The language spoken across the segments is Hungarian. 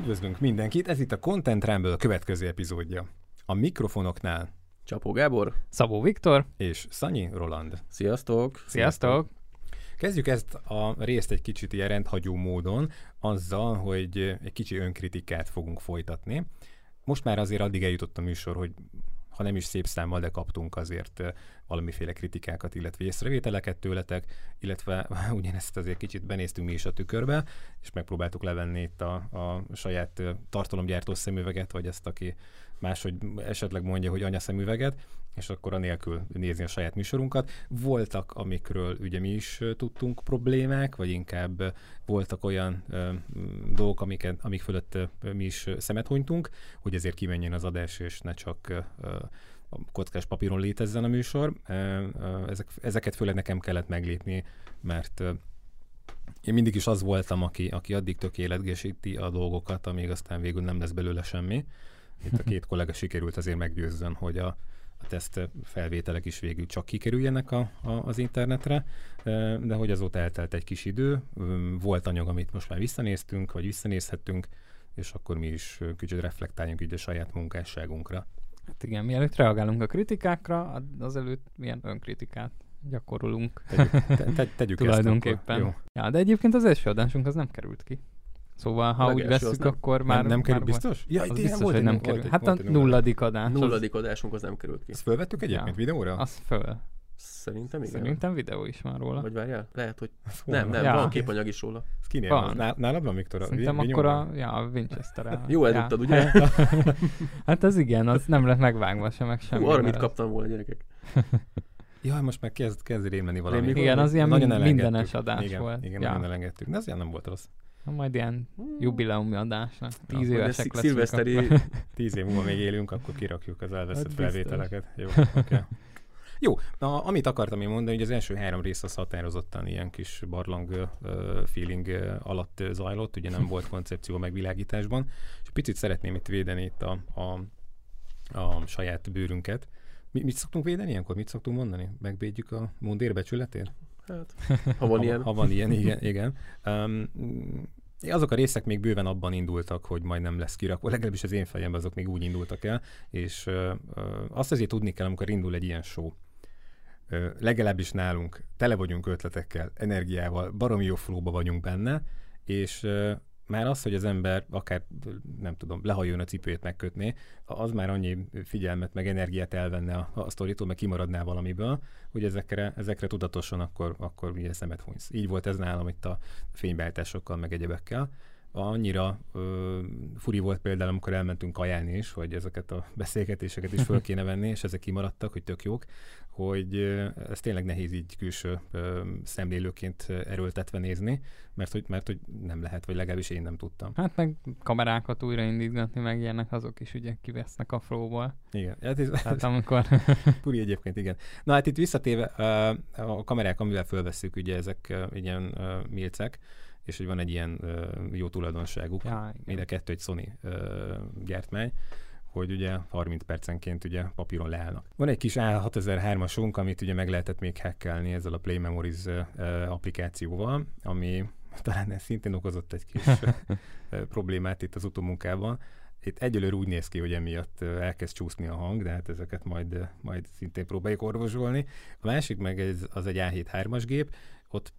Üdvözlünk mindenkit, ez itt a Kontentrámból a következő epizódja. A mikrofonoknál Csapó Gábor, Szabó Viktor és Szanyi Roland. Sziasztok! Sziasztok! Kezdjük ezt a részt egy kicsit ilyen rendhagyó módon, azzal, hogy egy kicsi önkritikát fogunk folytatni. Most már azért addig eljutott a műsor, hogy ha nem is szép számmal, de kaptunk azért valamiféle kritikákat, illetve észrevételeket tőletek, illetve ugyanezt azért kicsit benéztünk mi is a tükörbe, és megpróbáltuk levenni itt a saját tartalomgyártó szemüveget, vagy ezt, aki máshogy esetleg mondja, hogy anya szemüveget, és akkor anélkül nézni a saját műsorunkat. Voltak, amikről ugye mi is tudtunk problémák, vagy inkább voltak olyan dolgok, amik fölött mi is szemet hunytunk, hogy ezért kimenjen az adás, és ne csak a kockás papíron létezzen a műsor. Ezeket főleg nekem kellett meglépni, mert én mindig is az voltam, aki addig tökéletesíti a dolgokat, amíg aztán végül nem lesz belőle semmi. Itt a két kollega sikerült azért meggyőzzön, hogy a teszt felvételek is végül csak kikerüljenek az internetre, de hogy azóta eltelt egy kis idő, volt anyag, amit most már visszanéztünk, vagy visszanézhettünk, és akkor mi is kicsit reflektáljunk így a saját munkásságunkra. Hát igen, mielőtt reagálunk a kritikákra, azelőtt milyen önkritikát gyakorolunk. Tegyük ezt tulajdonképpen. Jó. Ja, de egyébként az első adásunk az nem került ki. Szóval, ha úgy veszük, akkor már... Nem kerül, biztos? Ja, az biztos, hogy nem kerül. Hát a nulladik adás. Nulladik adásunk az nem került ki. Ezt fölvettük egyébként videóra? Az föl. Szerintem igen. Szerintem videó is van róla. Vagy várjál, lehet, hogy... Nem, van képanyag is róla. Ez kinél van? Nálad van, Viktor? Szerintem akkor a Winchester-el. Jó eldugtad, ugye? Hát az igen, az nem lett megvágva sem, meg semmi. Arra mit kaptam volna, gyerekek. Jaj, most meg kezd rémleni valami. Igen, az ilyen mindenes adás volt. Igen, nagyon elengedtük. De az ilyen nem volt rossz. Na, majd ilyen jubileumi adásnak. 10 évesek leszünk. Szilveszteri 10 év múlva még élünk, akkor kirakjuk az elveszett felvételeket. Jó, okay. Jó, na, amit akartam én mondani, hogy az első 3 rész az határozottan ilyen kis barlang feeling alatt zajlott, ugye nem volt koncepció megvilágításban, és picit szeretném itt védeni itt a saját bőrünket. Mit szoktunk védeni ilyenkor? Mit szoktunk mondani? Megvédjük a mundér becsületét? Ha van ilyen. Ha van ilyen, igen. Azok a részek még bőven abban indultak, hogy majdnem lesz kirakva, legalábbis az én fejemben azok még úgy indultak el, és azt azért tudni kell, amikor indul egy ilyen show. Legalábbis nálunk tele vagyunk ötletekkel, energiával, baromi jó flóba vagyunk benne, és már az, hogy az ember akár, nem tudom, lehajjon a cipőjét megkötné, az már annyi figyelmet, meg energiát elvenne a sztoritól, meg kimaradná valamiből, hogy ezekre tudatosan akkor ugye szemet hunysz. Így volt ez nálam itt a fénybeállításokkal, meg egyebekkel. Annyira furi volt például, amikor elmentünk kajálni is, hogy ezeket a beszélgetéseket is föl kéne venni, és ezek kimaradtak, hogy tök jók, hogy ez tényleg nehéz így külső szemlélőként erőltetve nézni, mert hogy nem lehet, vagy legalábbis én nem tudtam. Hát meg kamerákat újraindítgatni, meg ilyenek, azok is ugye kivesznek a flowból. Igen. Hát amikor... Puri egyébként, igen. Na hát itt visszatéve a kamerák, amivel fölvesszük, ugye ezek ilyen milcek, és hogy van egy ilyen jó tulajdonságuk, mind a kettő egy Sony gyártmány, hogy ugye 30 percenként ugye papíron leállnak. Van egy kis A6003-asunk, amit ugye meg lehetett még hackelni ezzel a Play Memories applikációval, ami talán szintén okozott egy kis problémát itt az utómunkában. Itt egyelőre úgy néz ki, hogy emiatt elkezd csúszni a hang, de hát ezeket majd szintén próbáljuk orvosolni. A másik meg az egy A7-3-as gép, ott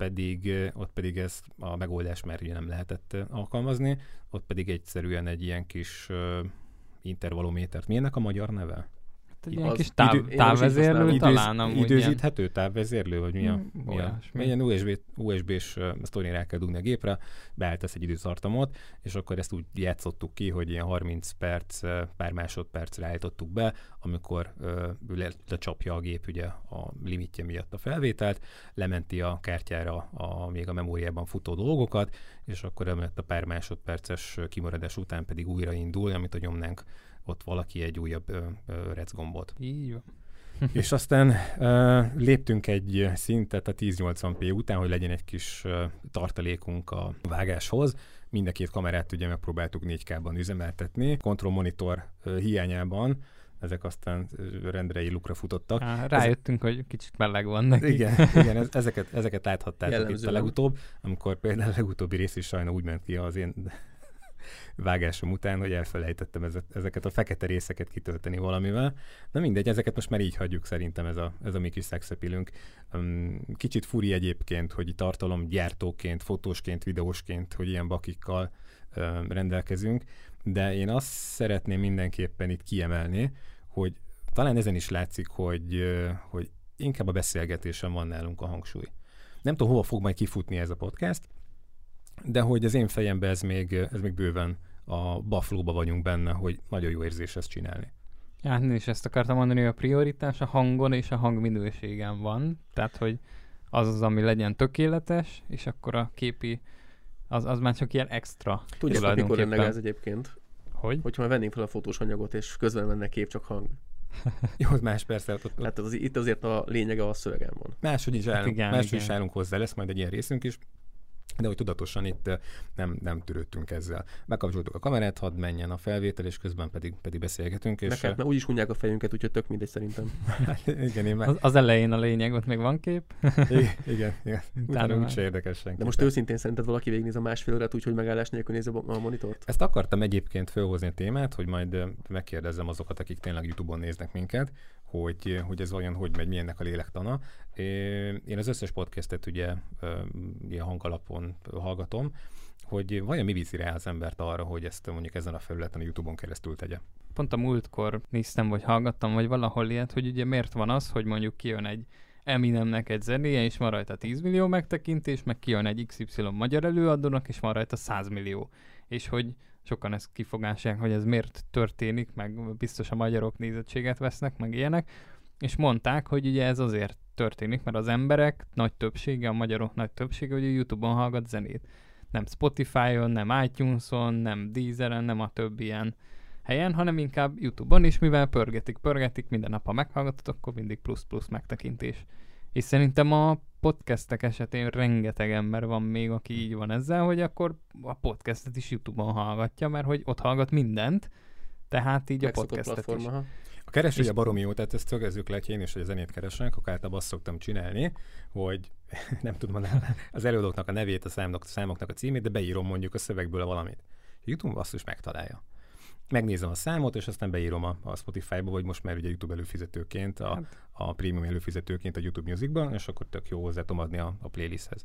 pedig ezt a megoldást már ugye nem lehetett alkalmazni, ott pedig egyszerűen egy ilyen kis intervalométert. Mi ennek a magyar neve? Egy ilyen kis távvezérlő talán amúgy. Időzíthető távvezérlő, vagy mi a... Milyen USB-s sztorin rá kell dugni a gépre, beálltasz egy időtartamot, és akkor ezt úgy játszottuk ki, hogy ilyen 30 perc, pár másodpercre állítottuk be, amikor lecsapja a gép ugye a limitje miatt a felvételt, lementi a kártyára még a memóriában futó dolgokat, és akkor emellett a pár másodperces kimaradás után pedig újraindul, amit a nyomnánk ott valaki egy újabb recgombot. Így van. És aztán léptünk egy szintet a 1080p után, hogy legyen egy kis tartalékunk a vágáshoz. Mind a két kamerát ugye megpróbáltuk 4K-ban üzemeltetni. Control monitor hiányában ezek aztán rendrei lukra futottak. Rájöttünk, hogy kicsit meleg van neki. Igen, ezeket láthattátok itt a legutóbb, amikor például a legutóbbi rész is sajna úgy ment ki az én vágásom után, hogy elfelejtettem ezeket a fekete részeket kitölteni valamivel. Na mindegy, ezeket most már így hagyjuk, szerintem ez a mi kis szexepilünk. Kicsit furi egyébként, hogy tartalomgyártóként, fotósként, videósként, hogy ilyen bakikkal rendelkezünk, de én azt szeretném mindenképpen itt kiemelni, hogy talán ezen is látszik, hogy inkább a beszélgetésen van nálunk a hangsúly. Nem tudom, hova fog majd kifutni ez a podcast, de hogy az én fejemben ez még bőven a bufflóba vagyunk benne, hogy nagyon jó érzés ezt csinálni. Ja, én is ezt akartam mondani, hogy a prioritás a hangon és a hangminőségen van, tehát hogy az, ami legyen tökéletes, és akkor a képi, az már csak ilyen extra. Tudjátok, mikor lenne gáz egyébként? Hogy? Hogyha már vennénk fel a fotós anyagot, és közben menne kép, csak hang. Jó, más persze. Hát itt azért a lényege a szövegen van. Máshogy is állunk, hozzá, lesz majd egy ilyen részünk is, de hogy tudatosan itt nem törődtünk ezzel. Bekapcsoltuk a kamerát, hadd menjen a felvétel, és közben pedig beszélgetünk. És mert úgyis hunyják a fejünket, úgyhogy tök mindegy szerintem. Igen, én már... az elején a lényeg, ott meg van kép. Igen. Utána úgyse érdekes senki. De most őszintén szerinted valaki végignéz a másfél órát úgy, hogy megállás nélkül néz a monitort? Ezt akartam egyébként felhozni a témát, hogy majd megkérdezzem azokat, akik tényleg YouTube-on néznek minket, hogy ez olyan, hogy megy, milyennek a lélektana. Én az összes podcastet ugye ilyen hangalapon hallgatom, hogy vajon mi viszi rá az embert arra, hogy ezt mondjuk ezen a felületen a YouTube-on keresztül tegye. Pont a múltkor néztem, vagy hallgattam, vagy valahol ilyet, hogy ugye miért van az, hogy mondjuk kijön egy Eminemnek egy zenéje, és van rajta 10 millió megtekintés, meg kijön egy XY magyar előadónak, és van rajta 100 millió. És hogy sokan ezt kifogásolják, hogy ez miért történik, meg biztos a magyarok nézettséget vesznek, meg ilyenek, és mondták, hogy ugye ez azért történik, mert az emberek nagy többsége, a magyarok nagy többsége, hogy YouTube-on hallgat zenét. Nem Spotify-on, nem iTunes-on, nem Deezeren, nem a többi ilyen helyen, hanem inkább YouTube-on, és mivel pörgetik, minden nap, ha meghallgatod, akkor mindig plusz-plusz megtekintés. És szerintem a podcastek esetén rengeteg ember van még, aki így van ezzel, hogy akkor a podcastet is YouTube-on hallgatja, mert hogy ott hallgat mindent, tehát így a podcastet is. A kereső a baromi jó, tehát ezt szögezzük le, én is, hogy a zenét keresnek, akkor általában azt szoktam csinálni, hogy nem tudom az előadóknak a nevét, a számoknak a címét, de beírom mondjuk a szövegből valamit. YouTube azt is megtalálja. Megnézem a számot, és aztán beírom a Spotify-ba, vagy most már ugye YouTube előfizetőként, a Premium előfizetőként a YouTube Musicba, és akkor tök jó hozzá tudom adni a playlisthez.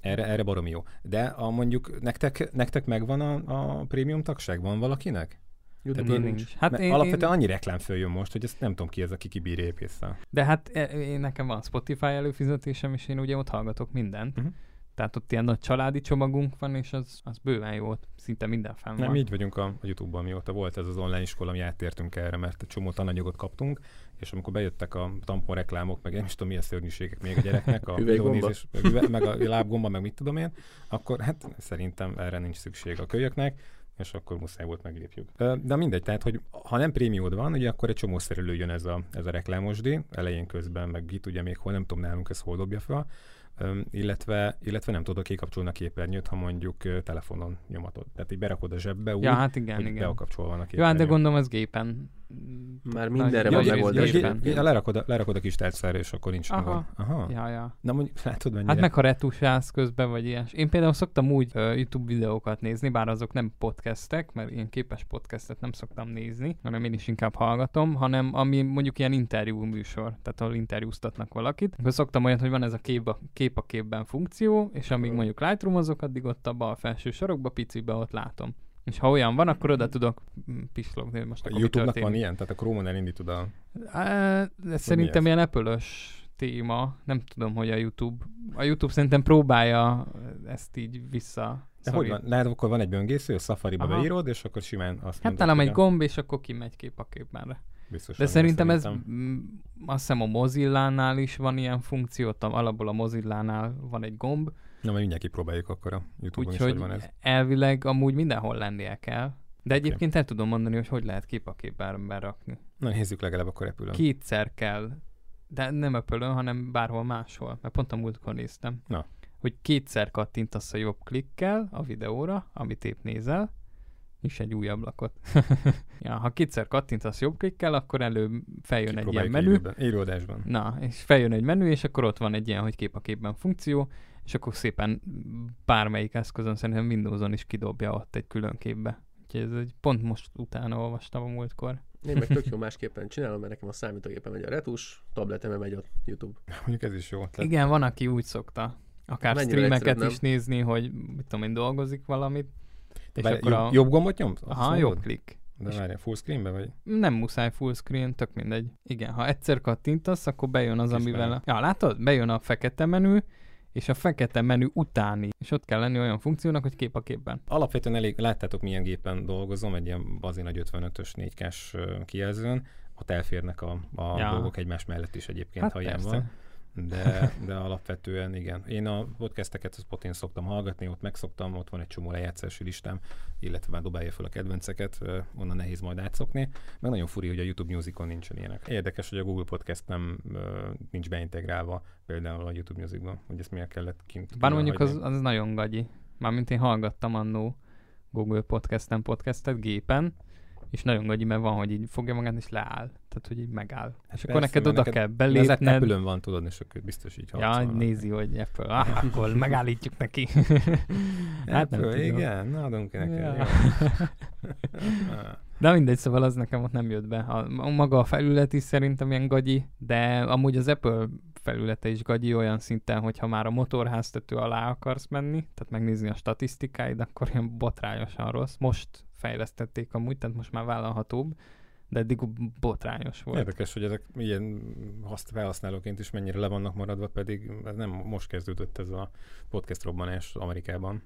Erre baromi jó. De mondjuk nektek megvan a Premium tagság? Van valakinek? Nincs. Hát alapvetően annyi reklám följön most, hogy ezt nem tudom ki ez, aki kibír épésszel. De hát nekem van Spotify előfizetésem, és én ugye ott hallgatok mindent. Uh-huh. Tehát ott ilyen nagy családi csomagunk van, és az bőven jó, szinte minden fenn van. Nem, így vagyunk a YouTube-ban, mióta volt ez az online iskola, mi áttértünk erre, mert csomó tananyagot kaptunk, és amikor bejöttek a tampon reklámok, meg én is tudom, milyen szörnyűségek még a gyereknek, a videónézés, meg a lábgomba, meg mit tudom én, akkor hát szerintem erre nincs szükség a kölyöknek, és akkor muszáj volt meglépjük. De mindegy, tehát, hogy ha nem prémiód van, ugye akkor egy csomószerűlő jön ez a reklámosdi, elején közben, meg itt ugye még hol, nem tudom, nálunk ez hol dobja fel, illetve nem tudod kikapcsolni a képernyőt, ha mondjuk telefonon nyomatod. Tehát így berakod a zsebbe úgy, hát igen. Beakapcsolva van a képernyőt. Jó, de gondolom ez gépen. Már mindenre van megoldás. Lerakod a kis tárcára, és akkor nincs magad. Aha. Ja. Na mondjuk, látod mennyire. Hát meg ha retusálsz közben, vagy ilyes. Én például szoktam úgy YouTube videókat nézni, bár azok nem podcastek, mert ilyen képes podcastet nem szoktam nézni, hanem én is inkább hallgatom, hanem ami mondjuk ilyen interjú műsor, tehát ahol interjúztatnak valakit. Akkor szoktam olyat, hogy van ez a kép a képben funkció, és amíg mondjuk Lightroomozok, addig ott a bal felső sarokba, picibe ott látom. És ha olyan van, akkor oda tudok pislogni. Most a YouTube-nak van ilyen? Tehát a Chrome-on elindítod a... Szerintem ilyen Apple-ös téma. Nem tudom, hogy a YouTube. A YouTube szerintem próbálja ezt így vissza. De hogy van? Lehet, akkor van egy böngésző, a Safari-ba beírod, és akkor simán azt mondod. Hát talán egy gomb, és akkor kimegy kép a képbenre. Biztosan. De szerintem ez, azt hiszem a Mozilla-nál is van ilyen funkció, alapból a Mozilla-nál van egy gomb. Na, majd mindjárt kipróbáljuk akkor a YouTube-on is, hogy van ez. Elvileg amúgy mindenhol lennie kell. De egyébként el tudom mondani, hogy lehet kép a képben rakni. Na, nézzük legalább akkor repülön. Kétszer kell. De nem repülön, hanem bárhol máshol. Mert pont a múltkor néztem. Na. Hogy kétszer kattintasz a jobb klikkel a videóra, amit épp nézel, és egy új ablakot. Ja, ha kétszer kattintasz jobb klikkel, akkor előbb feljön egy ilyen menü. Élőadásban. Na, és feljön egy menü, és akkor ott van egy ilyen, hogy kép a képben funkció, és akkor szépen bármelyik eszközön, szerintem Windowson is kidobja ott egy külön képbe. Úgyhogy ez egy pont most utána olvastam a múltkor. Én meg tök jó másképpen csinálom, mert nekem a számítógépen megy a retus, tabletemen megy a YouTube. Mondjuk ez is jó ötlet. Igen, van, aki úgy szokta akár streameket is nézni, hogy mit tudom én, dolgozik valamit. És akkor jobb gombot nyomsz? Aha, jobb klik. De várjál, full screenbe vagy? Nem muszáj full screen, tök mindegy. Igen, ha egyszer kattintasz, akkor bejön az, amivel... Ja, látod? Bejön a fekete menü, és a fekete menü utáni. És ott kell lenni olyan funkciónak, hogy kép a képben. Alapvetően elég, láttátok milyen gépen dolgozom, egy ilyen bazi nagy 55-ös 4K-s kijelzőn, ott elférnek a dolgok egymás mellett is egyébként, hát ha ilyen van. De alapvetően igen. Én a podcasteket a Spotin szoktam hallgatni, ott megszoktam, ott van egy csomó lejátszási listám, illetve már dobálja fel a kedvenceket, onnan nehéz majd átszokni. Meg nagyon furi, hogy a YouTube Musicon nincsen ilyenek. Érdekes, hogy a Google Podcast nincs beintegrálva például a YouTube Musicban, hogy ezt miért kellett kint. Bár mondjuk az nagyon gagyi. Mármint én hallgattam annó Google Podcast-en podcastet gépen, és nagyon gagyi, mert van, hogy így fogja magát, és leáll. Tehát, hogy így megáll. Hát és persze, akkor neked oda kell belépned. Ez Apple-ön van, tudod, és akkor biztos így harcolnak. Ja, nézi, hogy Apple. Akkor megállítjuk neki. Hát Apple, nem igen, na adunk ki neki. Ja. De mindegy, szóval az nekem ott nem jött be. Maga a felület is szerintem ilyen gagyi, de amúgy az Apple felülete is gagyi olyan szinten, hogyha már a motorháztető alá akarsz menni, tehát megnézni a statisztikáid, akkor ilyen botrányosan rossz. Most fejlesztették amúgy, tehát most már vállalhatóbb, de eddig botrányos volt. Érdekes, hogy ezek ilyen felhasználóként is mennyire le vannak maradva, pedig ez nem most kezdődött ez a podcast robbanás Amerikában.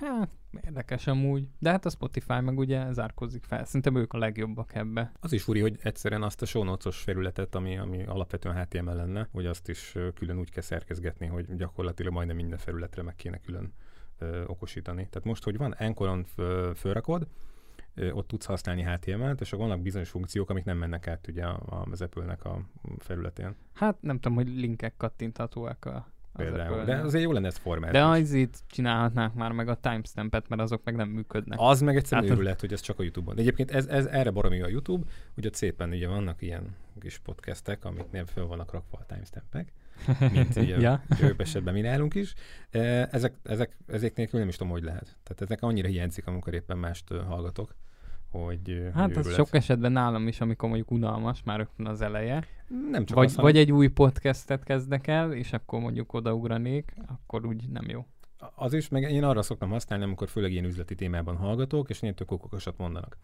Hát, érdekes amúgy. De hát a Spotify meg ugye zárkózik fel. Szerintem ők a legjobbak ebbe. Az is furi, hogy egyszerűen azt a show notes-os felületet, ami alapvetően HTML lenne, hogy azt is külön úgy kell szerkezgetni, hogy gyakorlatilag majdnem minden felületre meg kéne külön okosítani. Tehát most, hogy van, Encore-on fölrakod, ott tudsz használni HTML-t, és akkor vannak bizonyos funkciók, amik nem mennek át ugye az Apple-nek a felületén. Hát nem tudom, hogy linkek kattinthatóak például, de azért jó lenne ez formát. De az itt csinálhatnánk már meg a timestampet, mert azok meg nem működnek. Az meg egyszerűen őrület, hogy ez csak a YouTube-on. Egyébként ez erre baromi a YouTube, hogy ott szépen ugye vannak ilyen kis podcastek, amiknél föl vannak rakva a timestampek, mint ugye jobb esetben mi nálunk is. Ezek nélkül nem is tudom, hogy lehet. Tehát ezek annyira hiányzik, amikor éppen mást hallgatok, hogy hát az sok esetben nálam is, amikor mondjuk unalmas, már rögtön az eleje. Nem csak vagy egy új podcastet kezdek el, és akkor mondjuk odaugranék, akkor úgy nem jó. Az is, meg én arra szoktam használni, amikor főleg ilyen üzleti témában hallgatok, és néttől kokokosat mondanak.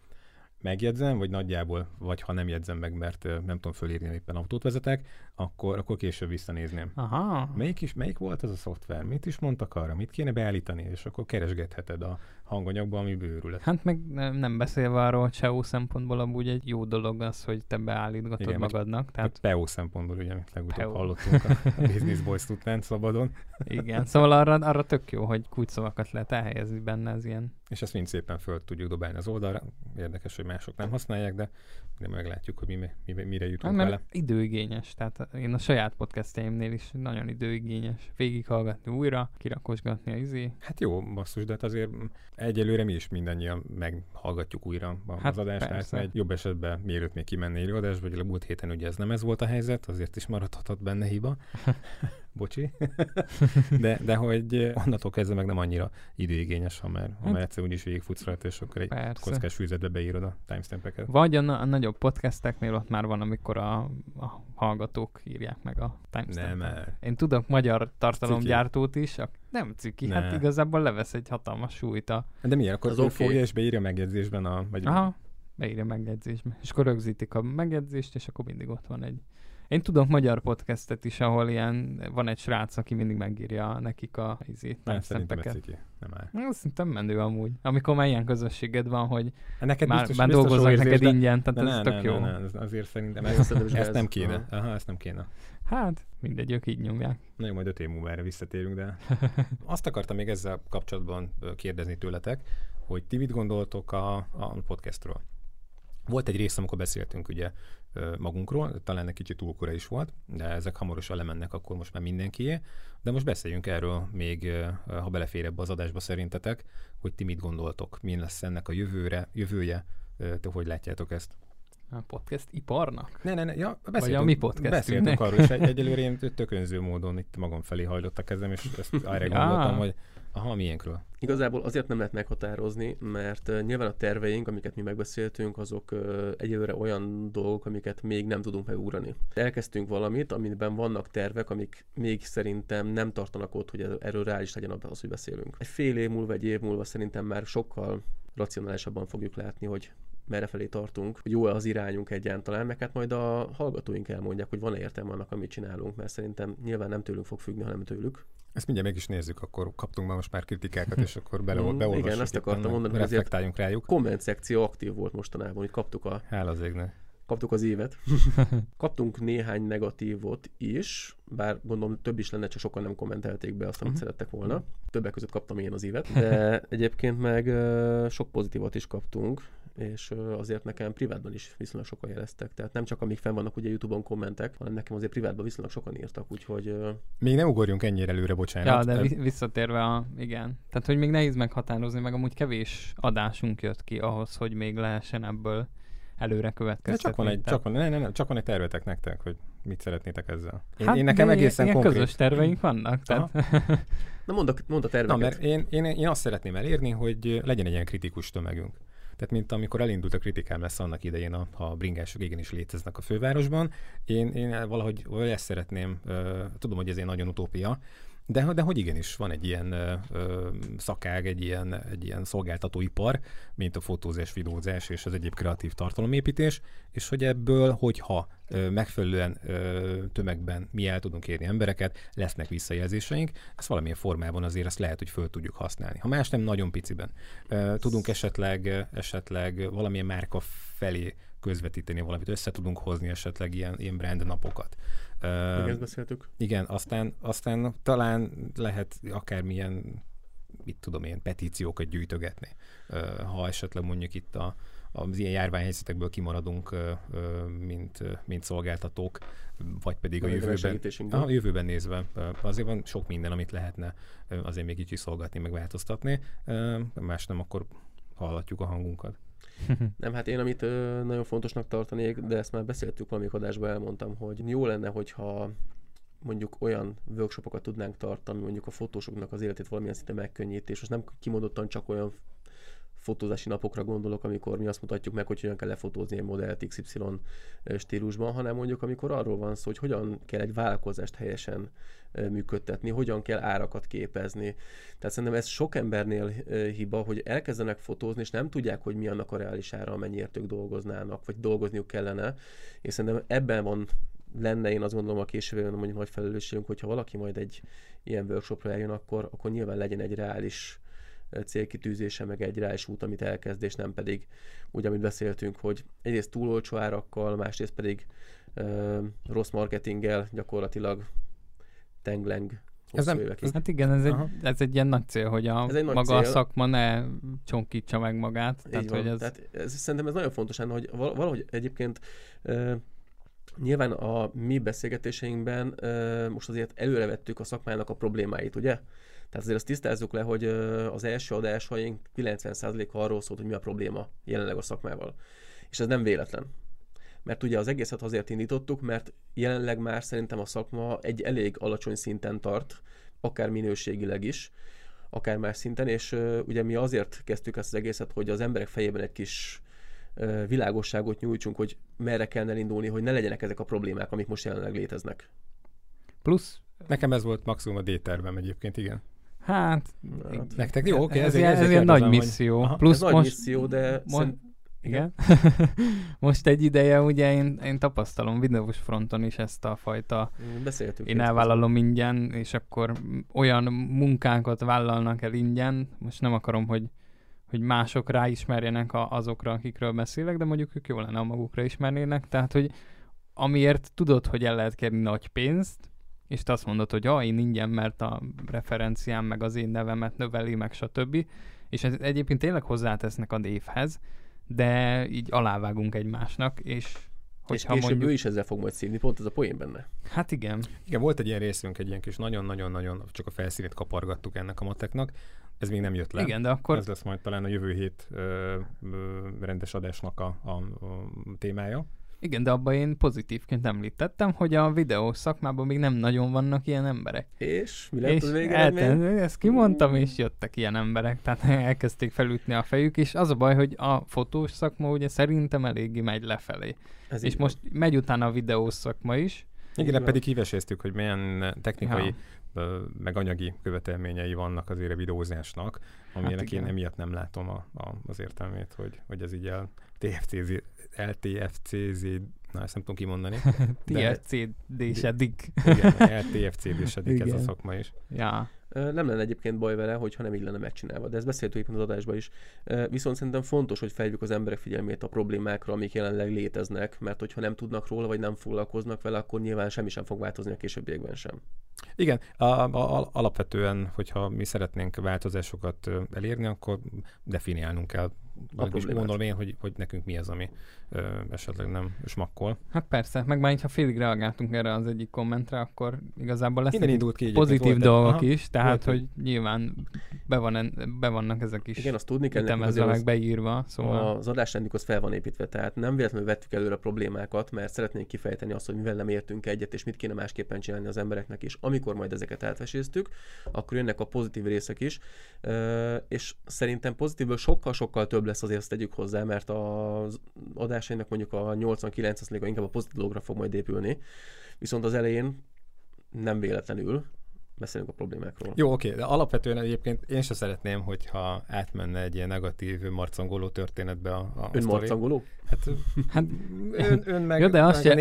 Megjegyzem, vagy nagyjából, vagy ha nem jegyzem meg, mert nem tudom fölírni, éppen autót vezetek, akkor később visszanézném. Aha. Melyik volt az a szoftver? Mit is mondtak arra? Mit kéne beállítani? És akkor keresgetheted a hanganyagba, ami bőrület. Hát meg nem beszélve arról, hogy SEO szempontból amúgy egy jó dolog az, hogy te beállítgatod igen, magadnak. Tehát PEO szempontból, ugye, amit legutóbb hallottunk a Business Boys után szabadon. Igen, szóval arra tök jó, hogy kulcsszavakat lehet elhelyezni benne az ilyen. És ezt mind szépen föl tudjuk dobálni az oldalra. Érdekes, hogy mások nem használják, de meglátjuk, hogy mire jutunk vele. Időigényes, tehát én a saját podcastjaimnél is nagyon időigényes. Végighallgatni újra, kirakosgatni a izé. Hát jó, basszus, de hát azért egyelőre mi is mindannyian meghallgatjuk újra az adást. Egy jobb esetben mielőtt még kimenne élő adás, vagy a múlt héten ugye ez nem ez volt a helyzet, azért is maradhatott benne hiba. Bocsi. de hogy onnantól kezdve meg nem annyira időigényes, ha már egyszer úgyis végigfutsz rajta, és akkor egy kockás füzetbe beírod a timestampeket. Vagy a nagyobb podcasteknél ott már van, amikor a hallgatók írják meg a timestampet. Én tudok magyar tartalomgyártót is, nem ciki, hát igazából levesz egy hatalmas súlyt a... De milyen, akkor fogja és beírja a megjegyzésben a... Vagy... Aha, beírja a megjegyzésben. És akkor rögzítik a megjegyzést, és akkor mindig ott van egy... Én tudom magyar podcastet is, ahol ilyen van egy srác, aki mindig megírja nekik a timestampeket. Nem, szerintem menő amúgy. Amikor már ilyen közösséged van, hogy neked már dolgoznak neked ingyen, tehát ez tök jó. Azért szerintem ezt nem kéne. Aha, ezt nem kéne. Hát, mindegy, ők így nyomják. Na jó, majd 5 év múlva erre visszatérünk, de azt akartam még ezzel kapcsolatban kérdezni tőletek, hogy ti mit gondoltok a podcastról? Volt egy rész, amikor beszéltünk ugye magunkról, talán egy kicsit túlkora is volt, de ezek hamarosan lemennek, akkor most már mindenkié. De most beszéljünk erről még, ha belefér ebbe az adásba szerintetek, hogy ti mit gondoltok, milyen lesz ennek a jövője, te hogy látjátok ezt? A podcast iparnak? Ne. Ja, vagy a mi podcastünknek? Beszéltünk arról, és egyelőre én tökönző módon itt magam felé hajlott a kezem, és ezt arra gondoltam, hogy aha, milyenkről. Igazából azért nem lehet meghatározni, mert nyilván a terveink, amiket mi megbeszéltünk, azok egyelőre olyan dolgok, amiket még nem tudunk megugrani. Elkezdtünk valamit, amiben vannak tervek, amik még szerintem nem tartanak ott, hogy erről reális legyen az, hogy beszélünk. Egy fél év múlva, egy év múlva szerintem már sokkal racionálisabban fogjuk látni, hogy merrefelé tartunk, hogy jó-e az irányunk egyáltalán, meg hát majd a hallgatóink elmondják, hogy van-e értelme annak, amit csinálunk, mert szerintem nyilván nem tőlünk fog függni, hanem tőlük. Ezt mindjárt meg is nézzük, akkor kaptunk már most már kritikákat, és akkor beolvassuk. Igen, azt akartam mondani, hogy reflektáljunk rájuk. Komment szekció aktív volt mostanában, hogy kaptuk az évet. Kaptunk néhány negatívot is, bár gondolom több is lenne, csak sokan nem kommentelték be azt, amit szerettek volna. Többek között kaptam én az évet, de egyébként meg sok pozitívat is kaptunk, és azért nekem privátban is viszonylag sokan jeleztek. Tehát nem csak amíg fenn vannak ugye YouTube-on kommentek, hanem nekem azért privátban viszonylag sokan írtak, úgyhogy... Még nem ugorjunk ennyire előre, bocsánat. Ja, de visszatérve igen. Tehát, hogy még nehéz meghatározni, meg amúgy kevés adásunk jött ki ahhoz, hogy még lehessen ebből előre következtetni. Csak van egy tervetek nektek, hogy mit szeretnétek ezzel. Hát én nekem egészen konkrét... közös terveink vannak, tehát... Na mondd a terveket. Na, mert én azt szeretném elérni, hogy legyen egy ilyen kritikus tömegünk. Tehát, mint amikor elindult a kritikám lesz annak idején, ha bringások igenis léteznek a fővárosban, én valahogy ezt szeretném, tudom, hogy ez egy nagyon utópia, de hogy igenis van egy ilyen szakág, egy ilyen szolgáltatóipar, mint a fotózás, videózás és az egyéb kreatív tartalomépítés, és hogy ebből, hogyha megfelelően tömegben mi el tudunk érni embereket, lesznek visszajelzéseink, ezt valamilyen formában azért ezt lehet, hogy föl tudjuk használni. Ha más nem, nagyon piciben. Tudunk esetleg valamilyen márka felé közvetíteni valamit, össze tudunk hozni esetleg ilyen brand napokat. Ezt beszéltük. Igen, aztán talán lehet akármilyen, mit tudom én, petíciókat gyűjtögetni. Ha esetleg mondjuk itt az ilyen járványhelyzetekből kimaradunk, mint szolgáltatók, vagy pedig a jövőben nézve. Azért van sok minden, amit lehetne azért még kicsit szolgatni, meg változtatni. Más nem, akkor hallatjuk a hangunkat. Nem, hát én amit nagyon fontosnak tartanék, de ezt már beszéltük valamikor adásban, elmondtam, hogy jó lenne, hogyha mondjuk olyan workshopokat tudnánk tartani, mondjuk a fotósoknak az életét valamilyen szinte megkönnyítés, most nem kimondottan csak olyan fotózási napokra gondolok, amikor mi azt mutatjuk meg, hogy hogyan kell lefotózni egy modellt XY stílusban, hanem mondjuk amikor arról van szó, hogy hogyan kell egy vállalkozást helyesen működtetni, hogyan kell árakat képezni. Tehát szerintem ez sok embernél hiba, hogy elkezdenek fotózni, és nem tudják, hogy mi annak a reális ára, mennyiért ők dolgoznának, vagy dolgozniuk kellene. És szerintem ebben lenne, én azt gondolom, a később mondjuk nagy felelősségünk, hogyha valaki majd egy ilyen workshopra eljön, akkor nyilván legyen egy reális célkitűzése, meg egy reális út, amit elkezd, és nem pedig úgy, amit beszéltünk, hogy egyrészt túl olcsó árakkal, másrészt pedig rossz marketinggel gyakorlatilag tengleng hosszú évekig. Hát igen, ez egy ilyen nagy cél, hogy a szakma ne csonkítsa meg magát. Szerintem ez nagyon fontos, hogy valahogy egyébként nyilván a mi beszélgetéseinkben most azért előrevettük a szakmának a problémáit, ugye? Tehát azért azt tisztázzuk le, hogy az első adásaink 90%-a arról szólt, hogy mi a probléma jelenleg a szakmával. És ez nem véletlen. Mert ugye az egészet azért indítottuk, mert jelenleg már szerintem a szakma egy elég alacsony szinten tart, akár minőségileg is, akár más szinten, és ugye mi azért kezdtük ezt az egészet, hogy az emberek fejében egy kis világosságot nyújtsunk, hogy merre kellene elindulni, hogy ne legyenek ezek a problémák, amik most jelenleg léteznek. Plusz? Nekem ez volt maximum a D-tervem egyébként, igen. Hát nektek jó, oké. Ez egy nagy misszió. Aha, plusz nagy misszió, de... Igen. Most egy ideje, ugye én tapasztalom videós fronton is ezt a fajta... Beszéltünk. Én elvállalom ingyen, és akkor olyan munkákat vállalnak el ingyen. Most nem akarom, hogy mások ráismerjenek azokra, akikről beszélek, de mondjuk ők jó lenne, ha magukra ismernének. Tehát, hogy amiért tudod, hogy el lehet kérni nagy pénzt, és te azt mondod, hogy én ingyen, mert a referenciám meg az én nevemet növeli, meg stb. És ez egyébként tényleg hozzátesznek a névhez, de így alávágunk egymásnak, és később mondjuk... ő is ezzel fog majd szívni, pont ez a poén benne. Hát igen. Igen, volt egy ilyen részünk, egy ilyen kis nagyon-nagyon-nagyon, csak a felszínét kapargattuk ennek a mateknak, Ez még nem jött le. Igen, de akkor... Ez lesz majd talán a jövő hét rendes adásnak a témája. Igen, de abban én pozitívként említettem, hogy a videó szakmában még nem nagyon vannak ilyen emberek. És? Mi lett az végeredmény? Ezt kimondtam, és jöttek ilyen emberek, tehát elkezdték felütni a fejük, és az a baj, hogy a fotós szakma ugye szerintem eléggé megy lefelé. Ez és most van. Megy utána a videó szakma is. Igen, pedig híveséztük, hogy milyen technikai meg anyagi követelményei vannak azért a videózásnak, aminek én emiatt nem látom az értelmét, hogy ez így LTFCZ, na ezt nem tudom kimondani. TFCD-sedik. Igen, LTFCD-sedik ez a szakma is. Ja. Nem lenne egyébként baj vele, hogyha nem így lenne megcsinálva, de ezt beszéltük az adásban is. Viszont szerintem fontos, hogy felhívjuk az emberek figyelmét a problémákra, amik jelenleg léteznek, mert hogyha nem tudnak róla, vagy nem foglalkoznak vele, akkor nyilván semmi sem fog változni a későbbiekben sem. Igen, alapvetően, hogyha mi szeretnénk változásokat elérni, akkor definiálnunk kell. És gondolom én, hogy nekünk mi az, ami esetleg nem smakkol. Hát persze, meg már ha félig reagáltunk erre az egyik kommentre, akkor igazából lesznek pozitív dolgok is, tehát hogy nyilván be vannak ezek is. Igen, azt tudni kell ütemezve, meg beírva. Szóval... Az adásrendjük fel van építve, tehát nem véletlenül vettük előre a problémákat, mert szeretnénk kifejteni azt, hogy mivel nem értünk egyet, és mit kéne másképpen csinálni az embereknek is. Amikor majd ezeket átveséztük, akkor jönnek a pozitív részek is, és szerintem pozitívből sokkal-sokkal több lesz, azért ezt tegyük hozzá, mert az adásainak mondjuk a 89%-a inkább a pozitív dologra fog majd épülni. Viszont az elején nem véletlenül beszélünk a problémákról. Jó, oké, de alapvetően egyébként én se szeretném, hogyha átmenne egy ilyen negatív marcangoló történetbe a önmarcangoló? Hát ön meg jó, de az se jó.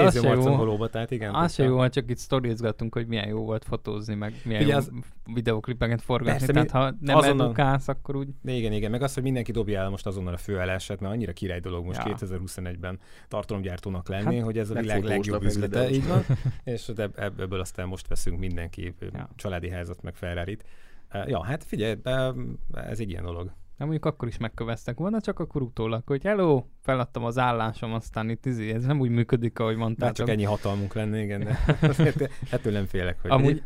Tehát igen, az se jó, ha csak itt sztorizgatunk, hogy milyen jó volt fotózni, meg milyen ugye jó az... videoklipeket forgatni. Tehát ha nem azonnal... edukálsz, akkor úgy... Igen, meg az, hogy mindenki dobja el most azonnal a főállását, mert annyira király dolog most 2021-ben tartalomgyártónak lenni, hogy ez a világ legjobb üzlete. Így van, és ebből aztán most veszünk mindenki családi házat, meg Ferrarit. Hát figyelj, ez egy ilyen dolog. Na mondjuk akkor is megköveztek volna, csak akkor utólag, hogy hello, feladtam az állásom, aztán itt ez nem úgy működik, ahogy mondtátok. Csak ennyi hatalmunk lenne, igen, de ettől nem félek, hogy amúgy,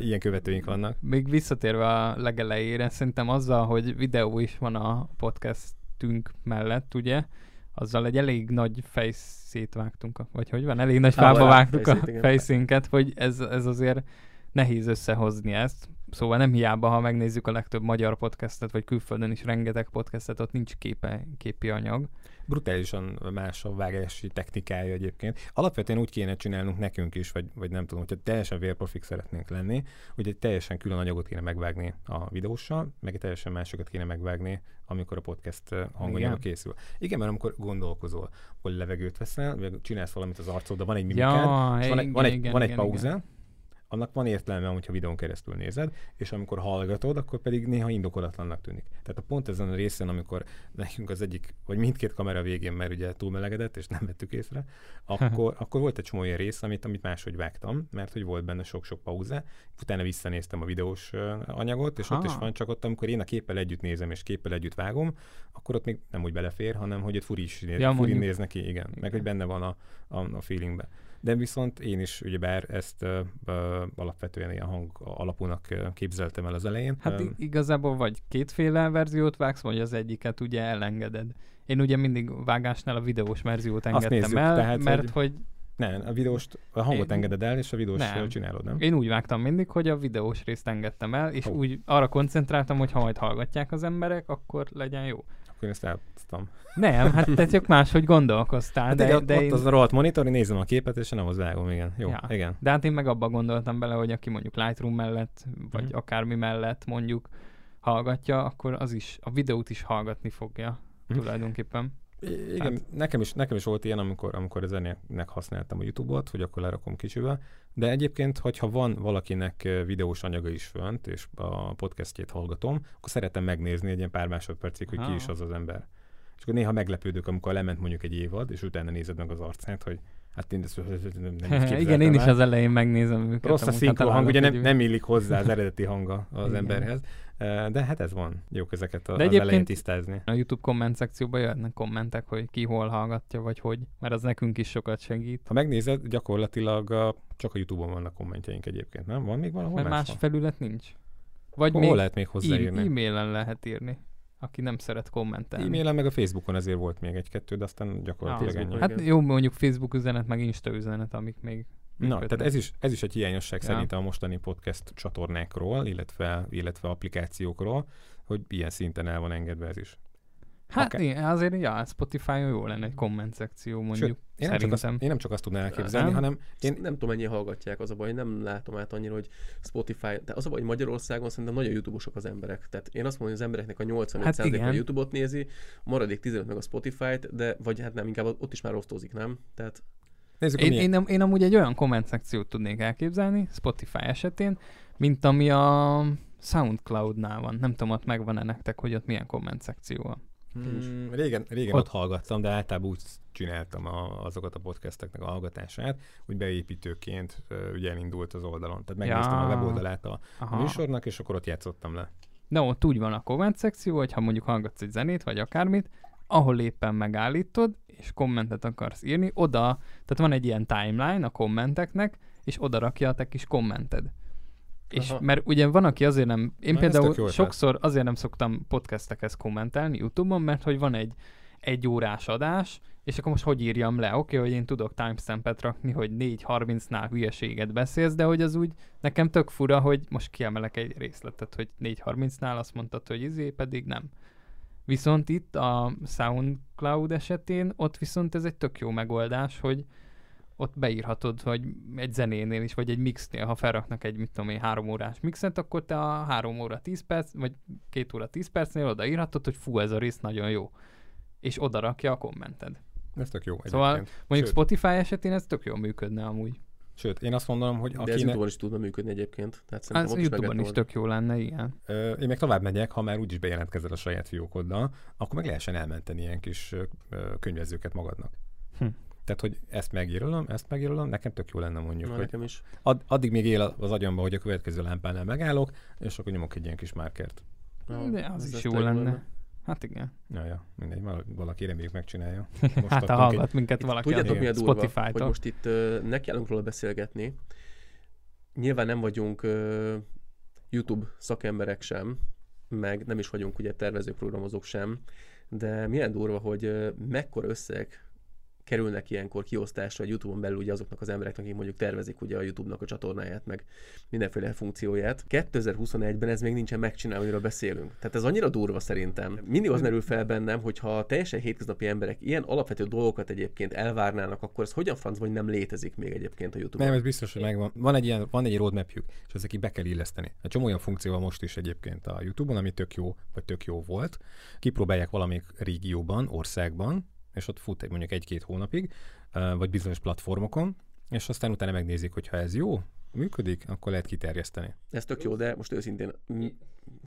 ilyen követőink vannak. Még visszatérve a legelejére, szerintem azzal, hogy videó is van a podcastünk mellett, ugye, azzal egy elég nagy fejszét vágtunk, vagy hogy van, elég nagy fába vágtuk a fejszínket, hogy ez azért nehéz összehozni ezt. Szóval nem hiába, ha megnézzük a legtöbb magyar podcastet, vagy külföldön is rengeteg podcastet, ott nincs képi anyag. Brutálisan más a vágási technikája egyébként. Alapvetően úgy kéne csinálnunk nekünk is, vagy nem tudom, hogyha teljesen vérprofik szeretnénk lenni, hogy egy teljesen külön anyagot kéne megvágni a videóssal, meg egy teljesen másokat kéne megvágni, amikor a podcast hanganyagba készül. Igen, mert amikor gondolkozol, hogy levegőt veszel, vagy csinálsz valamit az arcod, de van egy mimikád, és van egy pauzán, annak van értelme, hogyha videón keresztül nézed, és amikor hallgatod, akkor pedig néha indokolatlannak tűnik. Tehát a pont ezen a részen, amikor nekünk az egyik, vagy mindkét kamera végén, mert ugye túlmelegedett, és nem vettük észre, akkor volt egy csomó olyan rész, amit máshogy vágtam, mert hogy volt benne sok-sok pauza, utána visszanéztem a videós anyagot, és ott is van, csak ott, amikor én a képpel együtt nézem, és képpel együtt vágom, akkor ott még nem úgy belefér, hanem hogy ott furin néz neki, igen, meg hogy benne van a feelingben. De viszont én is ugyebár ezt alapvetően ilyen hang alapúnak képzeltem el az elején. Hát igazából vagy kétféle verziót vágsz, vagy az egyiket ugye elengeded. Én ugye mindig vágásnál a videós verziót engedtem el, tehát, mert hogy... Nem, a hangot engeded el, és a videós csinálod, nem? Én úgy vágtam mindig, hogy a videós részt engedtem el, és úgy arra koncentráltam, hogy ha majd hallgatják az emberek, akkor legyen jó. Én ezt eltudtam. Nem, hát te csak máshogy gondolkoztál. Hát de ott az a rohadt monitor, én nézem a képet, és nem hozzávágom, igen. Jó, igen. De hát én meg abba gondoltam bele, hogy aki mondjuk Lightroom mellett, vagy akármi mellett mondjuk hallgatja, akkor az is, a videót is hallgatni fogja tulajdonképpen. Igen, hát. nekem is volt ilyen, amikor a zenének használtam a YouTube-ot, hogy akkor lerakom kicsivel, de egyébként, hogyha van valakinek videós anyaga is fönt, és a podcastjét hallgatom, akkor szeretem megnézni egy ilyen pár másodpercig, hogy ki is az ember. És akkor néha meglepődök, amikor lement mondjuk egy évad, és utána nézed meg az arcát, hogy hát én ezt nem is képzeltem. Igen, én is az elején megnézem őket. Rossz a szinkronhang, ugye nem illik hozzá az eredeti hanga az emberhez. De hát ez van. Jó ezeket az elején tisztázni. A YouTube komment szekcióban jönnek kommentek, hogy ki hol hallgatja, vagy hogy, mert az nekünk is sokat segít. Ha megnézed, gyakorlatilag csak a YouTube-on vannak kommentjeink egyébként, nem? Van még valahol más felület nincs. Vagy hol még lehet még hozzáírni? E-mailen lehet írni, aki nem szeret kommentelni. E-mailen meg a Facebookon azért volt még egy-kettő, de aztán gyakorlatilag ennyi. Hát jó, mondjuk Facebook üzenet, meg Insta üzenet, amik még... Na, tehát ez is egy hiányosság szerintem a mostani podcast csatornákról, illetve applikációkról, hogy ilyen szinten el van engedve ez is. Hát igen, azért Spotify-on jó lenne egy komment szekció, mondjuk. Sőt, én nem csak azt tudnám elképzelni, hanem... Én nem tudom, mennyien hallgatják, az a baj, nem látom át annyira, hogy Spotify... De az a baj, hogy Magyarországon szerintem nagyon YouTube-osok az emberek. Tehát én azt mondom, hogy az embereknek a 85%-a YouTube-ot nézi, a maradék 15% meg a Spotify-t, de vagy hát nem, inkább ott is már osztózik, nem? Tehát... Én amúgy egy olyan komment szekciót tudnék elképzelni Spotify esetén, mint ami a SoundCloud-nál van. Nem tudom, ott megvan-e nektek, hogy ott milyen komment szekció van. Régen ott hallgattam, de általában úgy csináltam azokat a podcasteknek a hallgatását, hogy beépítőként ugye elindult az oldalon. Tehát megnéztem a weboldalát a műsornak, és akkor ott játszottam le. De ott úgy van a komment szekció, hogyha mondjuk hallgatsz egy zenét, vagy akármit, ahol éppen megállítod, és kommentet akarsz írni, oda, tehát van egy ilyen timeline a kommenteknek, és oda rakja a te kis kommented. És mert ugye van, aki azért nem, én például sokszor azért nem szoktam podcastekhez kommentelni YouTube-on, mert hogy van egy órás adás, és akkor most hogy írjam le? Oké, hogy én tudok timestampet rakni, hogy 4:30-nál hülyeséget beszélsz, de hogy az úgy nekem tök fura, hogy most kiemelek egy részletet, hogy 4:30-nál azt mondtad, hogy pedig nem. Viszont itt a SoundCloud esetén ott viszont ez egy tök jó megoldás, hogy ott beírhatod, hogy egy zenénél is, vagy egy mixnél, ha felraknak egy, mit tudom én, 3 órás mixet, akkor te a 3 óra 10 perc, vagy 2 óra 10 percnél odaírhatod, hogy fú, ez a rész nagyon jó. És oda rakja a kommented. Ez tök jó. Szóval egyébként. Mondjuk Spotify esetén ez tök jól működne amúgy. Sőt, én azt mondanom, hogy akinek... De ez YouTube-on is tudna működni egyébként. Az YouTube-on is tök jó lenne, igen. Én meg tovább megyek, ha már úgyis bejelentkezel a saját fiókoddal, akkor meg lehessen elmenteni ilyen kis könyvezőket magadnak. Tehát, hogy ezt megírulom, nekem tök jó lenne mondjuk, na, hogy is. Addig még él az agyamban, hogy a következő lámpánál megállok, és akkor nyomok egy ilyen kis márkert. De az is jó lenne. Hát igen. Ja, mindegy, valaki reméljük megcsinálja. Most hát ha hallgat minket valaki. Tudjátok, mi a durva, Spotify-tól. Hogy most itt nekiállunk róla beszélgetni. Nyilván nem vagyunk YouTube szakemberek sem, meg nem is vagyunk ugye tervezők, programozók sem, de milyen durva, hogy mekkora összeg kerülnek ilyenkor kiosztásra a YouTube-on belül ugye azoknak az embereknek, akik mondjuk tervezik ugye a YouTube-nak a csatornáját, meg mindenféle funkcióját. 2021-ben ez még nincsen megcsinálva, amiről beszélünk. Tehát ez annyira durva szerintem. Mindig az merül fel bennem, hogyha teljesen hétköznapi emberek ilyen alapvető dolgokat egyébként elvárnának, akkor ez hogyan franc, vagy nem létezik még egyébként a YouTube-on? Nem, ez biztos, hogy megvan. Van egy roadmapjük, és ezek be kell illeszteni. A csomó olyan funkcióval most is egyébként a YouTube-on, ami tök jó, vagy tök jó volt. Kipróbálják valamelyik régióban, országban, és ott fut mondjuk 1-2 hónapig, vagy bizonyos platformokon, és aztán utána megnézik, hogyha ez jó, működik, akkor lehet kiterjeszteni. Ez tök jó, de most őszintén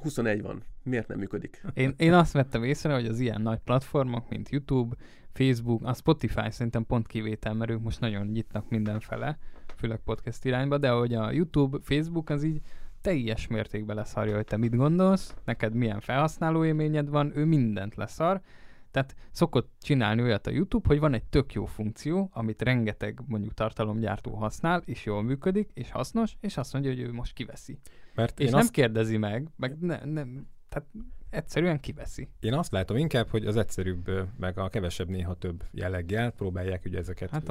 21 van. Miért nem működik? Én azt vettem észre, hogy az ilyen nagy platformok, mint YouTube, Facebook, a Spotify szerintem pont kivétel, mert ők most nagyon nyitnak mindenfele, főleg podcast irányba, de hogy a YouTube, Facebook az így teljes mértékben leszarja, hogy te mit gondolsz, neked milyen felhasználóélményed van, ő mindent leszar. Tehát szokott csinálni olyat a YouTube, hogy van egy tök jó funkció, amit rengeteg mondjuk tartalomgyártó használ, és jól működik, és hasznos, és azt mondja, hogy ő most kiveszi. Mert és nem kérdezi meg nem, tehát egyszerűen kiveszi. Én azt látom inkább, hogy az egyszerűbb, meg a kevesebb, néha több jelleggel próbálják ugye ezeket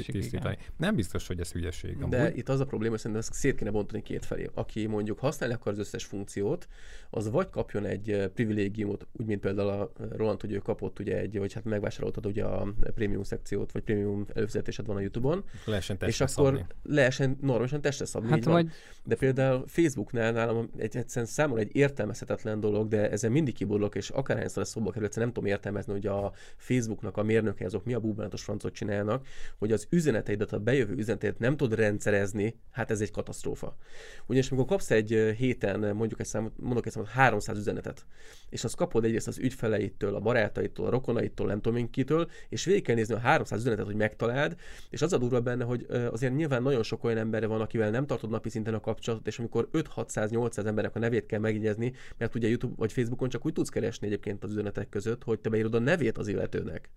tisztítani. Nem biztos, hogy ez hülyeség. De amúgy. Itt az a probléma, hogy szerintem ezt szét kéne bontani két felé. Aki mondjuk használni akar az összes funkciót, az vagy kapjon egy privilégiumot, úgy mint például a Roland, hogy ő kapott ugye vagy hát megvásároltad ugye a prémium szekciót, vagy prémium előfizetésed van a YouTube-on, és akkor lehessen normálisan testre szabni. Hát vagy... De például Facebooknál nálam egyszerűen számomra egy értelmezhetetlen dolog, de ezen mindig kiborulok, és akárhányszor ez szóba kerül, egyszerűen nem tudom értelmezni, hogy a Facebooknak a mérnöke azok mi a búbánatos francot csinálnak, hogy az üzeneteidet, a bejövő üzenetet nem tud rendszerezni, hát ez egy katasztrófa. Ugyanis amikor kapsz egy héten, mondok egy számot, 300 üzenetet, és azt kapod egyrészt az ügyfeleitől, a barátaitól, a rokonaitól, nem tudom én kitől, és végig kell nézni a 300 üzenetet, hogy megtaláld, és az a durva benne, hogy azért nyilván nagyon sok olyan ember van, akivel nem tartod napi szinten a kapcsolatot, és amikor 500-600-800 embernek a nevét kell megjegyezni, mert ugye YouTube vagy Facebookon csak úgy tudsz keresni egyébként az üzenetek között, hogy te beírod a nevét az illetőnek.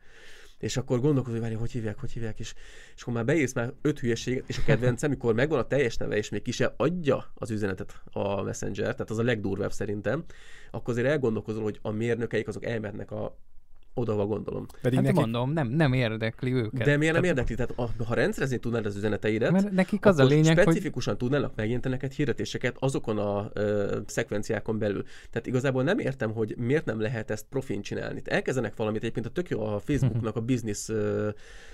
és akkor gondolkozol, hogy hogy hívják, és akkor már beírsz már 5 hülyeséget, és a kedvencem, mikor megvan a teljes neve, és még ki se adja az üzenetet a Messenger, tehát az a legdurvább szerintem, akkor azért elgondolkozom, hogy a mérnökeik azok elmennek a odava, gondolom. Pedig hát nekik... mondom, nem érdekli őket. De miért nem érdekli? Tehát ha rendszerezni tudnád az üzeneteidet, mert nekik az a lényeg, specifikusan hogy... tudnának megjelenteni neked hirdetéseket azokon a szekvenciákon belül. Tehát igazából nem értem, hogy miért nem lehet ezt profin csinálni. Elkezdenek valamit, egyébként a tök jó a Facebooknak a business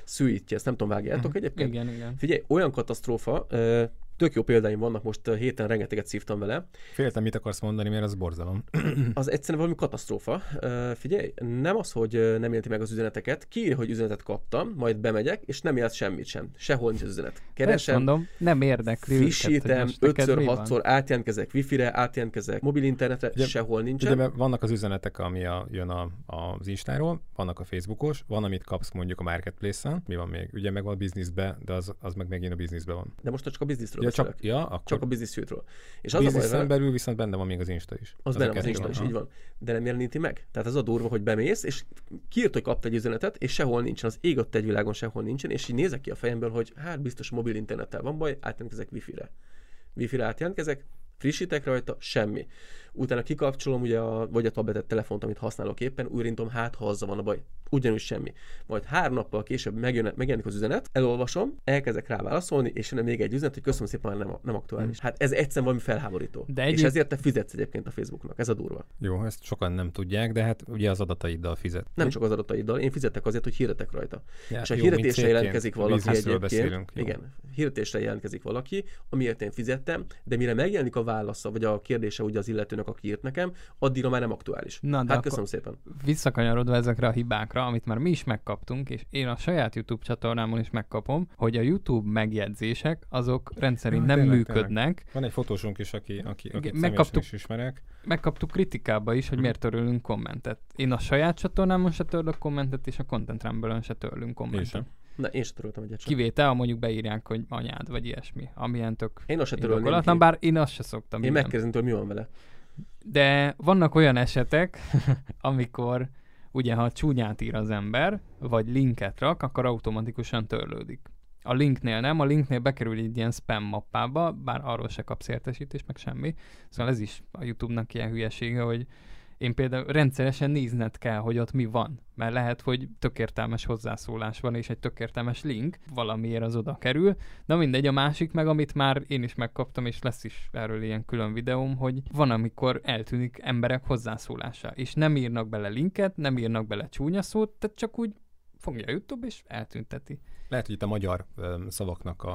suite-je, ezt nem tudom, vágjátok egyébként? Igen. Figyelj, olyan katasztrófa, tök jó példáim vannak, most héten rengeteget szívtam vele. Féltem, mit akarsz mondani, mert az borzalom. Az egyszerűen valami katasztrófa. Figyelj, nem az, hogy nem élti meg az üzeneteket, kiírja, hogy üzenetet kaptam, majd bemegyek, és nem jelent semmit sem. Sehol nincs az üzenet. Keresem, mondom, nem érdekli frissítem, 5-6-szor átjelentkezek wifi-re, átjelentkezek mobil internetre, ugye, sehol nincs. De vannak az üzenetek, ami jön az Instáról, vannak a Facebookos, van, amit kapsz mondjuk a Marketplace-en, mi van még? Ugye meg van a businessbe, de az meg megint a businessbe van. De most csak a businessről. Csak a business suite-ról. És a bizniszen belül viszont benne van még az Insta is. Az benne van az Insta is, így van. De nem jeleníti meg. Tehát ez a durva, hogy bemész, és kiírt, hogy kapta egy üzenetet, és sehol nincsen. Az ég ott egy világon sehol nincsen, és így nézek ki a fejemből, hogy hát biztos mobil internettel van baj, átjelentkezek wifi-re. Wifi-re átjelentkezek, frissítek rajta, semmi. Utána kikapcsolom ugye vagy a tabletet, telefont, amit használok éppen, újrintom, hát ha azzal van a baj. Ugyanúgy semmi. Majd 3 nappal később megjelenik az üzenet, elolvasom, elkezdek rá válaszolni, és jön még egy üzenet, hogy köszönöm szépen, már nem aktuális. Hát ez egyszerűen valami felháborító. És ezért te fizetsz egyébként a Facebooknak, ez a durva. Jó, ezt sokan nem tudják, de hát ugye az adataiddal fizet. Nem csak az adataiddal, én fizetek azért, hogy hirdetek rajta. Ja, és a hirdetésre jelentkezik valaki egyébként. Igen, hirdetésre jelentkezik valaki, amiért én fizettem, de mire megjelenik a válasza, vagy a kérdése ugye az illetőnek, aki írt nekem, addigra már nem aktuális. Na, hát köszönöm szépen. Visszakanyarodva ezekre a hibákra, amit már mi is megkaptunk, és én a saját YouTube csatornámon is megkapom, hogy a YouTube megjegyzések azok rendszerint nem működnek. Tényleg. Van egy fotósunk is, akit személyesen is ismerek. Megkaptuk kritikába is, hogy miért törölünk kommentet. Én a saját csatornámon se törlök kommentet, és a Kontentrámból se törlünk kommentet. Na, én sem töröltem egyet sem. Kivétel, mondjuk beírják, hogy anyád, vagy ilyesmi. Amilyen tök indokolatlan, bár én azt se szoktam. Én megkérdezem tőle, mi van vele. De vannak olyan esetek, amikor ugye, ha csúnyát ír az ember, vagy linket rak, akkor automatikusan törlődik. A linknél nem, a linknél bekerül egy ilyen spam mappába, bár arról se kapsz értesítést, meg semmi. Szóval ez is a YouTube-nak ilyen hülyesége, hogy én például rendszeresen nézned kell, hogy ott mi van. Mert lehet, hogy tökértelmes hozzászólás van, és egy tökértelmes link, valamiért az oda kerül. Na mindegy, a másik meg, amit már én is megkaptam, és lesz is erről ilyen külön videóm, hogy van, amikor eltűnik emberek hozzászólása, és nem írnak bele linket, nem írnak bele csúnya szót, tehát csak úgy fogja a YouTube, és eltünteti. Lehet, hogy itt a magyar szavaknak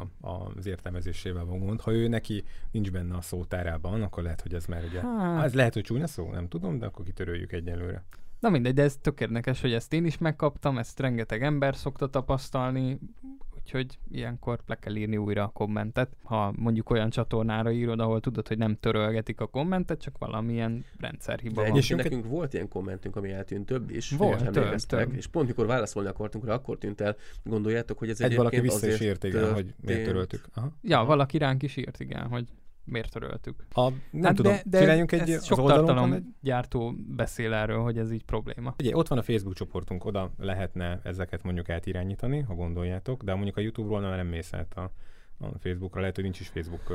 az értelmezésével van gond. Ha ő neki nincs benne a szótárában, akkor lehet, hogy ez már ugye... Ez lehet, hogy csúnya szó, nem tudom, de akkor kitöröljük egyelőre. Na mindegy, de ez tök érdekes, hogy ezt én is megkaptam, ezt rengeteg ember szokta tapasztalni, úgyhogy ilyenkor le kell írni újra a kommentet. Ha mondjuk olyan csatornára írod, ahol tudod, hogy nem törölgetik a kommentet, csak valamilyen rendszerhiba van. És nekünk volt ilyen kommentünk, ami eltűnt, több is. Volt, több. És pont mikor válaszolni akartunk rá, akkor tűnt el. Gondoljátok, hogy ez egyébként valaki vissza is írt, igen, hogy miért töröltük. Aha. Ja, valaki ránk is írt, igen, hogy miért töröltük. Nem tudom. De egy az sok tartalomgyártó beszél erről, hogy ez így probléma. Ugye ott van a Facebook csoportunk, oda lehetne ezeket mondjuk átirányítani, ha gondoljátok, de mondjuk a YouTube-ról nem mész át a Facebookra, lehet, hogy nincs is Facebook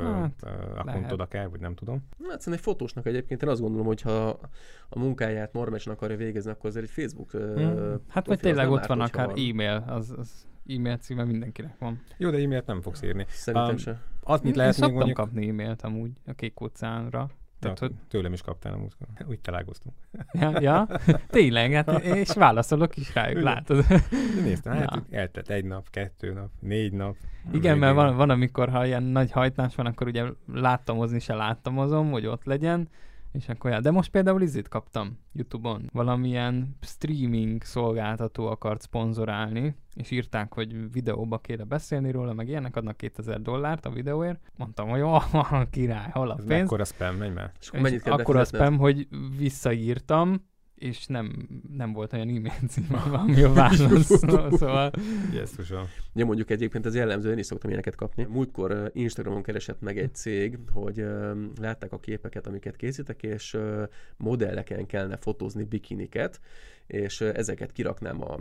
akkontod akár, vagy nem tudom. Hát szerintem egy fotósnak egyébként én azt gondolom, hogy ha a munkáját normálisan akarja végezni, akkor azért egy Facebook... Hát vagy tényleg ott van akár e-mail, az e-mail címe mindenkinek van. Jó, de e-mailt nem fogsz írni. Szerintem se. Én lehet szoktam mondjuk... kapni e-mailt amúgy a kék utcánra. Tehát, ja, hogy... Tőlem is kaptál amúgy. Úgy találkoztunk. Ja, tényleg, hát, és válaszolok is rájuk, látod. Néztem, hát eltelt 1 nap, 2 nap, 4 nap. Igen, mert van, amikor, ha ilyen nagy hajtás van, akkor ugye láttamozni se láttamozom, hogy ott legyen. És akkor de most például izét kaptam YouTube-on. Valamilyen streaming szolgáltató akart szponzorálni, és írták, hogy videóba kéne beszélni róla, meg ilyenek, adnak $2000 a videóért. Mondtam, hogy király, hol a pénz. Mekkora spam, menj már. És akkor a spam, hogy visszaírtam, és nem volt olyan e-mail címem, ami a válasz. Szóval... Jesszusom. Ja, mondjuk egyébként az jellemző, én is szoktam ilyeneket kapni. Múltkor Instagramon keresett meg egy cég, hogy látták a képeket, amiket készítek, és modelleken kellene fotózni bikiniket, és ezeket kiraknám a...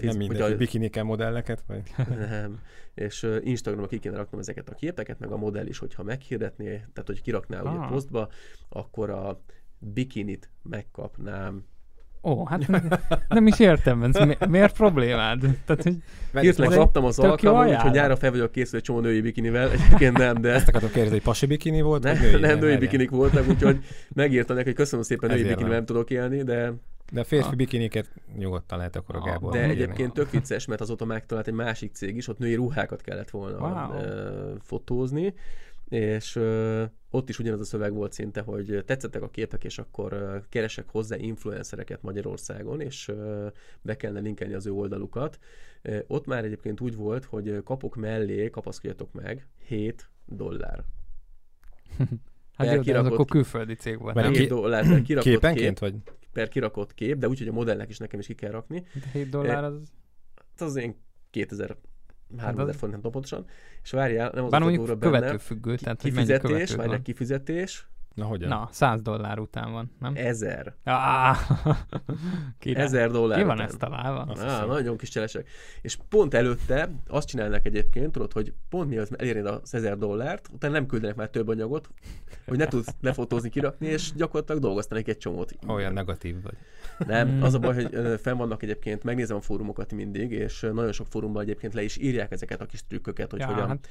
Nem mindegy, bikiniken modelleket? Vagy? Nem. És Instagramon ki kéne raknom ezeket a képeket, meg a modell is, hogyha meghirdetné, tehát hogy kiraknál ugye posztba, akkor a bikinit megkapnám. Ó, hát nem is értem, miért problémád? Hirtelen kaptam az alkalmat, úgyhogy nyára fel vagyok készülő csomó női bikinivel, egyébként nem, de... Ezt akartam kérdezni, hogy pasi bikini volt? Nem, női bikinik voltak, úgyhogy megírtam neki, hogy köszönöm szépen, női bikinivel nem tudok élni, de... De a férfi bikiniket nyugodtan lehet akkor a Gábor. De egyébként tök vicces, mert azóta megtalált egy másik cég is, ott női ruhákat kellett volna fotózni, és ott is ugyanaz a szöveg volt szinte, hogy tetszettek a képek, és akkor keresek hozzá influencereket Magyarországon, és be kellene linkelni az ő oldalukat. Ott már egyébként úgy volt, hogy kapok mellé, kapaszkodjatok meg, $7. Hát az akkor külföldi cég volt. $7 képenként, vagy? Per kirakott kép, de úgy, hogy a modellnek is nekem is ki kell rakni. $7 az... Az én 3000 forint, nem tudom pontosan. És várjál, nem az az óra benne. Követőfüggő, tehát kifizetés, várjál, kifizetés. Na, hogyan? Na, $100 után van, nem? 1000. $1000 Ki van ezt találva? Nagyon kis cselesek. És pont előtte azt csinálnak egyébként, tudod, hogy pont mielőtt elérnéd az $1000, utána nem küldenek már több anyagot, hogy ne tudsz lefotózni, kirakni, és gyakorlatilag dolgoztanak egy csomót. Olyan negatív vagy. Nem, az a baj, hogy fenn vannak egyébként, megnézem a fórumokat mindig, és nagyon sok fórumban egyébként le is írják ezeket a kis trükköket, hogy hogyan... Hát.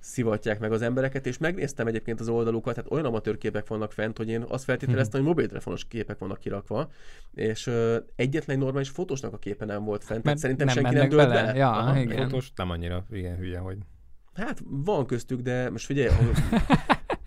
Szivatják meg az embereket, és megnéztem egyébként az oldalukat, tehát olyan amatőr képek vannak fent, hogy én azt feltételeztem, hogy mobiltelefonos képek vannak kirakva, és egyetlen normális fotósnak a képe nem volt fent, mert szerintem senki nem dőlt bele. Ja, aha, igen. Fotós nem annyira, igen, hülye, hogy... Hát van köztük, de most figyelj...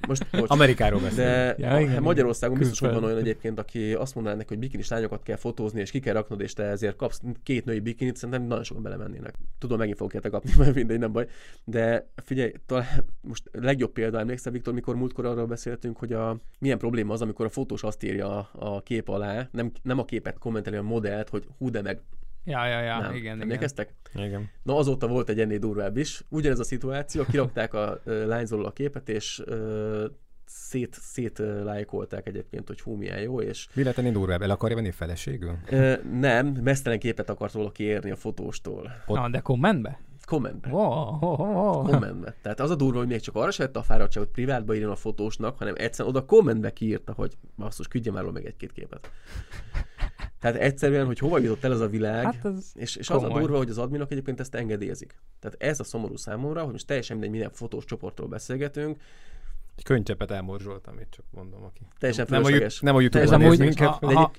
Most, Amerikáról beszélünk. De ja, Magyarországon biztos, hogy van olyan egyébként, aki azt mondaná neki, hogy bikinis lányokat kell fotózni, és ki kell raknod, és te ezért kapsz 2 női bikinit, szerintem nagyon sokan belemennének. Tudom, megint fogok érte kapni, mert mindegy, nem baj. De figyelj, talán most legjobb példa, emlékszel, Viktor, mikor múltkor arról beszéltünk, hogy milyen probléma az, amikor a fotós azt írja a kép alá, nem a képet kommenteli, a modellt, hogy hú, de meg... Ja, nem. Igen. Emlékeztek? Igen. Na, azóta volt egy ennél durvább is. Ugyanez a szituáció, kirakták a lányzoló a képet, és szétlájkolták egyébként, hogy hú, milyen jó, és... Mi lehet ennél durvább? El akarja venni feleségül? Nem, mesztelen képet akart volna kérni a fotóstól. Na, de kommentbe? Kommentbe. Kommentbe. Tehát az a durva, hogy még csak arra se vette a fáradtságot, hogy privátba írjon a fotósnak, hanem egyszerűen oda kommentbe kiírta, hogy basszus, küldje már róla meg egy-két képet. Tehát egyszerűen, hogy hova jutott el ez a világ, hát és az a durva, hogy az adminok egyébként ezt engedélyezik. Tehát ez a szomorú számomra, hogy most teljesen mindegy, minden fotós csoportról beszélgetünk. Egy könycsepet elmorzsoltam, itt csak mondom, aki. Teljesen felesleges. Nem a YouTube-on néz minket.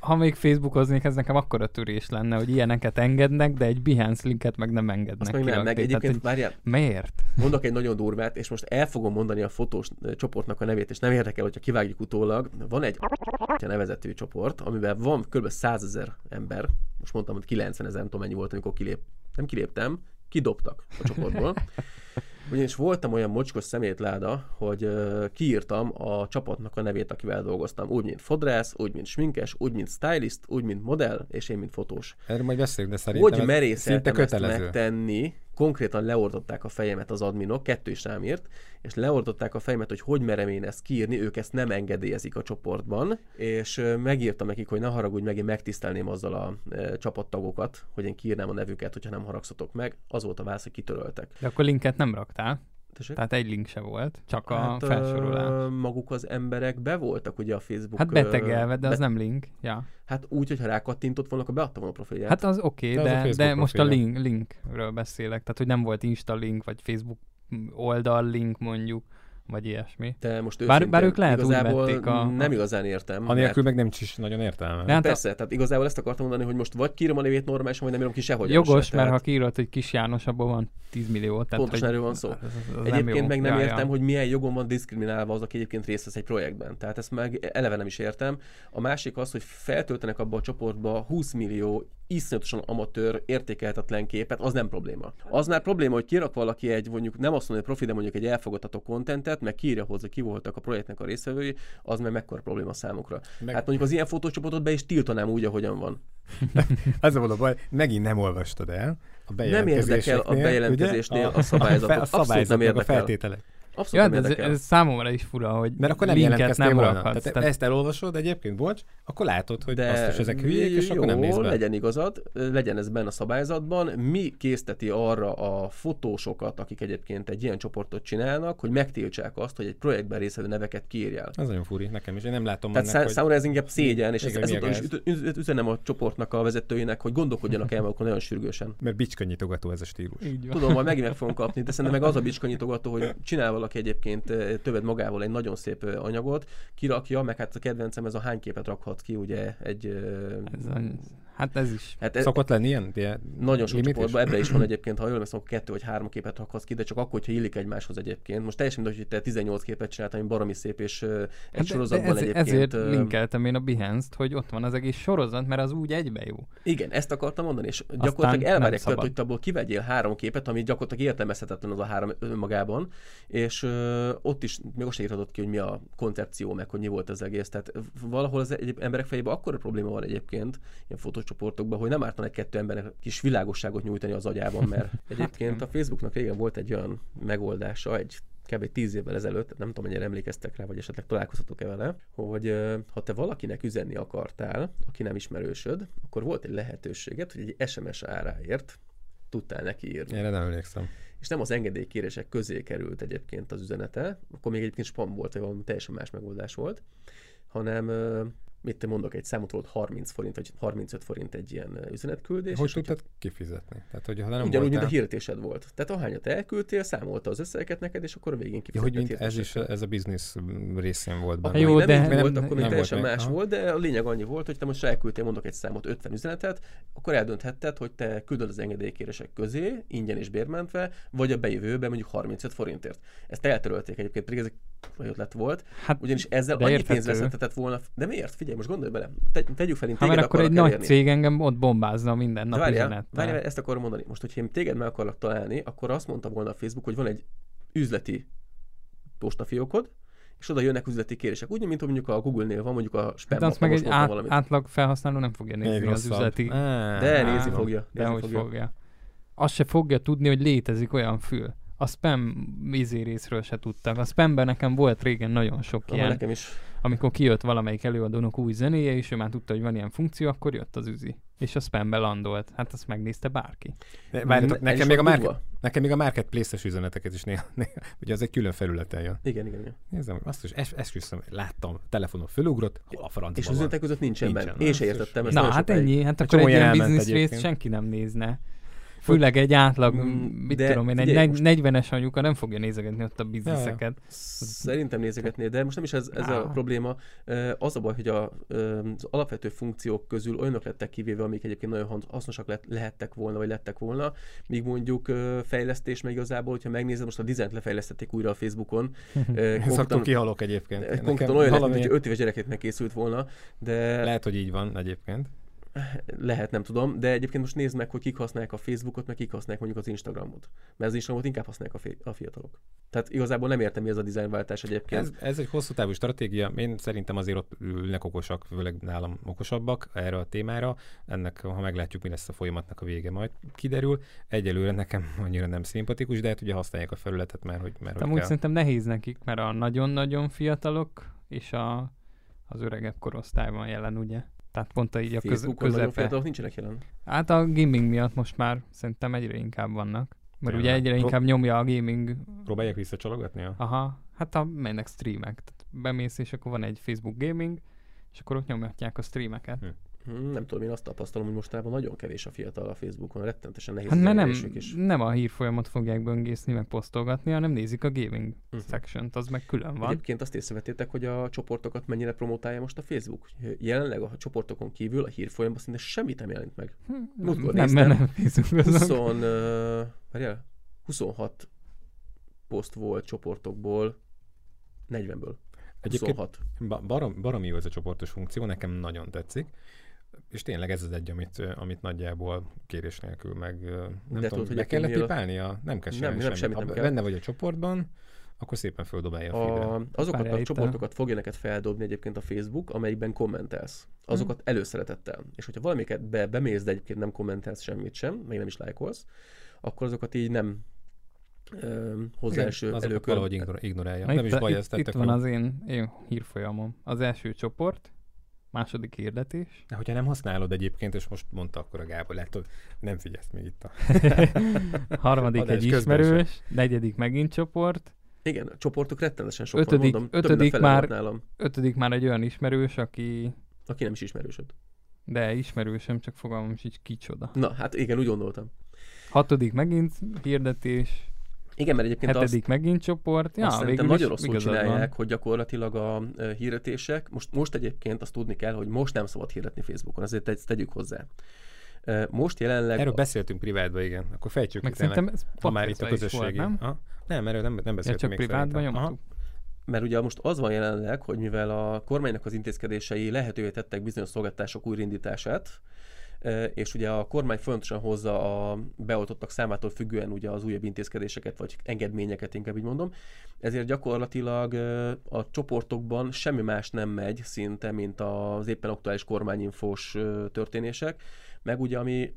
Ha még Facebookoznék, ez nekem akkora törés lenne, hogy ilyeneket engednek, de egy Behance linket meg nem engednek. Azt meg nem, meg egyébként várjál. Miért? Mondok egy nagyon durvát, és most el fogom mondani a fotós csoportnak a nevét, és nem érdekel, hogyha kivágjuk utólag. Van egy nevezetű csoport, amiben van kb. 100 000 ember. Most mondtam, hogy 90 000, nem tudom mennyi volt, amikor nem kiléptem, kidobtak a csoportból. Ugyanis voltam olyan mocskos szemétláda, hogy kiírtam a csapatnak a nevét, akivel dolgoztam. Úgy, mint fodrász, úgy, mint sminkes, úgy, mint stylist, úgy, mint modell, és én, mint fotós. Erről majd beszéljük, de szerintem hogy merészeltem ezt megtenni, konkrétan leordották a fejemet az adminok, 2 is rám írt, és leordották a fejemet, hogy merem én ezt kiírni, ők ezt nem engedélyezik a csoportban, és megírtam nekik, hogy ne haragudj meg, én megtisztelném azzal a csapattagokat, hogy én kiírnám a nevüket, hogyha nem haragszotok meg. Az volt a válasz, hogy kitöröltek. De akkor linket nem raktál? Tehát egy link se volt, csak a felsorolás. Maguk az emberek be voltak ugye a Facebook... Hát betegelve, de az nem link. Ja. Hát úgy, hogyha rákattintott volna, akkor beadta volna a profilját. Hát az oké, de most a linkről beszélek. Tehát, hogy nem volt Insta link, vagy Facebook oldal link mondjuk, vagy ilyesmi. De most bár ők lehet úgy vették a... Nem igazán értem. Anélkül meg nem is nagyon értelme. Hát persze, tehát igazából ezt akartam mondani, hogy most vagy kiírom a névét normálisan, vagy nem írom ki sehogy. Jogos, mert ha kiírod, hogy Kis János, abban van 10 millió. Pontosan erről van szó. Az egyébként meg nem értem, hogy milyen jogon van diszkriminálva az, aki egyébként részt vesz egy projektben. Tehát ezt meg eleve nem is értem. A másik az, hogy feltöltenek abba a csoportba 20 millió iszonyatosan amatőr, értékelhetetlen képet, az nem probléma. Az már probléma, hogy kirak valaki egy, mondjuk nem azt mondja, profi, de mondjuk egy elfogadható kontentet, projektet, meg kiírja hozzá, ki voltak a projektnek a részvevői, az meg mekkora probléma számukra. Meg... Hát mondjuk az ilyen fotócsoportot be is tiltanám úgy, ahogyan van. Ez a baj, megint nem olvastad el a bejelentkezésnél. Nem érdekel a bejelentkezésnél a szabályzatok. Abszolút nem érdekel. A feltételek. Abszolút ja, ez számomra is fura, hogy mert akkor nem jelentkeztél volna. Tehát ezt elolvasod egyébként, bocs, akkor látod, hogy de azt is ezek hülyék, és akkor nem néz be. Legyen igazad, legyen ez benne a szabályzatban. Mi készteti arra a fotósokat, akik egyébként egy ilyen csoportot csinálnak, hogy megtiltsák azt, hogy egy projektben részvevő neveket kiírjál. Ez nagyon furi, nekem is. Én nem látom ennek, hogy... Számomra ez inkább szégyen, és ezután is üzenem a csoportnak a vezetőinek, hogy gondolkodjanak el magukon nagyon sürgősen. Mert bicskanyitogató ez a stílus. Tudom, majd megint meg fogunk kapni, de szerintem meg az a bicskanyitogató, hogy csinál valaki egyébként többet magával egy nagyon szép anyagot, kirakja, meg hát a kedvencem ez a hány képet rakhat ki, ugye egy... Hát ez is. Hát ez szokott lenni ilyen nagyon sok csoportban, ebben is van egyébként, ha jól emlékszem, 2 vagy 3 képet rakhatsz ki, de csak akkor, hogyha illik egymáshoz egyébként. Most teljesen mindegy, hogy te 18 képet csináltam, ami baromi szép, és egy hát sorozatban de egyébként... Ezért linkeltem én a Behance-t, hogy ott van az egész sorozat, mert az úgy egybe jó. Igen, ezt akartam mondani, és gyakorlatilag elvárják tőled, hogy te abból kivegyél 3 képet, ami gyakorlatilag értelmezhetetlen az a 3 önmagában, és ott is még most írhatod ki, hogy mi a koncepció, meg hogy mi volt az egész. Tehát valahol az emberek fejében akkora probléma van egyébként, ilyen fotós csoportokban, hogy nem ártan egy-kettő embernek kis világosságot nyújtani az agyában, mert egyébként a Facebooknak régen volt egy olyan megoldása, egy kb. 10 évvel ezelőtt, nem tudom, mennyire emlékeztek rá, vagy esetleg találkozhatok-e vele, hogy ha te valakinek üzenni akartál, aki nem ismerősöd, akkor volt egy lehetőséged, hogy egy SMS áráért tudtál neki írni. Erre nem emlékszem. És nem az engedélykérések közé került egyébként az üzenete, akkor még egyébként spam volt, vagy valami teljesen más megoldás volt, hanem mit mondok, egy számot volt 30 forint, vagy 35 forint egy ilyen üzenetküldés. Hogy tudtad kifizetni? Tehát, hogy ha nem ugyanúgy, voltál... mint a hirdetésed volt. Tehát ahányat elküldtél, számolta az összegeket neked, és akkor a végén kifizetett. Ja, ez a biznisz részén volt benne. Jó, de nem volt, akkor még teljesen más volt, de a lényeg annyi volt, hogy te most elküldtél, mondok egy számot, 50 üzenetet, akkor eldönthetted, hogy te küldöd az engedélykérések közé, ingyen és bérmentve, vagy a bejövőbe mondjuk 35 forintért. Ezt eltörölték egyébként, pedig ez egy ötlet volt. Hát, ugyanis ezzel annyi pénzt vesztetett volna. De miért? Figyelj, most gondolj bele, tegyük fel, én téged akkor egy nagy cég engem ott bombázna minden nap üzenettel. Várjál, ezt akarom mondani. Most, hogyha én téged meg akarlak találni, akkor azt mondta volna a Facebook, hogy van egy üzleti postafiókod, és oda jönnek üzleti kérések. Úgy, mint mondjuk a Google-nél van mondjuk a spam. De azt meg egy átlag felhasználó nem fogja nézni az üzleti. De nézi fogja. Azt se fogja tudni, hogy létezik olyan fül. A spam ízé részről se tudtam. A spamben nekem volt régen nagyon sok ilyen. Nekem is. Amikor kijött valamelyik előadónak új zenéje, és ő már tudta, hogy van ilyen funkció, akkor jött az üzi. És a spambe landolt. Hát azt megnézte bárki. Nekem még a marketplace-es üzeneteket is néha. Ugye az egy külön felületen jön. Igen. Nézzem, azt is esküszöm, láttam, telefonon fölugrott, hol a francba. És az üzenetek között nincsen. Én se értettem ezt. Na hát ennyi, hát akkor egy ilyen business részt senki nem nézne. Főleg egy átlag, egy 40-es anyuka nem fogja nézegetni ott a bizniszeket. Szerintem nézegetné, de most nem is ez a probléma. Az a baj, hogy az alapvető funkciók közül olyanok lettek kivéve, amik egyébként nagyon hasznosak lehettek volna, vagy lettek volna, míg mondjuk fejlesztés meg igazából, hogyha megnézed, most a dizájnt lefejlesztették újra a Facebookon. Szaktuk kihalok egyébként. Konkrétan olyan lett, hogy 5 éves gyerekeknek készült volna. De... Lehet, hogy így van egyébként. Lehet, nem tudom, de egyébként most nézd meg, hogy kik használják a Facebookot, meg kik használják mondjuk az Instagramot. Mert az Instagramot inkább használják a fiatalok. Tehát igazából nem értem, mi ez a dizájnváltás egyébként. Ez egy hosszú távú stratégia. Én szerintem azért ott ülnek okosak, főleg nálam okosabbak erre a témára. Ennek, ha meglátjuk, mi lesz a folyamatnak a vége, majd kiderül. Egyelőre nekem annyira nem szimpatikus, de hát ugye használják a felületet már, hogy kell. Amúgy szerintem nehéz nekik, mert a nagyon-nagyon fiatalok és az öregebb korosztályban jelen, ugye? Tehát pont így a közepe. Nincsenek jelen. Hát a gaming miatt most már szerintem egyre inkább vannak. Mert ugye egyre inkább nyomja a gaming... Próbálják visszacsalogatni? Aha. Hát mennek streamek. Tehát bemész, és akkor van egy Facebook gaming, és akkor ott nyomjatják a streameket. Nem tudom, én azt tapasztalom, hogy mostában nagyon kevés a fiatal a Facebookon, rettentesen nehéz. Hát mert nem a hírfolyamot fogják böngészni, meg posztolgatni, hanem nézik a gaming section-t, az meg külön van. Egyébként azt észrevettétek, hogy a csoportokat mennyire promotálja most a Facebook? Jelenleg a csoportokon kívül a hírfolyamban szinte semmit nem jelent meg. Múltkor néztem. Nem Facebook 26 poszt volt csoportokból, 40-ből. 26. Baromi jó ez a csoportos funkció, nekem nagyon tetszik. És tényleg ez az egy, amit nagyjából kérés nélkül meg nem tudom, be kellett pipálnia? Nem kell semmit. Benne vagy a csoportban, akkor szépen földobálja a feedre. Azokat a csoportokat fogja neked feldobni egyébként a Facebook, amelyikben kommentelsz. Azokat előszeretettel. És hogyha valamiket bemész, de egyébként nem kommentelsz semmit sem, még nem is lájkolsz, akkor azokat így nem hozzáeső előkör. Valahogy ignorálja. Nem is baj, ezt tettek. Itt van az én hírfolyamom. Az első csoport, második hirdetés. De hogyha nem használod egyébként, és most mondta akkor a Gábor, látod, nem figyelsz még itt a... Harmadik egy ismerős, negyedik megint csoport. Igen, a csoportok rettenesen sokan, mondom, több már nálam. Ötödik már egy olyan ismerős, aki nem is ismerősöd. De ismerősöm, csak fogalmam sincs kicsoda. Na, hát igen, úgy gondoltam. Hatodik megint hirdetés. Igen, mert egyébként hetedik megint csoport. Ja, szerintem nagyon rosszul csinálják, van. Hogy gyakorlatilag a hirdetések, most egyébként azt tudni kell, hogy most nem szabad hirdetni Facebookon, azért ezt tegyük hozzá. Most jelenleg... Erről beszéltünk privátban, igen. Akkor fejtsük meg itt, ha már itt a közösségi. Nem, erről nem beszéltünk még privátban nyomtuk. Mert ugye most az van jelenleg, hogy mivel a kormánynak az intézkedései lehetővé tettek bizonyos szolgáltatások újraindítását, és ugye a kormány fontosan hozza a beoltottak számától függően ugye az újabb intézkedéseket, vagy engedményeket, inkább így mondom. Ezért gyakorlatilag a csoportokban semmi más nem megy szinte, mint az éppen aktuális kormányinfós történések, meg ugye ami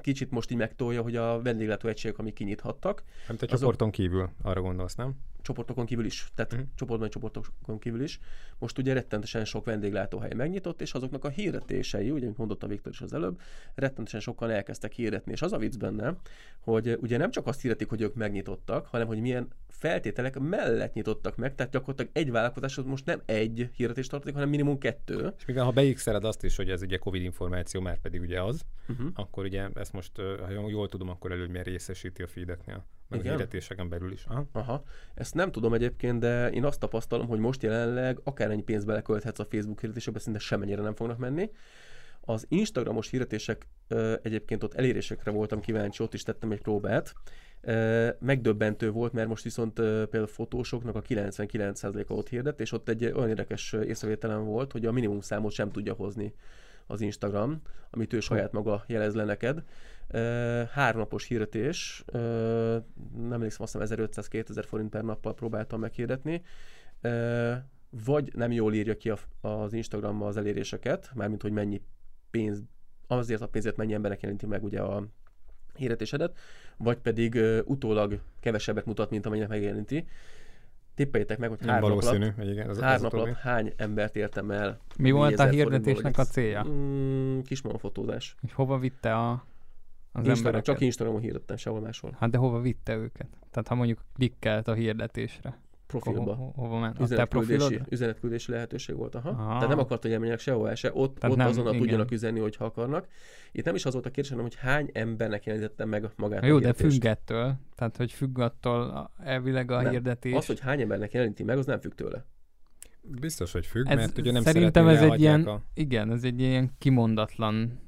kicsit most így megtolja, hogy a vendéglátóegységek, amik kinyithattak. Amit a csoporton kívül, arra gondolsz, nem? Csoportokon kívül is, tehát csoportokon kívül is. Most ugye rettentesen sok vendéglátóhely megnyitott, és azoknak a hirdetései, ugye, mint mondott a Viktor is az előbb, rettentesen sokan elkezdtek hirdetni. És az a vicc benne, hogy ugye nem csak azt hirdetik, hogy ők megnyitottak, hanem hogy milyen feltételek mellett nyitottak meg, tehát gyakorlatilag egy vállalkozáshoz most nem egy hirdetést tartanak, hanem minimum 2. És mivel ha beixered azt is, hogy ez ugye Covid információ, már pedig ugye az, akkor ugye ezt most, ha jól tudom, akkor előnyben részesíti a feedeknél. Meg igen. A hirdetéseken belül is. Aha. Ezt nem tudom egyébként, de én azt tapasztalom, hogy most jelenleg akárennyi pénzt belekölthetsz a Facebook hirdetésekbe, szinte semennyire nem fognak menni. Az Instagramos hirdetések egyébként ott elérésekre voltam kíváncsi, ott is tettem egy próbát. Megdöbbentő volt, mert most viszont például fotósoknak a 99%-a ott hirdet, és ott egy olyan érdekes észrevételem volt, hogy a minimum számot sem tudja hozni az Instagram, amit ő saját maga jelez le neked. 3 napos hirdetés, nem emlékszem, azt hiszem 1500-2000 forint per nappal próbáltam meghirdetni, vagy nem jól írja ki az Instagrammal az eléréseket, mármint hogy mennyi pénz, azért a pénzért mennyi embernek jelenti meg ugye a hirdetésedet, vagy pedig utólag kevesebbet mutat, mint amennyinek megjelenti. Tippeljétek meg, hogy 3 nap alatt hány embert értem el. Mi volt a hirdetésnek a célja? Kismalomfotózás. És hova vitte az embereket? Csak Instagramon hirdettem, sehol máshol. Hát de hova vitte őket? Tehát ha mondjuk klikkelt a hirdetésre. Profilba. Hova ment? A te profilodra? Üzenetküldési lehetőség volt. Aha. Tehát nem akart, hogy elmenjenek sehová se. Ott nem, azonnal tudjanak üzenni, hogyha akarnak. Itt nem is az volt a kérdés, hanem, hogy hány embernek jelentettem meg magát a hirdetést. Jó, de függ ettől. Tehát, hogy függ attól elvileg a hirdetés. Az, hogy hány embernek jelenti meg, az nem függ tőle. Biztos, hogy függ, mert ugye nem szeretném elhagyják a... Igen, ez egy ilyen kimondatlan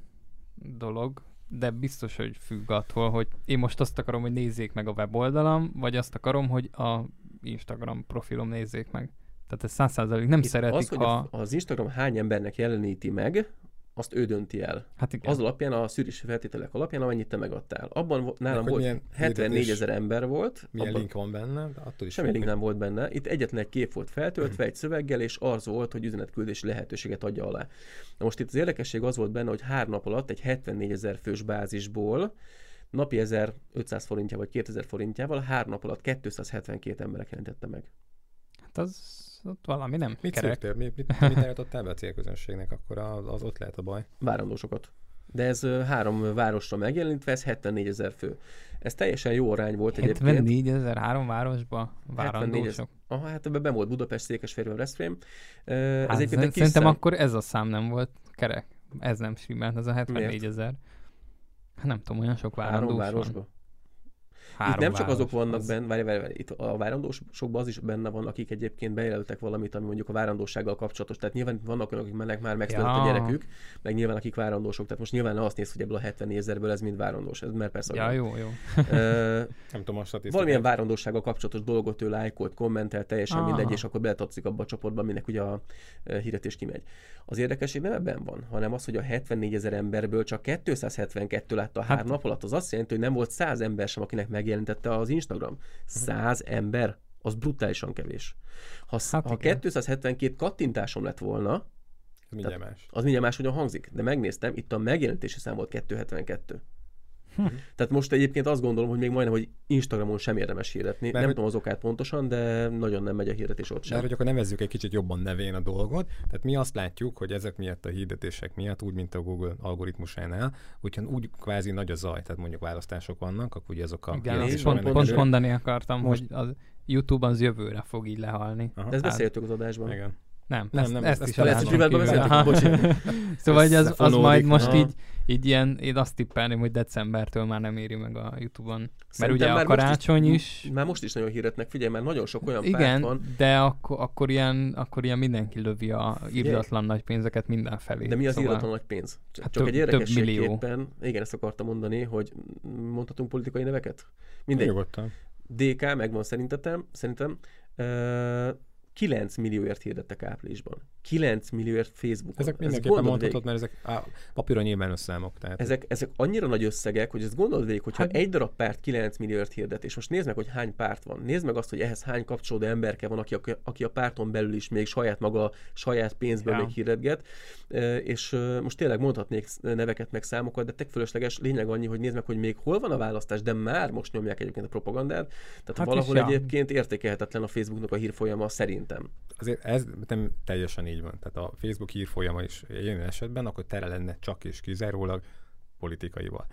dolog. De biztos, hogy függ attól, hogy én most azt akarom, hogy nézzék meg a weboldalam, vagy azt akarom, hogy a Instagram profilom nézzék meg. Tehát ez 100%, nem itt szeretik, az, ha... Az Instagram hány embernek jeleníti meg, azt ő dönti el. Hát igen. Az alapján, a szűrési feltételek alapján, amennyit te megadtál. Abban nálam volt 74 000 ember volt. Milyen link van benne? Semmi link nem volt benne. Itt egyetlen egy kép volt feltöltve egy szöveggel, és az volt, hogy üzenetküldési lehetőséget adja alá. Na most itt az érdekesség az volt benne, hogy 3 nap alatt egy 74 000 fős bázisból napi 1500 forintja vagy 2000 forintjával 3 nap alatt 272 emberek jelentette meg. Hát az ott valami nem mit kerek. Szűktél? Mit eljutottál be a célközönségnek? Akkor az ott lehet a baj. Várandósokat. De ez 3 városra megjelenítve, ez 74 000 fő. Ez teljesen jó arány volt egyébként. 74 000 3 városba várandósok. Aha, hát ebben volt Budapest, Székesfehérvár, Veszprém. Hát szerintem akkor ez a szám nem volt kerek. Ez nem simmelt, ez a 74 000. Hát nem tudom, olyan sok várandós 3 városba. Itt nem csak azok vannak benne, itt a várandósokban az is benne van, akik egyébként bejelöltek valamit, ami mondjuk a várandósággal kapcsolatos. Tehát nyilván vannak olyanok, akik mennek már megszületett a gyerekük, meg nyilván akik várandósok. Tehát most nyilván azt néz, hogy ebből a 70 000-ből ez mind várandós. Ez már persze. Ja, jó. Nem tudom a statisztikát. Valamilyen várandósággal kapcsolatos dolgot ő lájkolt, kommentel, teljesen mindegy, és akkor beletatszik abba a csoportba, aminek ugye a hirdetés kimegy. Az érdekesség nem ebben van, hanem az, hogy a 74 000 emberből csak 272 látta 3 nap alatt, az azt jelenti, hogy nem volt 100 ember sem, akinek megjelentette az Instagram. 100 ember. az brutálisan kevés. Ha 272 kattintásom lett volna, mindjárt más. Az mindjárt máshogyan hangzik. De megnéztem, itt a megjelenítési szám volt 272. Tehát most egyébként azt gondolom, hogy még majdnem, hogy Instagramon sem érdemes hirdetni. Nem tudom az okát pontosan, de nagyon nem megy a hirdetés ott sem. Mert hogy akkor nevezzük egy kicsit jobban nevén a dolgot. Tehát mi azt látjuk, hogy ezek miatt a hirdetések miatt, úgy, mint a Google algoritmusánál, úgy kvázi nagy a zaj. Tehát mondjuk választások vannak, akkor ugye azok a... Pont mondani akartam, most... hogy a YouTube az jövőre fog így lehalni. Aha. Ezt beszéltük az adásban. Igen. Nem, ezt is beszéltük. Szóval az majd most így ilyen, én azt tippelném, hogy decembertől már nem éri meg a YouTube-on. Szerintem mert ugye a karácsony is... Már most is nagyon hirdetnek, figyelj, már nagyon sok olyan párt van. Igen, de akkor ilyen mindenki lövi a irdatlan nagy pénzeket mindenfelé. De mi az irdatlan nagy pénz? Hát csak egy érdekességképpen, igen, ezt akartam mondani, hogy mondhatunk politikai neveket? Mindegy. DK megvan szerintem. 9 millióért hirdettek áprilisban. 9 millióért Facebookon. Ezek mindenképpen mondhatod, mert ezek papíron nyilván összeszámok. Tehát... Ezek annyira nagy összegek, hogy ezt gondolod végig, hogyha egy darab párt 9 millióért hirdet, és most nézd meg, hogy hány párt van. Nézd meg azt, hogy ehhez hány kapcsolódó emberke van, aki a párton belül is még saját pénzből még hirdetget. És most tényleg mondhatnék neveket meg számokat, de tök fölösleges, lényeg annyi, hogy nézd meg, hogy még hol van a választás, de már most nyomják egyébként a propagandát. Tehát valahol egyébként értékelhetetlen a Facebooknak a hírfolyama szerint. Azért ez nem teljesen így van. Tehát a Facebook hírfolyama is ilyen esetben, akkor tele lenne csak és kizárólag politikaival.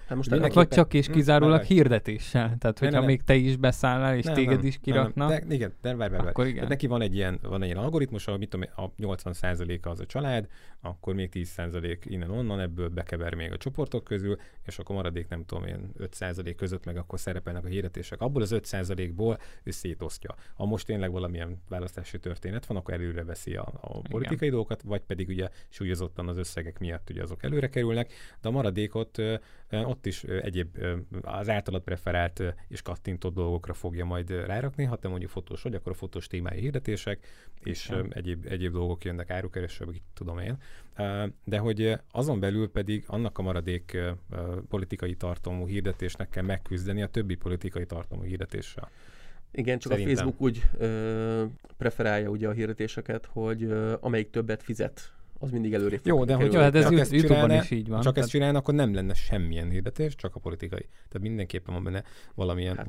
Vagy csak és kizárólag hirdetéssel. Tehát, hogyha még te is beszállnál, és téged is kiraknak. Igen, de várj. Neki van egy ilyen algoritmus, ahol mit tudom, a 80%-a az a család, akkor még 10% innen-onnan, ebből bekever még a csoportok közül, és akkor maradék, nem tudom én, 5% között meg akkor szerepelnek a hirdetések. Abból az 5%-ból ő szétosztja. Ha most tényleg valamilyen választási történet van, akkor előre veszi a politikai dolgokat, vagy pedig ugye súlyozottan az összegek miatt ugye azok előre kerülnek, de a maradékot ott is egyéb az általad preferált és kattintott dolgokra fogja majd rárakni. Ha te mondjuk fotós vagy, akkor a fotós témájú hirdetések és egyéb dolgok jönnek, árukereső, vagy tudom én. De hogy azon belül pedig annak a maradék politikai tartalmú hirdetésnek kell megküzdeni a többi politikai tartalmú hirdetéssel. Igen, csak szerintem. A Facebook úgy preferálja ugye a hirdetéseket, hogy amelyik többet fizet, az mindig előrébb. Jó, de hogyha hát ez YouTube-ban is így van. Csak ezt csinálna, akkor nem lenne semmilyen hirdetés, csak a politikai. Tehát mindenképpen van benne valamilyen... Hát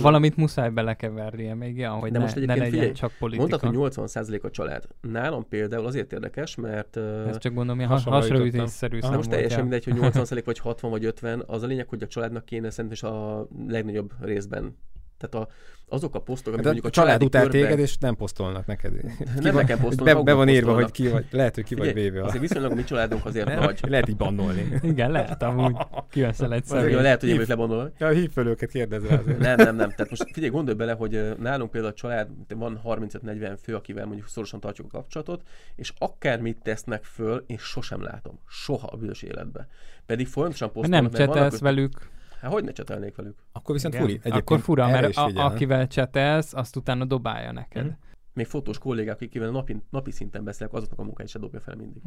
valamit muszáj belekevernie még, ahogy de most ne legyen csak politika. Mondtad, hogy 80% a család. Nálam például azért érdekes, mert... Ez csak gondolom, ilyen hasraütésszerű szám. Most teljesen mindegy, hogy 80% vagy 60 vagy 50, az a lényeg, hogy a családnak kéne szerintem is a legnagyobb részben. Tehát azok a posztok, amik mondjuk a család után téged, és nem posztolnak neked. Nem nekem posztolnak. Be van írva, hogy ki vagy, lehet, hogy ki vagy véve. Azért viszonylag a mi családunk azért nagy. Lehet így bannolni. Igen, lehet amúgy. Kiveszel egyszer. Lehet, hogy ők lebannolnak. Ja, hívj fel őket, kérdezve azért. Nem. Tehát most figyelj, gondolj bele, hogy nálunk például a család van 35-40 fő, akivel mondjuk szorosan tartjuk a kapcsolatot, és akármit tesznek föl, én sosem látom. Soha a büdös életbe. Pedig folyamatosan posztolnak. Nem csetelsz velük. Hát hogy ne csetelnék velük? Akkor viszont furi. Akkor fura, mert akivel csetelsz, azt utána dobálja neked. Mm-hmm. Még fotós kollégák, akivel napi szinten beszélek, azoknak a munkáit se dobja fel mindig.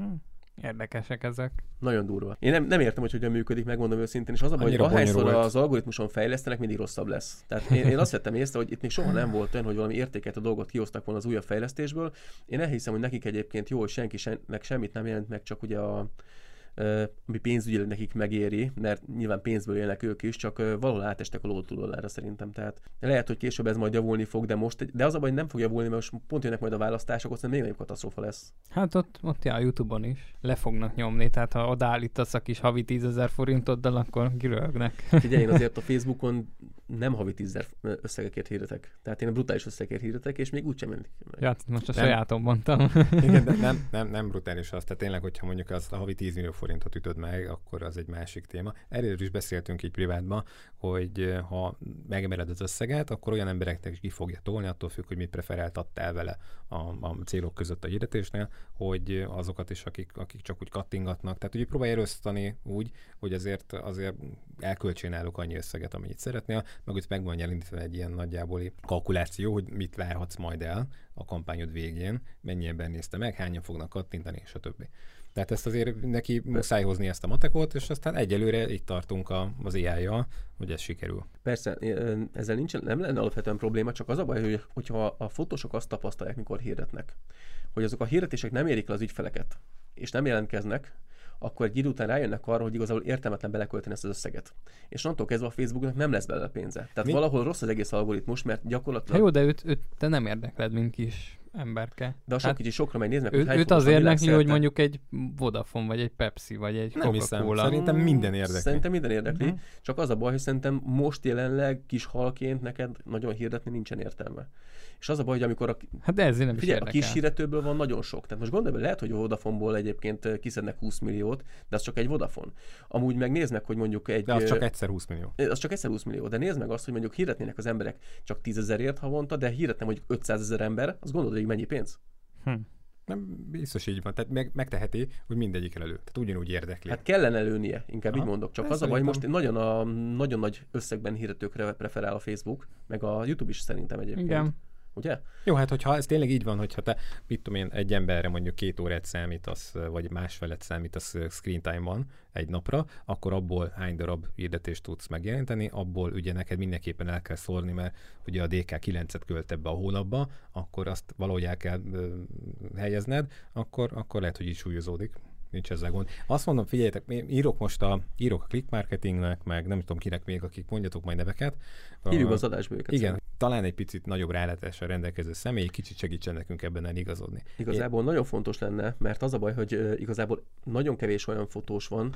Érdekesek ezek. Nagyon durva. Én nem értem, hogy hogyan működik, megmondom őszintén, és az a baj, hogy ahányszor az algoritmuson fejlesztenek, mindig rosszabb lesz. Tehát én azt vettem észre, hogy itt még soha nem volt olyan, hogy valami értéket a dolgot kihoztak volna az újabb fejlesztésből. Én elhiszem, hogy nekik egyébként jó, hogy senkinek semmit nem jelent meg, csak ugye ami pénzügyileg nekik megéri, mert nyilván pénzből élnek ők is, csak valahol átestek a lótulollára szerintem. Tehát lehet, hogy később ez majd javulni fog, de az a baj, nem fog javulni, mert most pont jönnek majd a választások, aztán még nagyobb katasztrófa lesz. Hát ott a YouTube-on is le fognak nyomni, tehát ha odaállítasz a kis havi 10 000 forintoddal, akkor kiröhögnek. Figyelj, én azért a Facebookon nem havi 10 000 összegekért hirdetek. Tehát én a brutális összegekért hirdetek, és még úgysem mennek. Ja, most a sajátom mondtam. Igen, de nem brutális az. Tehát tényleg, hogyha mondjuk azt a havi 10 millió forintot ütöd meg, akkor az egy másik téma. Erről is beszéltünk így privátban, hogy ha megemeled az összeget, akkor olyan embereknek is ki fogja tolni, attól függ, hogy mit preferáltattál vele a célok között a hirdetésnél, hogy azokat is, akik csak úgy kattingatnak. Tehát ugye próbálj erősztani úgy, hogy azért elköltsé náluk annyi összeget, amennyit szeretnél, meg úgy meg van elindítva egy ilyen nagyjáboli kalkuláció, hogy mit várhatsz majd el a kampányod végén, mennyi ember nézte meg, hányan fognak kattintani, stb. Tehát ezt azért neki muszáj hozni ezt a matekot, és aztán egyelőre itt tartunk az AI-jal, hogy ez sikerül. Persze, ezzel nem lenne alapvetően probléma, csak az a baj, hogy, hogyha a fotósok azt tapasztalják, mikor hirdetnek, hogy azok a hirdetések nem érik le az ügyfeleket, és nem jelentkeznek, akkor egy idő után rájönnek arra, hogy igazából értelmetlen belekölteni ezt az összeget. És onnantól kezdve a Facebooknak nem lesz belőle pénze. Tehát valahol rossz az egész algoritmus, mert gyakorlatilag... Ha jó, de őt te nem érdekled, mint kis emberke. De a sok kicsi sokra megy, nézd meg, hogy őt az érdekli, hogy mondjuk egy Vodafone, vagy egy Pepsi, vagy egy Coca-Cola. Szerintem minden érdekli. Uh-huh. Csak az a baj, hogy szerintem most jelenleg kis halként neked nagyon hirdetni nincsen értelme. És az a baj, hogy amikor a kis hirdetőből van nagyon sok. Tehát most gondolj, lehet, hogy a Vodafoneból egyébként kiszednek 20 milliót, de az csak egy Vodafone. Amúgy meg nézd meg, hogy mondjuk egy... De az csak egyszer 20 millió. Az csak egyszer 20 millió, de nézd meg azt, hogy mondjuk hirdetnének az emberek csak 10 000-ért havonta, de hirdetne mondjuk 500 000 ember, azt gondolod, hogy mennyi pénz? Nem, biztos így van. Tehát megteheti, hogy mindegyik elő. Tehát ugyanúgy érdekli. Hát kellene lőnie, inkább így mondok. Csak az a baj, most nagyon nagy összegben hirdetőkre preferál a Facebook, meg a YouTube is szerintem egyébként. Igen. Ugye? Jó, hát hogyha ez tényleg így van, hogyha te, mit tudom én, egy emberre mondjuk 2 órát számítasz, vagy másfelet számítasz screen time-ban egy napra, akkor abból hány darab hirdetést tudsz megjelenteni, abból ugye neked mindenképpen el kell szórni, mert ugye a DK 9-et költ ebbe a hónapba, akkor azt valahogy el kell helyezned, akkor lehet, hogy így súlyozódik. Nincs ezzel gond. Azt mondom, figyeljetek, írok a click marketingnek, meg nem tudom kinek még, akik mondjatok majd neveket. Írjuk az adásba őket. Igen, szemben. Talán egy picit nagyobb rálátással rendelkező személy, kicsit segítsen nekünk ebben eligazodni. Igazából nagyon fontos lenne, mert az a baj, hogy igazából nagyon kevés olyan fotós van,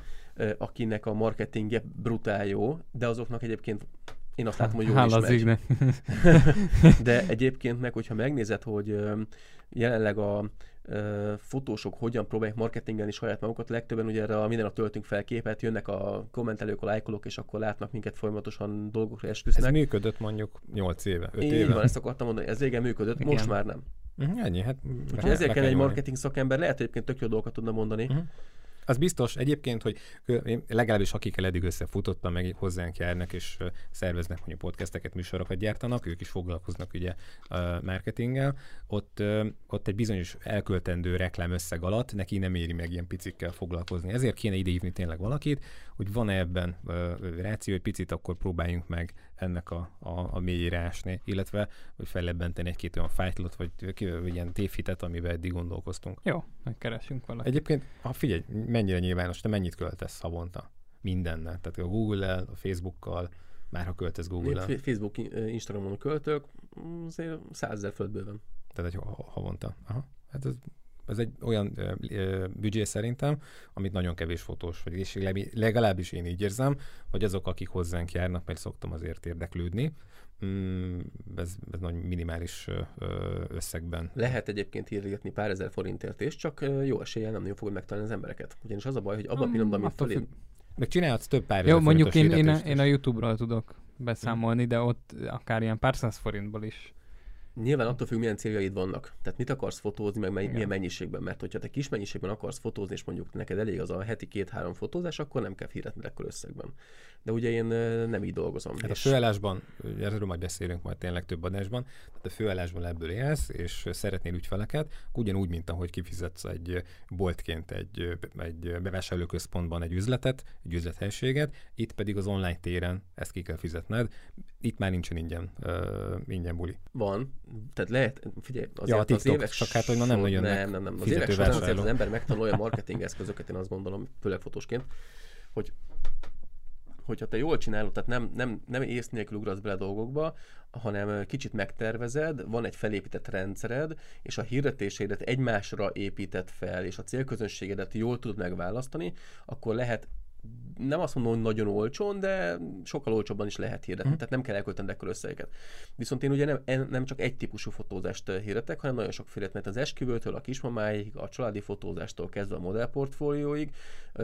akinek a marketingje brutál jó, de azoknak egyébként én azt látom, hogy jól ismerjük. De egyébként meg, hogyha megnézed, hogy jelenleg a fotósok hogyan próbálják marketingelni saját magukat, legtöbben ugye erre minden nap töltünk fel képet, jönnek a kommentelők, a lájkolók, és akkor látnak minket folyamatosan, dolgokra esküsznek. Ez működött mondjuk 5 éve. Így van, ezt akartam mondani, ez régen működött, igen. Most már nem. Ennyi, hát... Ezért kell egy marketing szakember, lehet, egyébként tök jó dolgokat tudna mondani. Uh-huh. Az biztos egyébként, hogy én legalábbis akikkel eddig összefutottam, meg hozzánk járnak és szerveznek mondjuk podcasteket, műsorokat gyártanak, ők is foglalkoznak ugye marketinggel, ott egy bizonyos elköltendő reklámösszeg alatt neki nem éri meg ilyen picikkel foglalkozni. Ezért kéne idehívni tényleg valakit, hogy van-e ebben ráció, egy picit akkor próbáljunk meg ennek a mélyére ásni, illetve hogy fellebbenteni egy-két olyan fájtlot, vagy ilyen tévhitet, amiben eddig gondolkoztunk. Jó, megkeresünk valakit. Egyébként, figyelj, mennyire nyilvános, te mennyit költesz havonta? Mindennel. Tehát a Google-el, a Facebookkal, már ha költesz Google-el. Facebook, Instagramon költök, azért 100 000 fölött bőven. Tehát egy havonta. Aha. Hát ez egy olyan büdzsé szerintem, amit nagyon kevés fotós, és legalábbis én így érzem, hogy azok, akik hozzánk járnak, mert szoktam azért érdeklődni, ez nagyon minimális összegben. Lehet egyébként hirdetni pár ezer forintért, és csak jó eséllyel nem nagyon fogod megtalálni az embereket. Ugyanis az a baj, hogy abban a pillanatban, amit fölé... Meg csinálhatsz több pár ezer forintos hirdetést. Jó, mondjuk én a YouTube-ról tudok beszámolni, de ott akár ilyen pár száz forintból is. Nyilván attól függ, milyen céljaid vannak. Tehát mit akarsz fotózni, meg milyen mennyiségben. Mert hogyha te kis mennyiségben akarsz fotózni, és mondjuk neked elég az a heti 2-3 fotózás, akkor nem kell hirdetni ekkor összegben. De ugye én nem így dolgozom. Hát és... a főállásban, erről majd beszélünk majd tényleg több adásban, tehát a főállásban ebből élsz, és szeretnél ügyfeleket, ugyanúgy, mint ahogy kifizetsz egy boltként, egy bevásárlóközpontban egy üzlethelységet, itt pedig az online téren ezt ki kell fizetned. Itt már nincsen ingyen buli. Van. Tehát lehet, figyelj, azért az évek során az évek során azért az ember megtanulja a marketing eszközöket, én azt gondolom, főleg fotósként, hogyha te jól csinálod, tehát nem ész nélkül ugrasz bele dolgokba, hanem kicsit megtervezed, van egy felépített rendszered, és a hirdetésédet egymásra építed fel, és a célközönségedet jól tudod megválasztani, akkor lehet, nem azt mondom, hogy nagyon olcsón, de sokkal olcsóbban is lehet hirdetni, tehát nem kell elkölteni ekkor összegeket. Viszont én ugye nem csak egy típusú fotózást hirdetek, hanem nagyon sok félet, mert az esküvőtől, a kismamáig, a családi fotózástól kezdve a modellportfólióig,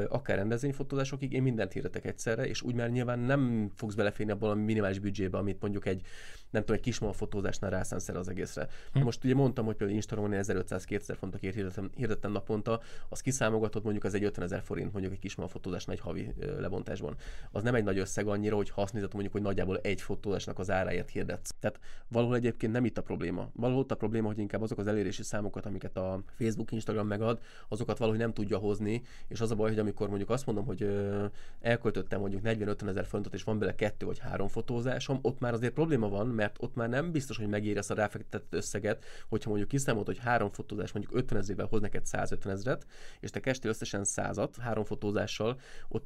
akár rendezvényfotózásokig, én mindent hirdetek egyszerre, és úgy már nyilván nem fogsz beleférni abban a minimális büdzsébe, amit mondjuk egy, nem tudom, egy kismama fotózásnál rászánsz az egészre. Most ugye mondtam, hogy például Instagramon 1500-2000 fontokért hirdettem naponta, azt kiszámogatod, mondjuk az egy 50 000 forint, mondjuk egy kismama fotózásnál egy havi lebontásban. Az nem egy nagy összeg annyira, hogy ha azt nézed, mondjuk, hogy nagyjából egy fotózásnak az áráért hirdetsz. Tehát valahol egyébként nem itt a probléma. Valahol ott a probléma, hogy inkább azok az elérési számokat, amiket a Facebook, Instagram megad, azokat valahogy nem tudja hozni, és az a baj, hogy amikor mondjuk azt mondom, hogy elköltöttem mondjuk 40-50 ezer forintot, és van bele 2 vagy 3 fotózásom, ott már azért probléma van, mert ott már nem biztos, hogy megérje a ráfektetett összeget, hogyha mondjuk kiszámolt, hogy 3 fotózás mondjuk 50 ezrével hoz neked 150 ezret, és te kestél összesen 100-at 3 fotózással,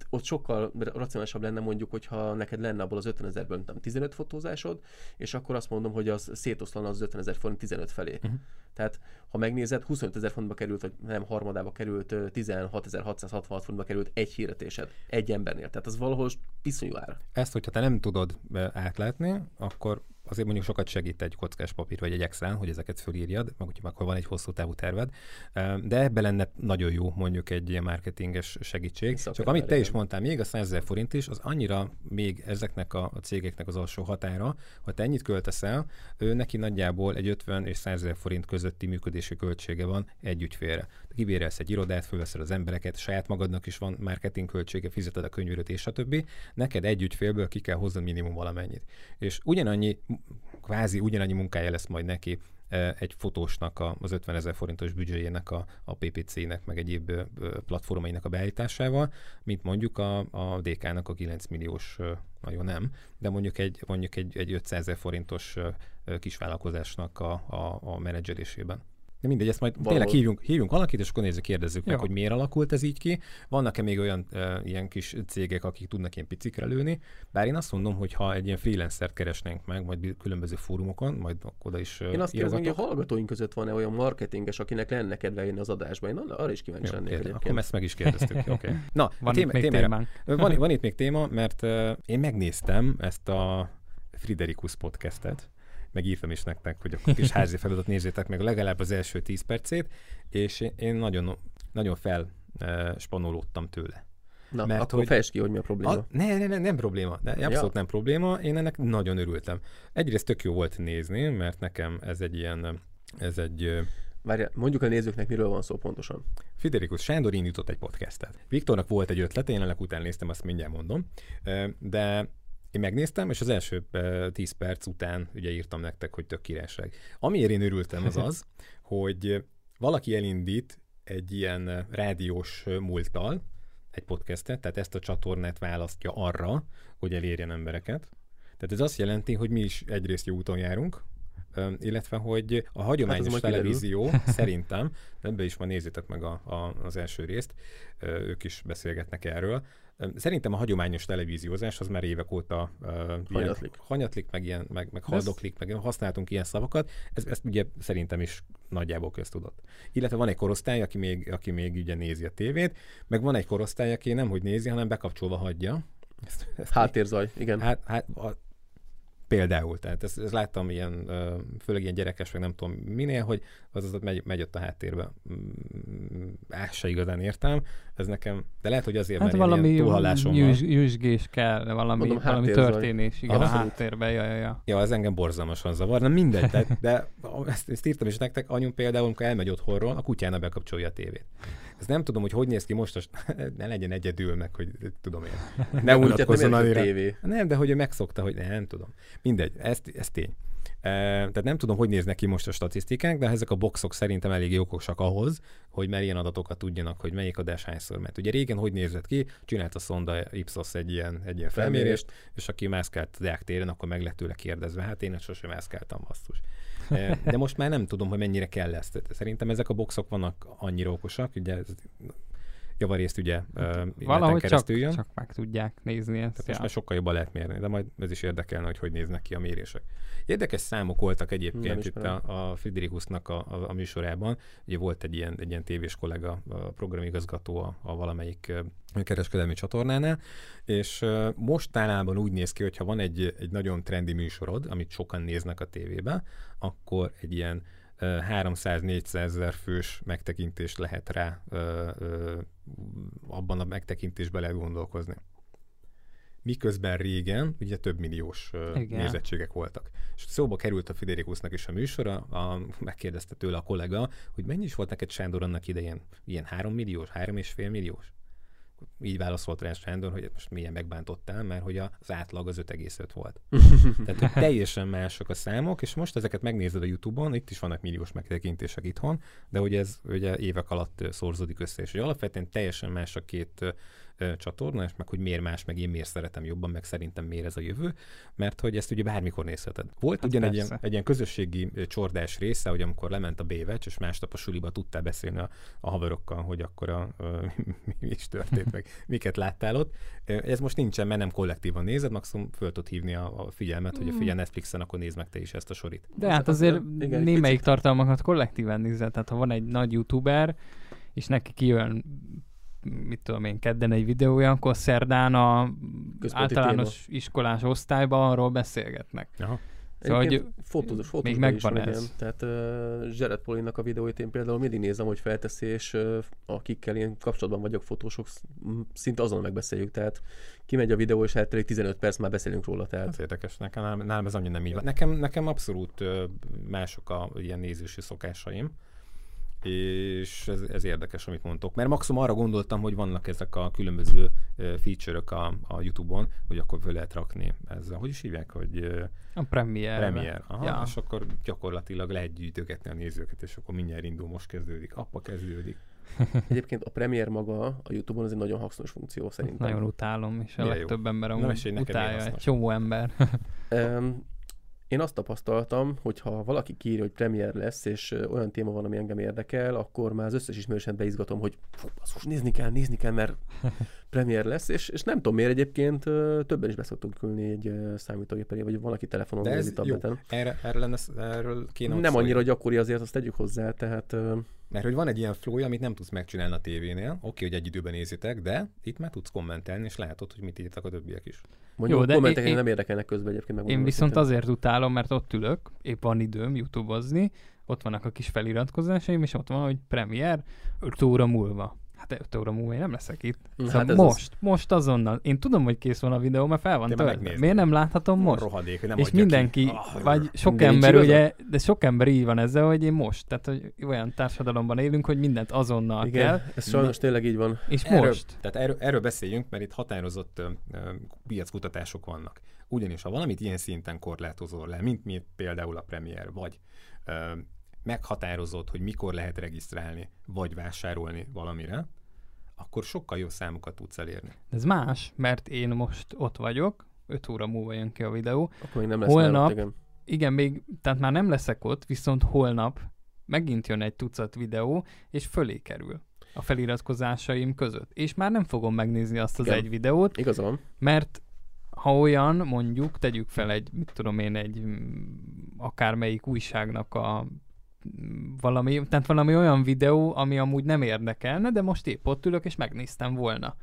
ott sokkal racionálisabb lenne mondjuk, hogyha neked lenne abból az 50 ezerből 15 fotózásod, és akkor azt mondom, hogy az szétoszlan az 50 ezer forint 15 felé. Uh-huh. Tehát ha megnézed, 25 ezer fontba került, vagy nem harmadába került, 16.666 fontba került egy hirdetésed egy embernél. Tehát az valahol piszonyú ár. Ezt, hogyha te nem tudod átlátni, akkor azért mondjuk sokat segít egy kockás papír vagy egy Excel, hogy ezeket fölírjad, meg hogyha akkor van egy hosszú távú terved, de ebbe lenne nagyon jó mondjuk egy ilyen marketinges segítség. Csak amit te is mondtál, még a 100 ezer forint is, az annyira még ezeknek a cégeknek az alsó határa, ha te ennyit költesz el, ő neki nagyjából egy 50 és 100 ezer forint közötti működési költsége van egy ügyfélre. Kibérelsz egy irodát, fölveszel az embereket, saját magadnak is van marketing költsége, fizeted a könyvőröt és stb. Neked egy ügyfélből ki kell hoznod minimum valamennyit. És ugyanannyi, kvázi ugyanannyi munkája lesz majd neki egy fotósnak az 50 ezer forintos büdzséjének, a PPC-nek, meg egyéb platformainak a beállításával, mint mondjuk a DK-nak a 9 milliós, nagyon nem, de mondjuk egy 500 ezer forintos kisvállalkozásnak a menedzselésében. De mindegy, ezt majd valahol tényleg hívjunk valakit, és akkor kérdezzük meg, hogy miért alakult ez így ki. Vannak-e még olyan ilyen kis cégek, akik tudnak ilyen picikre lőni? Bár én azt mondom, hogy ha egy ilyen freelancert keresnénk meg, majd különböző fórumokon, majd oda is írogatok. Én azt kérdezem, hogy a hallgatóink között van-e olyan marketinges, akinek lenne kedve jönni az adásba? Én arra is kíváncsi lennék egyébként. Akkor ezt meg is kérdeztük. Okay. Na, van itt még téma, mert én megnéztem ezt a Friderikus podcastet, megírtam is nektek, hogy a kis házi feladat, nézzétek meg legalább az első 10 percét, és én nagyon, nagyon felspanolódtam tőle. Na, mert akkor fejtsd ki, hogy mi a probléma. Nem probléma. Abszolút nem probléma. Én ennek nagyon örültem. Egyrészt tök jó volt nézni, mert nekem ez egy várjál, mondjuk a nézőknek miről van szó pontosan. Friderikus Sándor indított egy podcastet. Viktornak volt egy ötlet, én ennek után néztem, azt mindjárt mondom. De én megnéztem, és az első 10 perc után ugye írtam nektek, hogy tök királyság. Amiért én örültem, az az, hogy valaki elindít egy ilyen rádiós múlttal egy podcastet, tehát ezt a csatornát választja arra, hogy elérjen embereket. Tehát ez azt jelenti, hogy mi is egyrészt jó úton járunk, illetve hogy a hagyományos televízió szerintem, ebben is van, nézzétek meg az első részt, ők is beszélgetnek erről. Szerintem a hagyományos televíziózás az már évek óta hanyatlik, meg haldoklik, meg használtunk ilyen szavakat, ezt ugye szerintem is nagyjából köztudott. Illetve van egy korosztály, aki még ugye nézi a tévét, meg van egy korosztály, aki nem hogy nézi, hanem bekapcsolva hagyja. Háttérzaj, igen. Például, tehát ezt láttam ilyen, főleg ilyen gyerekes, meg nem tudom minél, hogy az megy ott a háttérbe. Se igazán értem, ez nekem, de lehet, hogy azért, mert valami túlhallásom van. Jüzsgés kell, valami történés, igen, a háttérbe, jaj. Ja, ez engem borzalmasan zavarna, mindegy, de ezt írtam is nektek, anyum például, amikor elmegy otthonról, a kutyának bekapcsolja a tévét. Ezt nem tudom, hogy néz ki most, ne legyen egyedül, meg hogy tudom én. Ne unatkozzon annyira. Nem, de hogy ő megszokta, hogy nem tudom. Mindegy, ez tény. Tehát nem tudom, hogy néznek ki most a statisztikák, de ezek a boxok szerintem elég okosak ahhoz, hogy már ilyen adatokat tudjanak, hogy melyik adás hányszor ment. Ugye régen hogy nézett ki? Csinált a Sonda Ipsos egy ilyen felmérést, és aki mászkált a Deák téren, akkor meg lett tőle kérdezve. Hát én sosem mászkáltam, basszus. De most már nem tudom, hogy mennyire kell ezt. Szerintem ezek a boxok vannak annyira okosak, ugye javarészt ugye valahogy csak meg tudják nézni ezt. Tehát most már sokkal jobban lehet mérni, de majd ez is érdekelne, hogy néznek ki a mérések. Érdekes számok voltak egyébként itt a Friderikusnak a műsorában. Ugye volt egy ilyen tévés kollega, a programigazgató a valamelyik kereskedelmi csatornánál, és mostánában úgy néz ki, hogyha van egy nagyon trendi műsorod, amit sokan néznek a tévében, akkor egy ilyen 300-400 ezer fős megtekintést lehet rá abban a megtekintésben leggondolkozni. Miközben régen ugye több milliós nézettségek voltak. És szóba került a Friderikusnak is a műsora, megkérdezte tőle a kollega, hogy mennyi is volt neked, Sándor, annak idején? Ilyen 3 milliós, 3,5 milliós? így válaszolt rá Sándor, hogy most milyen megbántottál, mert hogy az átlag az 5,5 volt. Tehát teljesen mások a számok, és most ezeket megnézed a YouTube-on, itt is vannak milliós megtekintések itthon, de hogy ez ugye évek alatt szorzódik össze, és hogy alapvetően teljesen más a két csatorna, és meg hogy miért más, meg én miért szeretem jobban, meg szerintem miért ez a jövő, mert hogy ezt ugye bármikor nézheted. Volt hát ugyan egy ilyen közösségi csordás része, hogy amikor lement a bévecs, és másnap a suliba tudtál beszélni a haverokkal, hogy akkor mi is történt, meg miket láttál ott. Ez most nincsen, mert nem kollektívan nézed, maximum föl tud hívni a figyelmet, hogy figyelj Netflixen, akkor nézd meg te is ezt a sorit. De hát azért némelyik tartalmakat kollektíven nézed, tehát ha van egy nagy youtuber, és neki kijön mit tudom én, kedden egy videója, akkor szerdán a központi általános téma. Iskolás osztályban arról beszélgetnek. Aha. Szóval, hogy fotózós még megvan ez. Tehát Zsered Polinak a videóit én például mindig nézem, hogy felteszi, és akikkel én kapcsolatban vagyok fotósok, szinte azonnal megbeszéljük. Tehát kimegy a videó, és eltelik 15 perc, már beszélünk róla. Tehát. Ez érdekes, nálam ez annyira nem így van. Nekem abszolút mások a ilyen nézési szokásaim. És ez érdekes, amit mondtok. Mert maximum arra gondoltam, hogy vannak ezek a különböző feature-ök a YouTube-on, hogy akkor föl lehet rakni ezzel. Hogy is hívják? Hogy a Premiere. Aha, ja. És akkor gyakorlatilag lehet gyűjtögetni a nézőket, és akkor mindjárt indul, most kezdődik, apa kezdődik. Egyébként a Premiere maga a YouTube-on az egy nagyon hasznos funkció szerintem. Nagyon utálom, és a legtöbb ember amúgy utálja, egy csomó ember. Én azt tapasztaltam, hogy ha valaki kiírja, hogy Premiere lesz, és olyan téma van, ami engem érdekel, akkor már az összes ismerősen beizgatom, hogy basszus, nézni kell, mert Premiere lesz, és nem tudom miért egyébként, többen is beszoktunk ülni egy számítógépen, vagy valaki telefonon, vagy egy tableten. Erről kéne nem annyira gyakori azért, azt tegyük hozzá, tehát... Mert hogy van egy ilyen flója, amit nem tudsz megcsinálni a tévénél, oké, hogy egy időben nézitek, de itt már tudsz kommentelni, és látod, hogy mit írtak a többiek is. Mondjuk jó, de kommentek nem érdekelnek közben egyébként. Én viszont azért utálom, mert ott ülök, épp van időm YouTube-ozni, ott vannak a kis feliratkozásaim, és ott van, hogy Premiere 5 óra múlva. Hát 5 óra múlva én nem leszek itt. Szóval hát most azonnal. Én tudom, hogy kész van a videó, mert fel van töltve. Miért nem láthatom most? Rohadék, nem és mindenki, vagy sok ember ugye, de sok ember így van ezzel, hogy én most. Tehát, hogy olyan társadalomban élünk, hogy mindent azonnal kell. Ez sajnos tényleg így van. És most. Tehát erről beszéljünk, mert itt határozott piackutatások vannak. Ugyanis, ha valamit ilyen szinten korlátozol le, mint például a Premiere, vagy meghatározott, hogy mikor lehet regisztrálni, vagy vásárolni valamire, akkor sokkal jobb számokat tudsz elérni. Ez más, mert én most ott vagyok, 5 óra múlva jön ki a videó. Akkor még nem lesz holnap, ott, igen, még, tehát már nem leszek ott, viszont holnap megint jön egy tucat videó, és fölé kerül a feliratkozásaim között. És már nem fogom megnézni azt az egy videót. Igazán. Mert ha olyan, mondjuk, tegyük fel egy, mit tudom én, egy akármelyik újságnak a valami olyan videó, ami amúgy nem érdekelne, de most épp ott ülök, és megnéztem volna.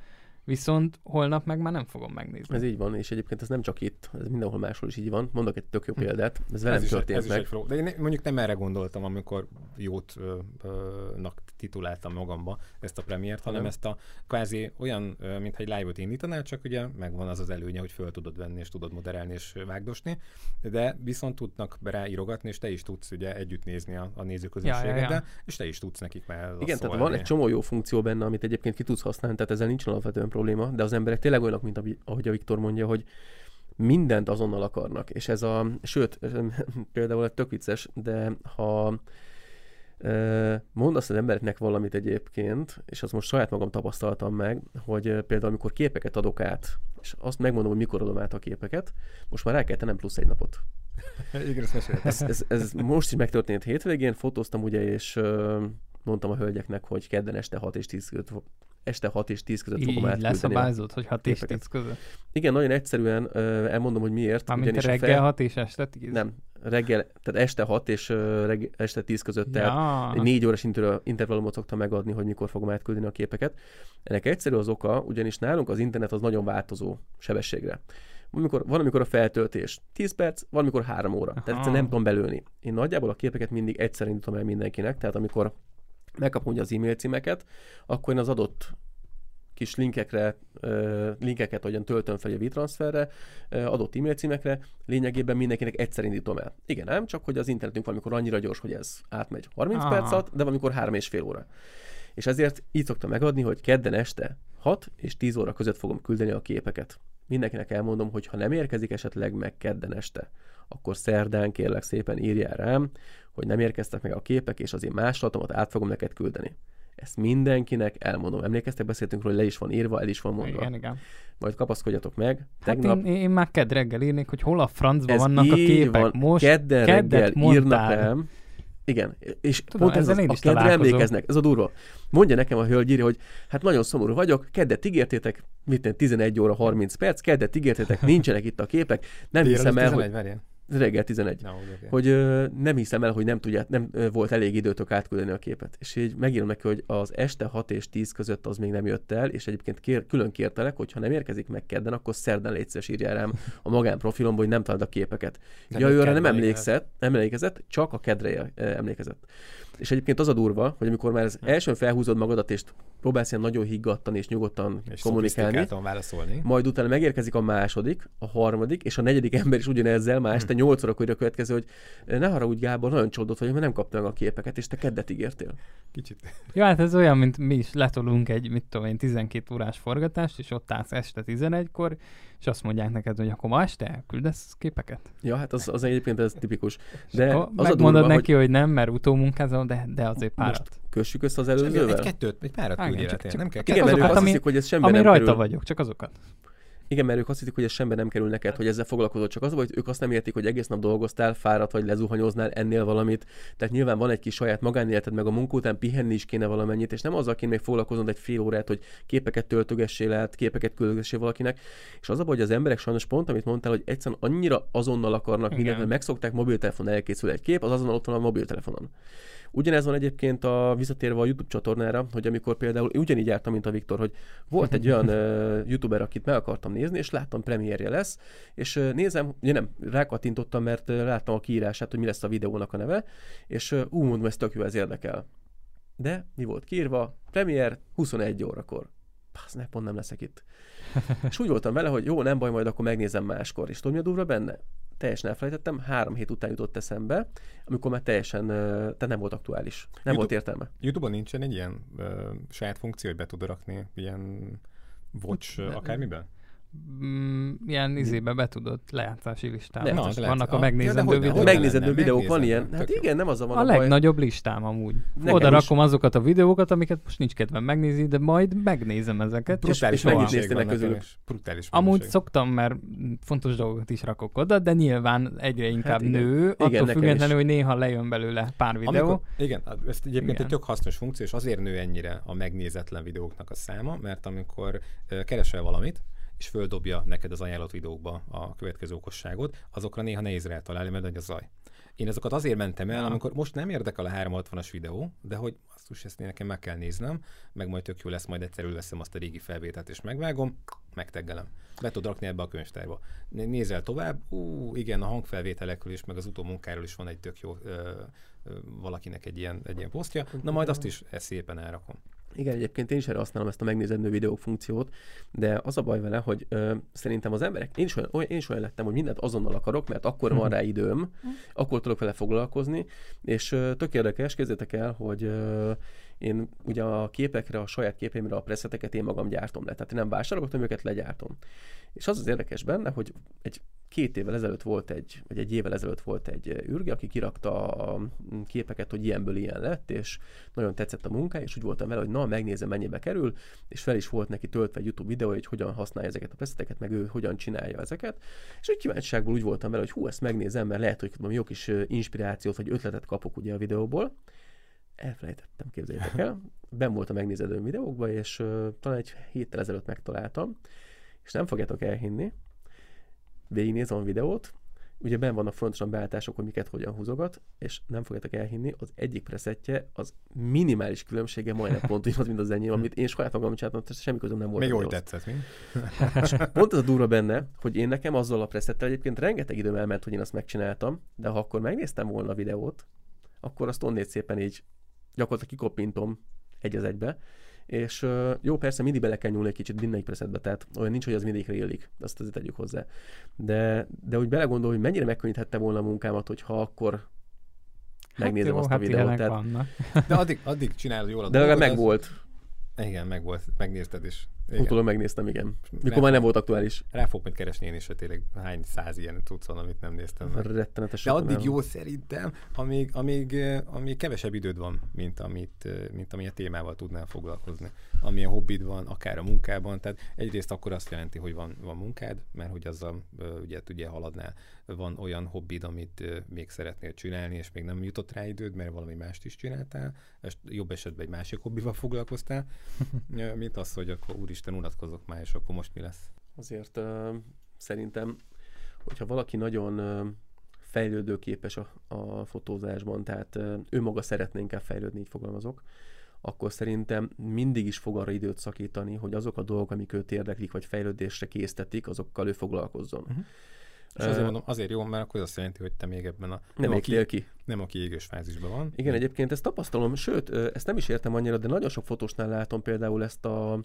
Viszont holnap meg már nem fogom megnézni. Ez így van, és egyébként ez nem csak itt, ez mindenhol máshol is így van. Mondok egy tök jó példát, ez velem történt meg. De én mondjuk nem erre gondoltam, amikor jótnak tituláltam magamba ezt a Premiert, hanem ezt a kvázi olyan, mintha egy live-ot indítanál, csak ugye megvan az az előnye, hogy föl tudod venni, és tudod moderálni, és vágdosni, de viszont tudnak ráírogatni, és te is tudsz ugye együtt nézni a nézőközönségeddel, és te is tudsz nekik már. Igen, tehát van egy csomó jó funkció benne, amit egyébként ki tudsz használni, tehát ezzel nincs alapvetően probléma, de az emberek tényleg olyanok, mint ahogy a Viktor mondja, hogy mindent azonnal akarnak, és ez sőt, például egy tök vicces, de ha mondasz az embereknek valamit egyébként, és azt most saját magam tapasztaltam meg, hogy például amikor képeket adok át, és azt megmondom, hogy mikor adom át a képeket, most már el kell tennem plusz egy napot. Ez most is megtörtént hétvégén, fotóztam ugye, és mondtam a hölgyeknek, hogy kedden este 6 és 10 között fogom átküldeni. Így leszabályzott, hogy 6 és 10 között? Igen, nagyon egyszerűen elmondom, hogy miért. Mármint reggel 6 és este 10? Nem, reggel, tehát este 6 és este 10 között, tehát 4 órás intervallumot szoktam megadni, hogy mikor fogom átküldeni a képeket. Ennek egyszerű az oka, ugyanis nálunk az internet az nagyon változó sebességre. Van, amikor a feltöltés 10 perc, van, amikor 3 óra. Aha. Tehát nem tudom belőni. Én nagyjából a képeket mindig egyszer indítom el mindenkinek, tehát amikor megkapom ugye az e-mail címeket, akkor én az adott kis linkeket olyan töltöm fel a WeTransferre, adott e-mail címekre, lényegében mindenkinek egyszer indítom el. Igen, nem, csak hogy az internetünk valamikor annyira gyors, hogy ez átmegy 30 percet, de valamikor 3,5 óra. És ezért így szoktam megadni, hogy kedden este 6 és 10 óra között fogom küldeni a képeket. Mindenkinek elmondom, hogy ha nem érkezik esetleg meg kedden este, akkor szerdán kérlek szépen írjál rám, hogy nem érkeztek meg a képek, és az én másolatomat át fogom neked küldeni. Ezt mindenkinek elmondom. Emlékeztek, beszéltünk róla, hogy le is van írva, el is van mondva. Igen, igen. Majd kapaszkodjatok meg. Tegnap... Hát én már kedd reggel írnék, hogy hol a francban vannak a képek. Van. Most keddet írnak rám. Igen, és tudom, pont ezzel a kedre emlékeznek. Ez a durva. Mondja nekem a hölgy, írja, hogy hát nagyon szomorú vagyok, keddet ígértétek, 11 óra 30 perc, keddet ígértétek, nincsenek itt a képek, nem hiszem el, hogy... Reggel 11. No, hogy nem hiszem el, hogy nem volt elég időtök átküldeni a képet. És így megírom neki, hogy az este 6 és 10 között az még nem jött el, és egyébként külön kértelek, hogy ha nem érkezik meg kedden, akkor szerdán légy szíves, írjál rám a magánprofilomból, hogy nem találd a képeket. Ja, őre nem emlékezett, csak a kedre emlékezett. És egyébként az a durva, hogy amikor már elsőn felhúzod magadat, és próbálsz ilyen nagyon higgadtan és nyugodtan és kommunikálni, majd utána megérkezik a második, a harmadik, és a negyedik ember is ugyanezzel már este 8 órakor a következő, hogy ne haragudj Gábor, nagyon csodott vagy, mert nem kaptam a képeket, és te keddet ígértél. Kicsit. Ja, hát ez olyan, mint mi is letolunk egy, 12 órás forgatást, és ott állsz este 11-kor, és azt mondják neked, hogy akkor ma este küldesz képeket. Ja, hát az egyébként ez tipikus. De az megmondod neki, hogy nem, mert utómunkázol, de azért párat. Kössük össze az előzővel? Egy párat küldjél. Nem kell. Igen, mert azt hiszik, hogy ez semmi nem rajta vagyok, csak azokat. Igen, mert ők azt hiszik, hogy ez semben nem kerül neked, hogy ezzel foglalkozol, csak az, hogy ők azt nem értik, hogy egész nap dolgoztál, fáradt vagy, lezuhanyoznál, ennél valamit. Tehát nyilván van egy kis saját magánéleted, meg a munka után pihenni is kéne valamennyit, és nem azzal kéne még foglalkoznod egy fél órát, hogy képeket töltögessél át, képeket küldögessél valakinek. És az a baj, hogy az emberek sajnos pont, amit mondtál, hogy egyszerűen annyira azonnal akarnak mindent, mert megszokták, mobiltelefon elkészül egy kép, az azonnal ott van a mobiltelefonon. Ugyanez van egyébként visszatérve a YouTube csatornára, hogy amikor például ugyanígy jártam, mint a Viktor, hogy volt egy olyan youtuber, akit meg akartam nézni, és láttam premierje lesz, és nézem, ugye nem, rákattintottam, mert láttam a kiírását, hogy mi lesz a videónak a neve, és mondom, ez tök jó, ez érdekel. De mi volt kiírva? Premier 21 órakor. Pászne, pont nem leszek itt. És úgy voltam vele, hogy jó, nem baj, majd akkor megnézem máskor. És tudod, mi a durva benne? Teljesen elfelejtettem, 3 hét után jutott eszembe, amikor már teljesen nem volt aktuális. Nem volt értelme. YouTube-on nincsen egy ilyen saját funkció, hogy be tudod rakni ilyen watch akármiben? Ilyen izébe be tudod lejátszási listába. No, vannak a megnézendő videók. Megnézendő videók van ilyen? Hát igen, nem az a van a baj. A legnagyobb listám amúgy. Oda rakom azokat a videókat, amiket most nincs kedvem megnézni, de majd megnézem ezeket. És meg is néztének közülük. Amúgy szoktam, mert fontos dolgokat is rakok oda, de nyilván egyre inkább nő, attól függetlenül, hogy néha lejön belőle pár videó. Igen, ez egyébként egy tök hasznos funkció, és azért nő ennyire a megnézetlen videóknak a száma, mert amikor keresel valamit, és földobja neked az ajánlott videókba a következő okosságot, azokra néha nehéz rátalálni, mert nagy a zaj. Én azokat azért mentem el, amikor most nem érdekel a 360-as videó, de hogy azt is nekem meg kell néznem, meg majd tök jó lesz, majd egyszerűen veszem azt a régi felvételt és megvágom, megteggelem. Be tud rakni ebbe a könyvtárba. Nézel tovább, igen, a hangfelvételekről is, meg az utómunkáról is van egy tök jó valakinek egy ilyen posztja, na majd azt is szépen elrakom. Igen, egyébként én is erre használom ezt a megnézendő videók funkciót, de az a baj vele, hogy szerintem az emberek, én is olyan lettem, hogy mindent azonnal akarok, mert akkor van rá időm, akkor tudok vele foglalkozni, és tök érdekes, képzeljétek el, hogy én ugye a képekre, a saját képeimre a preseteket én magam gyártom le, tehát én nem vásárolgatom őket, legyártom. És az érdekes benne, hogy egy évvel ezelőtt volt egy űrge, aki kirakta a képeket, hogy ilyenből ilyen lett, és nagyon tetszett a munkája, és úgy voltam vele, hogy na, megnézem, mennyibe kerül, és fel is volt neki töltve egy YouTube videó, hogy hogyan használja ezeket a preseteket, meg ő hogyan csinálja ezeket, és úgy kíváncsiságból úgy voltam vele, hogy ezt megnézem, mert lehet, hogy valami jó kis inspirációt vagy ötletet kapok ugye a videóból. Elfelejtettem, képzeljétek el. Benn volt a megnézedő videókban, és talán egy héttel ezelőtt megtaláltam, és nem fogjátok elhinni, végignézem a videót, ugye benn vannak fontosan beállítások, hogy miket hogyan húzogat, és nem fogjátok elhinni, az egyik preszetje az minimális különbsége majdnem pont ugyanaz, mint az enyém, amit én saját magam csináltam, tehát semmi közöm nem volt. Még úgy tetszett, mi? És pont ez a durva benne, hogy én nekem azzal a preszettel egyébként rengeteg időm elment, hogy én azt megcsináltam, de ha akkor megnéztem volna a videót, akkor azt onnét szépen így gyakorlatilag kikoppintom egy az egybe, és jó, persze mindig bele kell nyúlni egy kicsit mindegyik presetbe, tehát olyan nincs, hogy az mindegyikre illik, azt azért tegyük hozzá. De úgy belegondol, hogy mennyire megkönnyíthette volna a munkámat, hogyha akkor megnézem azt a videót. Tehát... De addig csinálod jól a dolgot. De legalább megvolt. Igen, megnézted is. Utólag megnéztem, igen. Mikor már nem volt aktuális. Rá fogok majd keresni én is, hogy tényleg hány száz ilyen tudsz van, amit nem néztem meg. Rettenetes. De addig jó szerintem, amíg kevesebb időd van, mint ami a témával tudnál foglalkozni. Ami a hobbid van, akár a munkában. Tehát egyrészt akkor azt jelenti, hogy van munkád, mert hogy azzal ugye haladnál. Van olyan hobbid, amit még szeretnél csinálni, és még nem jutott rá időd, mert valami mást is csináltál, és jobb esetben egy másik hobbival foglalkoztál, mint az, hogy akkor úristen, unatkozok már, és akkor most mi lesz? Azért szerintem, hogyha valaki nagyon fejlődőképes a fotózásban, tehát ő maga szeretne inkább fejlődni, így fogalmazok, akkor szerintem mindig is fog arra időt szakítani, hogy azok a dolgok, amik őt érdeklik, vagy fejlődésre késztetik, azokkal ő foglalkozzon. Uh-huh. És azért mondom, azért jó, mert akkor azt jelenti, hogy te még ebben a... Nem a kiégős fázisban van. Igen, egyébként ezt tapasztalom, sőt, ezt nem is értem annyira, de nagyon sok fotósnál látom például ezt a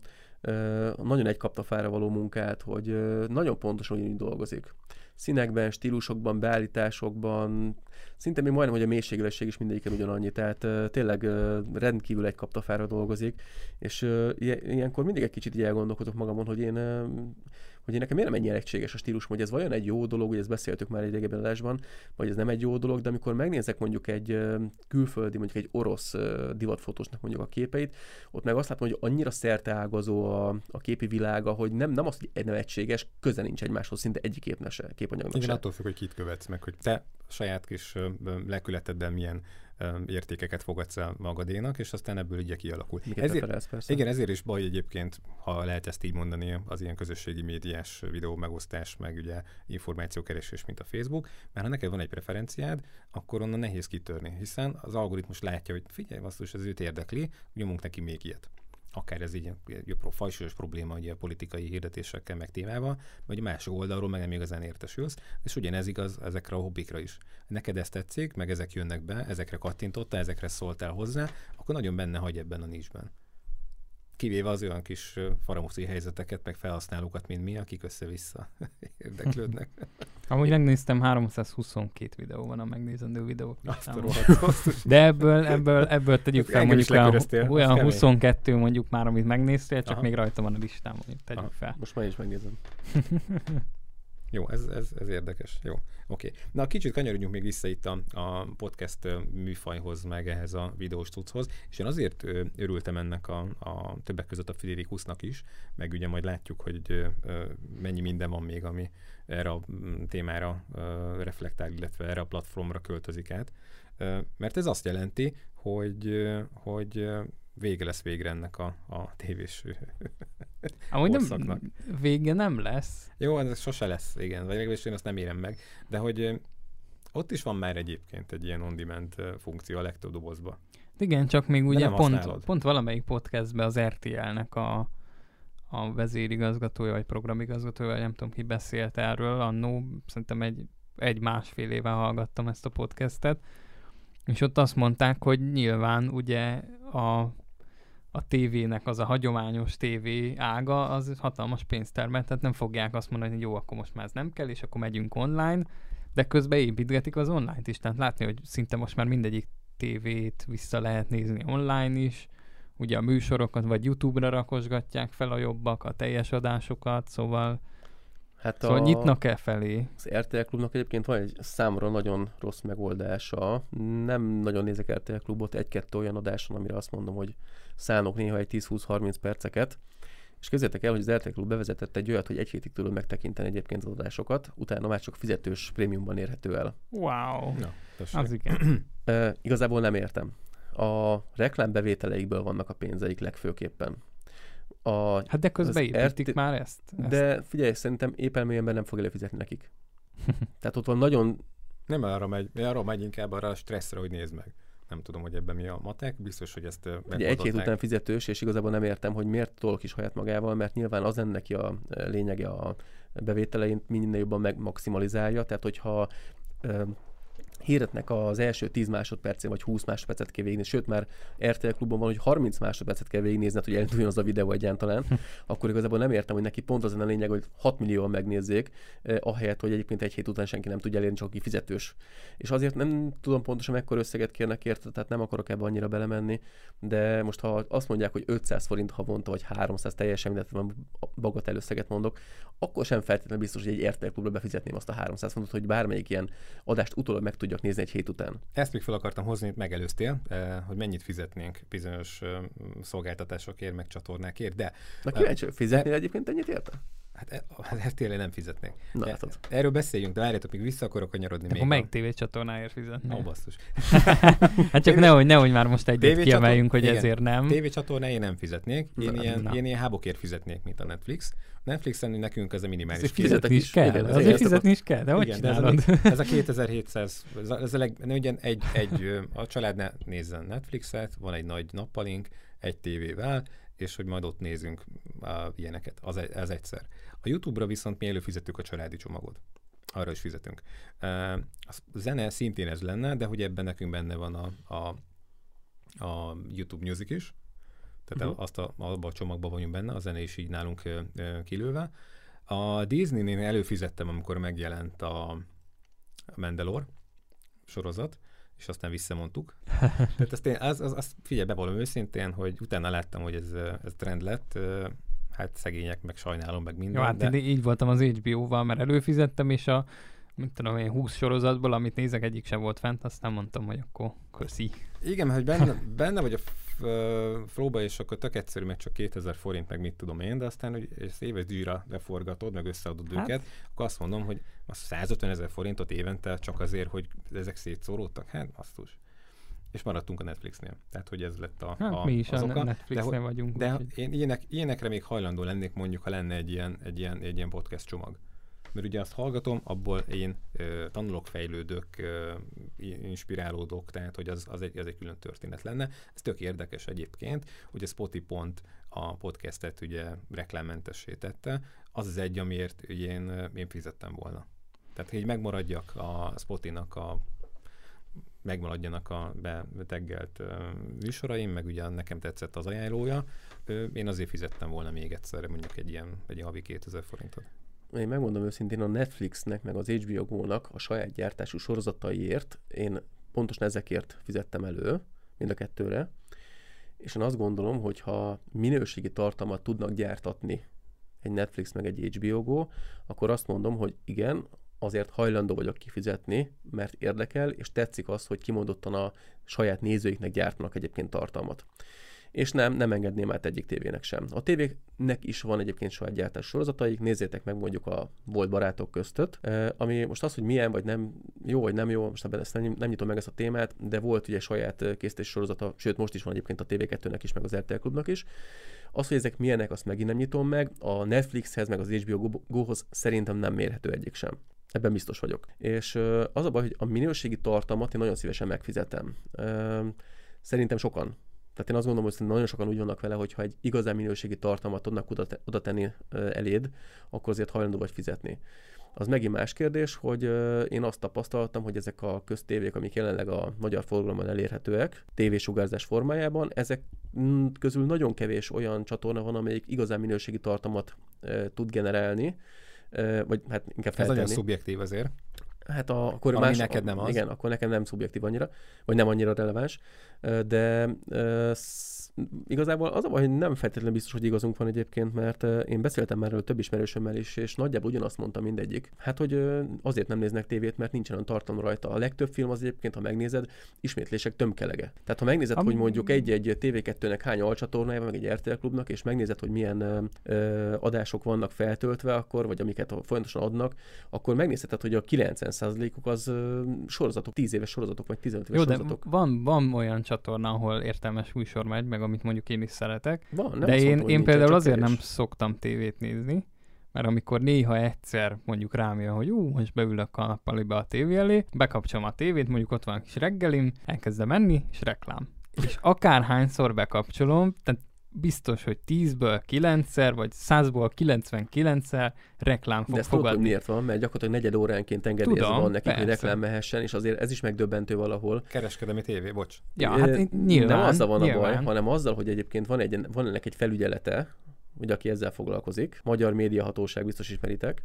nagyon egy kaptafára való munkát, hogy nagyon pontosan úgy dolgozik. Színekben, stílusokban, beállításokban, szinte még majdnem, hogy a mélységvesség is mindegyiken ugyanannyi, tehát tényleg rendkívül egy kaptafára dolgozik, és ilyenkor mindig egy kicsit így elgondolkodok magamon, hogy én nekem miért nem ennyire egységes a stílusom, hogy ez vajon egy jó dolog, hogy ezt beszéltük már egy régebbi adásban, vagy ez nem egy jó dolog, de amikor megnézek mondjuk egy külföldi, mondjuk egy orosz divatfotósnak mondjuk a képeit, ott meg azt látom, hogy annyira szerteágazó a képi világa, hogy nem az, hogy nem egységes, köze nincs egymáshoz szinte egyik képanyagnak sem. Igen, attól függ, hogy kit követsz meg, hogy te saját kis lelkületedben milyen értékeket fogadsz el magadénak, és aztán ebből ugye kialakul. Ezért is baj egyébként, ha lehet ezt így mondani, az ilyen közösségi médiás videó megosztás, meg ugye információkeresés, mint a Facebook, mert ha neked van egy preferenciád, akkor onnan nehéz kitörni, hiszen az algoritmus látja, hogy figyelj, basszus, ez őt érdekli, nyomunk neki még ilyet. Akár ez így fajsúlyos probléma ugye a politikai hirdetésekkel meg témával, vagy a másik oldalról meg nem igazán értesülsz, és ugyanez igaz ezekre a hobbikra is. Neked ezt tetszik, meg ezek jönnek be, ezekre kattintottál, ezekre szóltál hozzá, akkor nagyon benne hagy ebben a nichben. Kivéve az olyan kis faramúci helyzeteket, meg felhasználókat, mint mi, akik össze-vissza érdeklődnek. Amúgy megnéztem 322 videóban a megnézendő videók. De ebből tegyük fel mondjuk olyan 22 mondjuk már, amit megnéztél, csak aha, még rajta van a listámon, tegyük aha fel. Most már is megnézem. Jó, ez érdekes. Jó, oké. Okay. Na, kicsit kanyarodjunk még vissza itt a podcast műfajhoz, meg ehhez a videós cucchoz, és én azért örültem ennek a többek között a Friderikusnak is, meg ugye majd látjuk, hogy mennyi minden van még, ami erre a témára reflektál, illetve erre a platformra költözik át. Mert ez azt jelenti, hogy vége lesz végre ennek a tévés országnak. Vége nem lesz. Jó, ez sose lesz, igen. Vagy legalábbis én azt nem érem meg. De hogy ott is van már egyébként egy ilyen on-demand funkció a legtöbb dobozba. Igen, csak még ugye pont valamelyik podcastben az RTL-nek a vezérigazgatója, vagy programigazgatója, vagy nem tudom ki beszélt erről. Annó szerintem egy másfél éve hallgattam ezt a podcastet. És ott azt mondták, hogy nyilván ugye a tévének az a hagyományos tévé ága, az hatalmas pénzt termel, tehát nem fogják azt mondani, hogy jó, akkor most már ez nem kell, és akkor megyünk online, de közben építgetik az online-t is, tehát látni, hogy szinte most már mindegyik tévét vissza lehet nézni online is, ugye a műsorokat vagy YouTube-ra rakosgatják fel a jobbak, a teljes adásokat, szóval nyitnak el felé. Az RTL Klubnak egyébként van egy számra nagyon rossz megoldása. Nem nagyon nézek RTL Klubot, egy-kettő olyan adáson, amire azt mondom, hogy szánok néha egy 10-20-30 perceket. És képzeljétek el, hogy az RTL Klub bevezetett egy olyat, hogy egy hétig tudod megtekinteni egyébként az adásokat, utána már csak fizetős prémiumban érhető el. Wow! Na, az igen. Igazából nem értem. A reklámbevételeikből vannak a pénzeik legfőképpen. De közben építik már ezt. De figyelj, szerintem éppen ember nem fog előfizetni nekik. Tehát ott van nagyon... Nem arra megy inkább arra a stresszre, hogy nézd meg. Nem tudom, hogy ebben mi a matek, biztos, hogy ezt megmondották. Egy hét után fizetős, és igazából nem értem, hogy miért tolok is haját magával, mert nyilván az ennek neki a lényege a bevételeint, minden jobban megmaximalizálja. Tehát hogyha hirdetnek az első 10 másodpercén, vagy 20 másodpercet kell végignézni, sőt már RTL Klubban van, hogy 30 másodpercet kell végignézni, hogy elinduljon az a videó egyáltalán, akkor igazából nem értem, hogy neki pont az a lényeg, hogy 6 millióan megnézzék, ahelyett, hogy egyébként egy hét után senki nem tudja elérni, csak aki fizetős. És azért nem tudom pontosan, mekkora összeget kérnek érte, tehát nem akarok ebbe annyira belemenni, de most ha azt mondják, hogy 500 forint havonta, vagy 300, teljesen mindegy, bagatell összeget mondok, akkor sem feltétlenül biztos, hogy egy RTL Klubra befizetném azt a 300 fontot, hogy bármelyik ilyen adást utólag meg tudjak nézni egy hét után. Ezt még fel akartam hozni, megelőztél, hogy mennyit fizetnénk bizonyos szolgáltatásokért, meg csatornákért, de... Na kíváncsi, fizetnél egyébként ennyit érte? Hát tényleg nem fizetnék. Na, erről beszéljünk, de várjátok, még vissza akarok kanyarodni még. Akkor melyik tévécsatornáért fizetnél? Ó, basszus. Hát csak nehogy már most egyet kiemeljünk, hogy igen, ezért nem. Tévécsatornáért nem fizetnék, én ilyen hábokért fizetnék, mint a Netflix. Netflixen nekünk ez a minimális. Ez fizetni is kell, azért fizetni is kell, de hogy csinálod? Ez a 2700, ez a a család ne nézzen Netflixet, van egy nagy nappalink, egy tévével, és hogy majd ott nézzünk ilyeneket, az egyszer. A YouTube-ra viszont mi előfizetjük a családi csomagot. Arra is fizetünk. A zene szintén ez lenne, de hogy ebben nekünk benne van a YouTube Music is, tehát abban a csomagban vagyunk benne, a zene is így nálunk kilőve. A Disney-nél előfizettem, amikor megjelent a Mandalore sorozat, és aztán visszamondtuk. Tehát azt figyelj, bevallom őszintén, hogy utána láttam, hogy ez trend lett, hát szegények, meg sajnálom, meg minden. Jó, hát de... így voltam az HBO-val, mert előfizettem, és a 20 sorozatból, amit nézek, egyik sem volt fent, aztán mondtam, hogy akkor köszi. Igen, hogy benne vagy a flóba, és akkor tök egyszerű, meg csak 2000 forint, meg mit tudom én, de aztán, hogy ezt éves díjra leforgatod, meg összeadod őket, akkor azt mondom, hogy az 150 000 forintot évente csak azért, hogy ezek szétszóródtak, hát basszus. És maradtunk a Netflixnél. Tehát, hogy ez lett mi is az oka. Netflixnél vagyunk. De én ilyenekre még hajlandó lennék, mondjuk, ha lenne egy ilyen podcast csomag. Mert ugye azt hallgatom, abból én tanulok, fejlődök, inspirálódok, tehát hogy az egy külön történet lenne. Ez tök érdekes egyébként, hogy a Spotify a podcastet ugye reklámmentessé tette, az egy, amiért ugye én fizettem volna. Tehát hogy megmaradjak a Spotify-nak megmaradjanak a beteggelt műsoraim, meg ugye nekem tetszett az ajánlója, én azért fizettem volna még egyszer, mondjuk egy havi 2000 forintot. Én megmondom őszintén, a Netflixnek, meg az HBO Go-nak a saját gyártású sorozataiért, én pontosan ezekért fizettem elő, mind a kettőre, és én azt gondolom, hogy ha minőségi tartalmat tudnak gyártatni egy Netflix, meg egy HBO Go, akkor azt mondom, hogy igen, azért hajlandó vagyok kifizetni, mert érdekel, és tetszik az, hogy kimondottan a saját nézőiknek gyártanak egyébként tartalmat. És nem engedném át egyik tévének sem. A tévéknek is van egyébként saját gyártás sorozataik, nézzétek meg mondjuk a Volt Barátok köztöt, ami most az, hogy milyen vagy nem jó, vagy nem jó, most ebben ezt nem nyitom meg ezt a témát, de volt ugye saját készítés sorozata, sőt most is van egyébként a TV2-nek is, meg az RTL Klubnak is. Az, hogy ezek milyenek, azt megint nem nyitom meg, a Netflixhez, meg az HBO Go-hoz szerintem nem mérhető egyik sem. Ebben biztos vagyok. És az a baj, hogy a minőségi tartalmat én nagyon szívesen megfizetem. Szerintem sokan. Tehát én azt gondolom, hogy nagyon sokan úgy vannak vele, hogy ha egy igazán minőségi tartalmat tudnak oda tenni eléd, akkor azért hajlandó vagy fizetni. Az megint más kérdés, hogy én azt tapasztaltam, hogy ezek a köztévék, amik jelenleg a magyar forgalomban elérhetőek, tévésugárzás formájában, ezek közül nagyon kevés olyan csatorna van, amelyik igazán minőségi tartalmat tud generálni, vagy hát inkább feltenni. Ez nagyon szubjektív azért. Hát akkor ami neked nem az. Igen, akkor nekem nem szubjektív annyira, vagy nem annyira releváns, de igazából az a baj, hogy nem feltétlenül biztos, hogy igazunk van egyébként, mert én beszéltem már több ismerősömmel is, és nagyjából ugyanazt mondta mindegyik. Hát, hogy azért nem néznek tévét, mert nincsen olyan tartalom rajta. A legtöbb film az egyébként, ha megnézed, ismétlések tömkelege. Tehát, ha megnézed, hogy mondjuk egy TV2-nek hány alcsatornája van, meg egy RTL Klubnak, és megnézed, hogy milyen adások vannak feltöltve akkor, vagy amiket folyamatosan adnak, akkor megnézheted, hogy a 90%-uk az sorozatok, 10 éves sorozatok, vagy 15 éves sorozatok. Van olyan csatorna, ahol értelmes újsor megy, meg amit mondjuk én is szeretek, de én például azért nem szoktam tévét nézni, mert amikor néha egyszer mondjuk rám jön, hogy most beülök a nappaliba a tévé elé, bekapcsolom a tévét, mondjuk ott van a kis reggelim, elkezdem menni, és reklám. És akárhányszor bekapcsolom, tehát biztos, hogy 10-ből 9-szer, vagy 100-ból 99-szer reklám fog fogadni. De ezt tudod, hogy miért van, mert gyakorlatilag negyed óránként engedélyezve van nekik, persze, hogy reklám mehessen, és azért ez is megdöbbentő valahol. Kereskedelmi tévé, bocs. Ja, hát nyilván. Nem azzal van a baj, hanem azzal, hogy egyébként van ennek egy felügyelete, hogy aki ezzel foglalkozik, Magyar Médiahatóság, biztos ismeritek,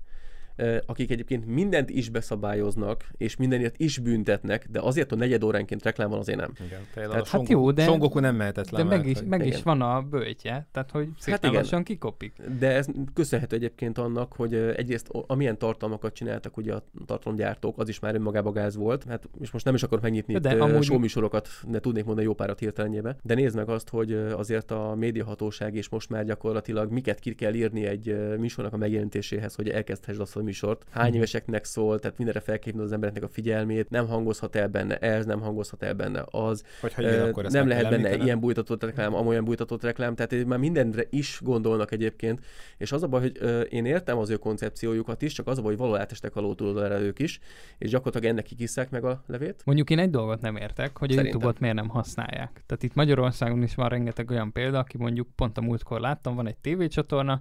akik egyébként mindent is beszabályoznak, és mindenért is büntetnek, de azért, hogy negyed óránként reklám van, azért nem. Igen, tehát, hát Songoku, jó, de Songoku nem mehetett le. De meg is van a böjtje, tehát hogy szépen lassan kikopik. De ez köszönhető egyébként annak, hogy egyrészt amilyen tartalmakat csináltak ugye a tartalomgyártók, az is már önmagában gáz volt, hát és most nem is akarok megnyitni de itt amúgy showműsorokat, de tudnék mondani jó párat hirtelenjébe. De nézd meg azt, hogy azért a médiahatóság is most már gyakorlatilag miket ki kell írni egy műsornak a megjelenítéséhez, hogy elkezdhessd azt, hogy műsort. Hány éveseknek szól, tehát mindenre fel kell hívni az embereknek a figyelmét, nem hangozhat el benne ez, nem hangozhat el benne az. Nem lehet benne ilyen bújtatott reklám, amolyan bújtatott reklám, tehát már mindenre is gondolnak egyébként. És az a baj, hogy én értem az ő koncepciójukat is, csak az a baj, hogy való átestek alól túl ők is, és gyakorlatilag ennek kikisszák meg a levét. Mondjuk én egy dolgot nem értek, hogy a YouTube-ot miért nem használják. Tehát itt Magyarországon is van rengeteg olyan példa, aki mondjuk pont a múltkor láttam, van egy tévécsatorna,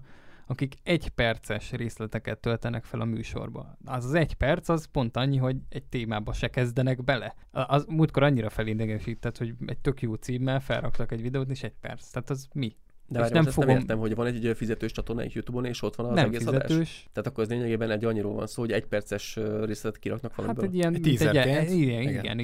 akik egy perces részleteket töltenek fel a műsorba. Az egy perc, az pont annyi, hogy egy témába se kezdenek bele. Az múltkor annyira felindegesített, hogy egy tök jó címmel felraktak egy videót, és egy perc. Tehát az mi? De várj, nem értem, hogy van egy fizetős csatorna egy YouTube-on, és ott van az nem egész fizetős adás. Tehát akkor az lényegében egy annyiról van szó, hogy egy perces részletet kiraknak valamiből. Hát egy ilyen tízerként.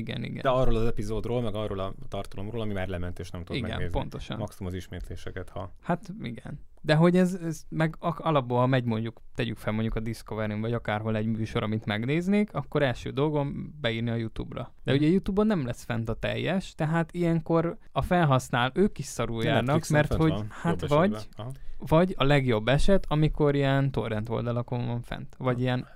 Igen. De arról az epizódról, meg arról a tartalomról, ami már lement, és nem tudod megnézni. Igen, pontosan. Maximum az ismétléseket, ha. Hát igen. De hogy ez meg alapból, ha megy mondjuk, tegyük fel mondjuk a Discovery-n, vagy akárhol egy műsor, amit megnéznék, akkor első dolgom beírni a YouTube-ra. De ugye YouTube-on nem lesz fent a teljes, tehát ilyenkor a felhasznál, ők is szarul járnak, mert hogy van, hát vagy a legjobb eset, amikor ilyen torrent oldalakon van fent, vagy ilyen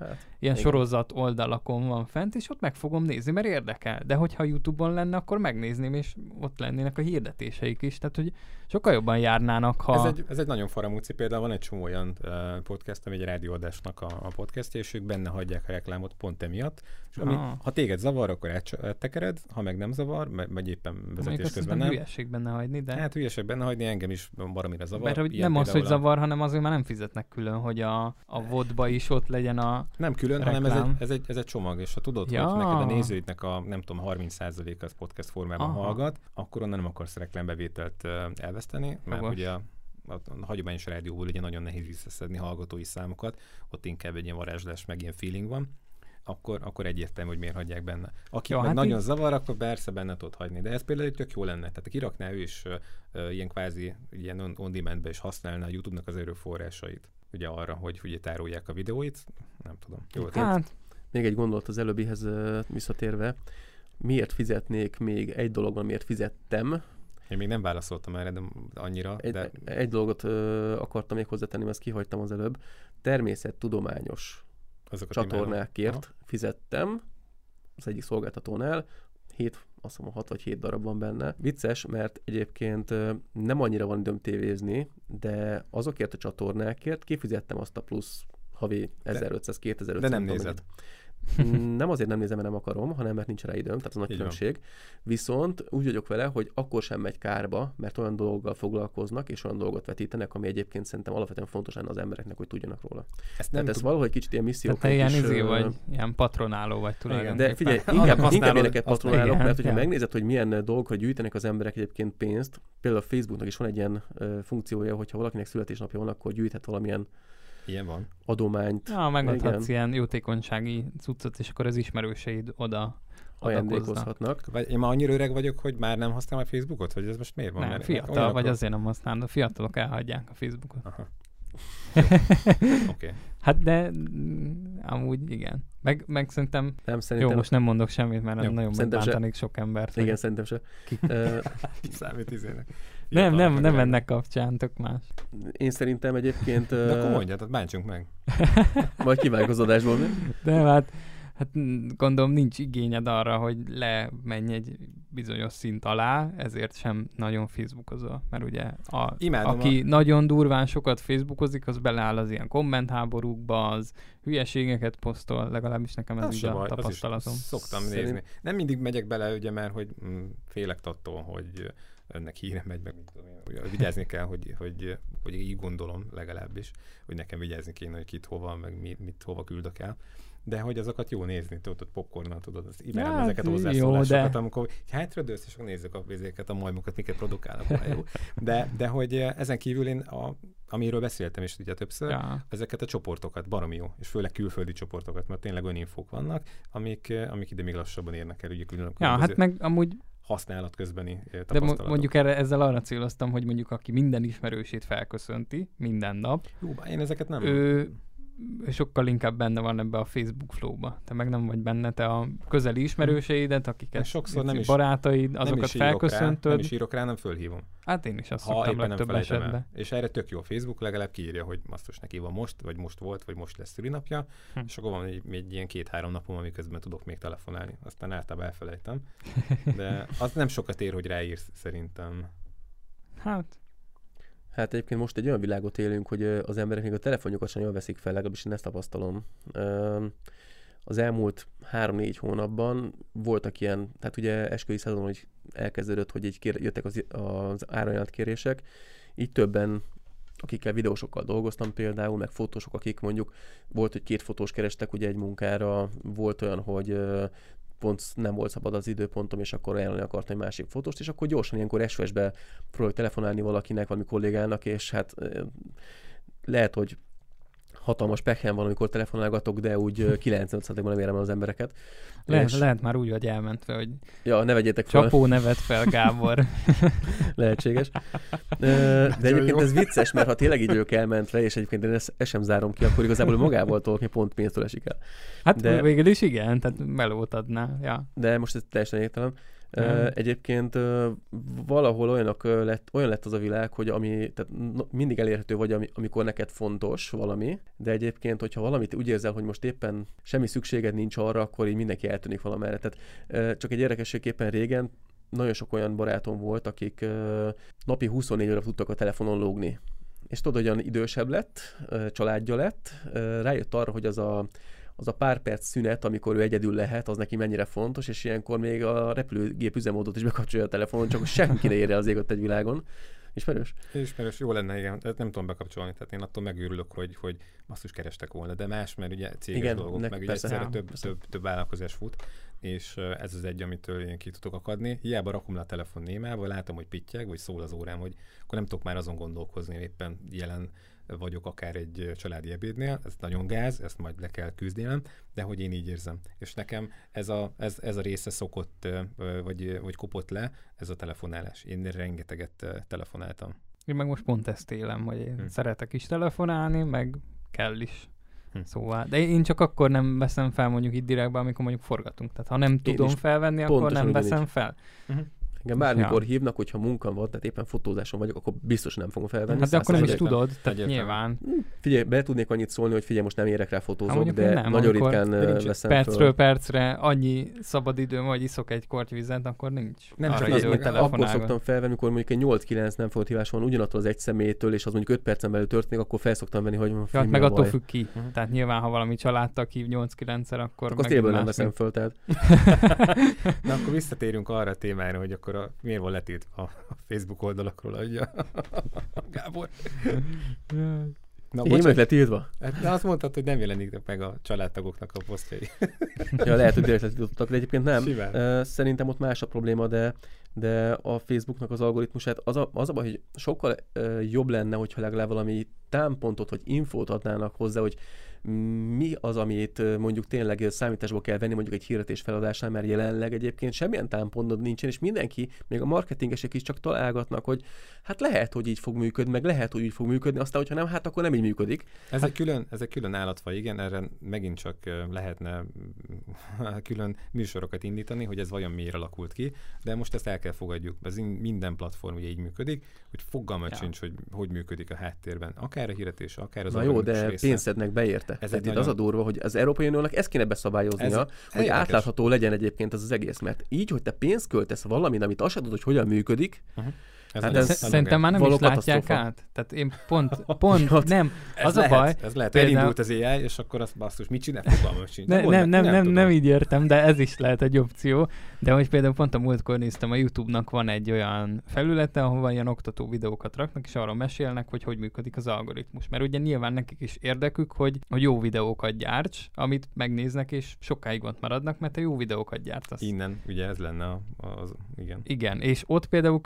sorozat oldalakon van fent, és ott meg fogom nézni, mert érdekel. De hogyha YouTube-on lenne, akkor megnézném, és ott lennének a hirdetéseik is. Tehát, hogy sokkal jobban járnának, ha... Ez egy nagyon faramúci például, van egy csomó olyan podcast, ami egy rádióadásnak a podcastja, és ők benne hagyják a reklámot pont emiatt. És ami, ha téged zavar, akkor áttekered, ha meg nem zavar, vagy éppen vezetés közben nem. Hülyeség benne hagyni, de... Hát hülyeség benne hagyni, engem is baromira zavar. Mert nem az, hogy zavar, hanem azért már nem fizetnek külön, hogy a VOD-ba is ott legyen a... Nem külön, reklám, hanem ez egy csomag, és ha tudod, hogy neked a nézőidnek a, nem tudom, 30% az podcast formában hallgat, akkor onnan nem akarsz reklámbevételt elveszteni, mert ugye a hagyományos rádióból ugye nagyon nehéz visszaszedni hallgatói számokat, ott inkább egy ilyen varázslás, meg ilyen feeling van, akkor egyértelmű, hogy miért hagyják benne. Aki meg hát nagyon zavar, akkor persze benne tudod hagyni, de ez például tök jó lenne, tehát kirakná ő is ilyen kvázi ilyen on-demandbe is használná a YouTube-nak az erőforrásait. Ugye arra, hogy ugye tárolják a videóit, nem tudom. Jó, tehát még egy gondolat az előbbihez visszatérve. Miért fizetnék még egy dologban, miért fizettem? Én még nem válaszoltam erre, de annyira. Egy dolgot akartam még hozzátenni, mert ezt kihagytam az előbb. Természettudományos csatornákért fizettem az egyik szolgáltatónál, 6 vagy 7 darab van benne. Vicces, mert egyébként nem annyira van időm tévézni, de azokért a csatornákért kifizettem azt a plusz havi 1500-2500. De nem nézed. Nem azért nem nézem, mert nem akarom, hanem mert nincs rá időm, tehát az nagy különbség. Viszont úgy vagyok vele, hogy akkor sem megy kárba, mert olyan dologgal foglalkoznak, és olyan dolgot vetítenek, ami egyébként szerintem alapvetően fontos lenne az embereknek, hogy tudjanak róla. Ez valahogy kicsit ilyen misszióként is... Tehát te ilyen vagy, ilyen patronáló vagy tulajdonképpen. De figyelj, inkább ilyeneket patronálok, mert hogyha megnézed, hogy milyen dolgokra gyűjtenek az emberek egyébként pénzt, például a Facebooknak is van egy ilyen funkciója, hogyha valakinek születésnapja van, akkor gyűjthet valamilyen adományt. Megadhatsz ilyen jótékonysági cuccot, és akkor az ismerőseid oda ajándékozhatnak. Vagy én már annyira öreg vagyok, hogy már nem használom a Facebookot? Vagy ez most miért van? Nem, fiatal vagy, akkor... azért nem használom. A fiatalok elhagyják a Facebookot. Okay. Hát de amúgy igen. Meg szerintem... Nem, szerintem... Jó, most nem mondok semmit, mert nagyon megbántanék sok embert. Igen, szerintem sem. Számít izének. Nem ennek kapcsán, tök más. Én szerintem egyébként... De akkor mondjad, bántsunk meg. Majd kivágok az adásból. De hát gondolom nincs igényed arra, hogy lemenj egy bizonyos szint alá, ezért sem nagyon facebookozol. Mert ugye aki nagyon durván sokat facebookozik, az beleáll az ilyen kommentháborúkba, az hülyeségeket posztol, legalábbis nekem ez így a tapasztalatom. Szoktam nézni. Nem mindig megyek bele, ugye, mert hogy félek attól, hogy önnek híre megy, meg mit tudom én. Vigyázni kell, hogy így gondolom legalábbis, hogy nekem vigyázni kéne, hogy kit hova, meg mit hova küldök el. De hogy azokat jó nézni, tudod, popcornnal tudod, az imádom ezeket a hozzászólásokat, amikor hátradőlsz, és nézzük a vizéket, a majmokat, miket produkálnak, jó. De hogy ezen kívül én, amiről beszéltem is ugye többször, ezeket a csoportokat, baromi jó, és főleg külföldi csoportokat, mert tényleg öninfók vannak, amik ide még lassabban érnek el, ugye különböző. Ja, hát meg amúgy használat közbeni tapasztalatok. De mondjuk ezzel arra céloztam, hogy mondjuk aki minden ismerősét felköszönti minden nap. Jó, én ezeket nem... sokkal inkább benne van ebbe a Facebook flow-ba. Te meg nem vagy benne, te a közeli ismerőseidet, akiket sokszor nem is, barátaid, azokat felköszöntöd. Nem is írok rá, nem fölhívom. Hát én is azt szoktam legtöbb esetben. És erre tök jó a Facebook, legalább kiírja, hogy masztos neki van most, vagy most volt, vagy most lesz szülinapja, és akkor van egy ilyen 2-3 napom, amiközben tudok még telefonálni. Aztán általában elfelejtem. De az nem sokat ér, hogy ráírsz, szerintem. Hát egyébként most egy olyan világot élünk, hogy az emberek még a telefonjukat sem jól veszik fel, legalábbis én ezt tapasztalom. Az elmúlt 3-4 hónapban voltak ilyen, tehát ugye esküvői szezon, hogy elkezdődött, hogy így jöttek az árajánlat kérések, így többen, akikkel videósokkal dolgoztam például, meg fotósok, akik mondjuk volt, hogy 2 fotós kerestek ugye egy munkára, volt olyan, hogy pont nem volt szabad az időpontom, és akkor ajánlani akartam egy másik fotóst, és akkor gyorsan ilyenkor SOS-be próbálok telefonálni valakinek, valami kollégának, és hát lehet, hogy hatalmas pekhen van, amikor telefonálgatok, de úgy 95%-ban nem érem el az embereket. Lehet már úgy, hogy elmentve, hogy ja, ne vegyétek fel. Csapó nevet fel, Gábor. Lehetséges. De egyébként ez vicces, mert ha tényleg így ők elmentre, és egyébként én ezt sem zárom ki, akkor igazából magával tolok, hogy pont pénztől esik el. Hát de végül is igen, tehát melót adná. Ja. De most ez teljesen értelem. Egyébként valahol olyan lett az a világ, hogy tehát mindig elérhető vagy, amikor neked fontos valami, de egyébként, hogyha valamit úgy érzel, hogy most éppen semmi szükséged nincs arra, akkor így mindenki eltűnik valamerre. Tehát csak egy érdekességképpen régen nagyon sok olyan barátom volt, akik napi 24 óra tudtak a telefonon lógni. És tudod, olyan idősebb lett, családja lett, rájött arra, hogy az a pár perc szünet, amikor ő egyedül lehet, az neki mennyire fontos, és ilyenkor még a repülőgép üzemmódot is bekapcsolja a telefonon, csak senki ne érje az égött egy világon. Ismerős? Ismerős, jó lenne, igen. Nem tudom bekapcsolni, tehát én attól megőrülök, hogy azt is kerestek volna, de más, mert ugye céges igen, dolgok, meg ugye egyszerre több vállalkozás fut, és ez az egy, amitől én ki tudok akadni. Hiába rakom le a telefon némába, látom, hogy pittyeg, vagy szól az órám, hogy akkor nem tudok már azon gondolkozni, éppen jelen vagyok akár egy családi ebédnél, ez nagyon gáz, ezt majd le kell küzdenem, de hogy én így érzem. És nekem ez a része szokott, vagy kopott le, ez a telefonálás. Én rengeteget telefonáltam. Én meg most pont ezt élem, hogy én szeretek is telefonálni, meg kell is. Szóval, de én csak akkor nem veszem fel mondjuk itt direktben, amikor mondjuk forgatunk. Tehát ha nem tudom felvenni, akkor nem veszem fel. Igen, bármikor hívnak, hogyha munkám van, tehát éppen fotózáson vagyok, akkor biztos nem fogom felvenni. Hát de akkor nem is tudod, tehát nyilván. Figyelj, be tudnék annyit szólni, hogy figyelj, most nem érek rá fotózok, de nem, nagyon ritkán veszem percről percre annyi szabad időm, hogy iszok egy kortyvizet, akkor nincs. Nem csak akkor szoktam felvenni, amikor mondjuk egy 8-9 nem fogott hívás van ugyanattól az egy személytől, és az mondjuk 5 percen belül történik, akkor fel szoktam venni, hogy meg attól függ ki. Tehát nyilván, ha valami családtag hív 8-9-szer, akkor azt élből nem veszem föl, tehát. Na akkor visszatérünk arra a témára, hogy akkor miért van letiltva a Facebook oldalakról, ugye? Gábor. Na, én meg letiltva? Hát, azt mondtad, hogy nem jelenik meg a családtagoknak a posztjai. Ja, lehet, hogy direkt letiltottak, de egyébként nem. Szerintem ott más a probléma, de a Facebooknak az algoritmusát az a baj, hogy sokkal jobb lenne, hogyha legalább valami támpontot vagy infót adnának hozzá, hogy mi az, amit mondjuk tényleg számításba kell venni mondjuk egy hirdetés feladásnál, mert jelenleg egyébként semmilyen támpontod nincsen, és mindenki, még a marketingesek is csak találgatnak, hogy hát lehet, hogy így fog működni, meg lehet, hogy így fog működni, aztán, hogyha nem, hát akkor nem így működik. Ez egy külön állatfaj, igen, erre megint csak lehetne külön műsorokat indítani, hogy ez vajon miért alakult ki, de most ezt el kell fogadjuk. Ez minden platform ugye így működik, hogy fogalmat sincs, hogy működik a háttérben. Akár a hirdetés, akár az algoritmus része. Na jó, de pénzednek beért. Ez itt nagyon... az a durva, hogy az Európai Uniónak ezt kéne beszabályoznia, hogy átlátható legyen egyébként az egész, mert így, hogy te pénzt költesz valamit, amit azt sem tudod, hogy hogyan működik, Szerintem már nem is látják át. Tehát én pont nem. Az a baj. Ez lehet, elindult az AI, és akkor azt basszus, mit csinál? Nem így értem, de ez is lehet egy opció. De most például pont a múltkor néztem, a YouTube-nak van egy olyan felülete, ahol ilyen oktató videókat raknak, és arról mesélnek, hogy működik az algoritmus. Mert ugye nyilván nekik is érdekük, hogy jó videókat gyárts, amit megnéznek, és sokáig ott maradnak, mert te jó videókat gyártasz. Innen, ugye ez lenne az, igen. Igen, és ott például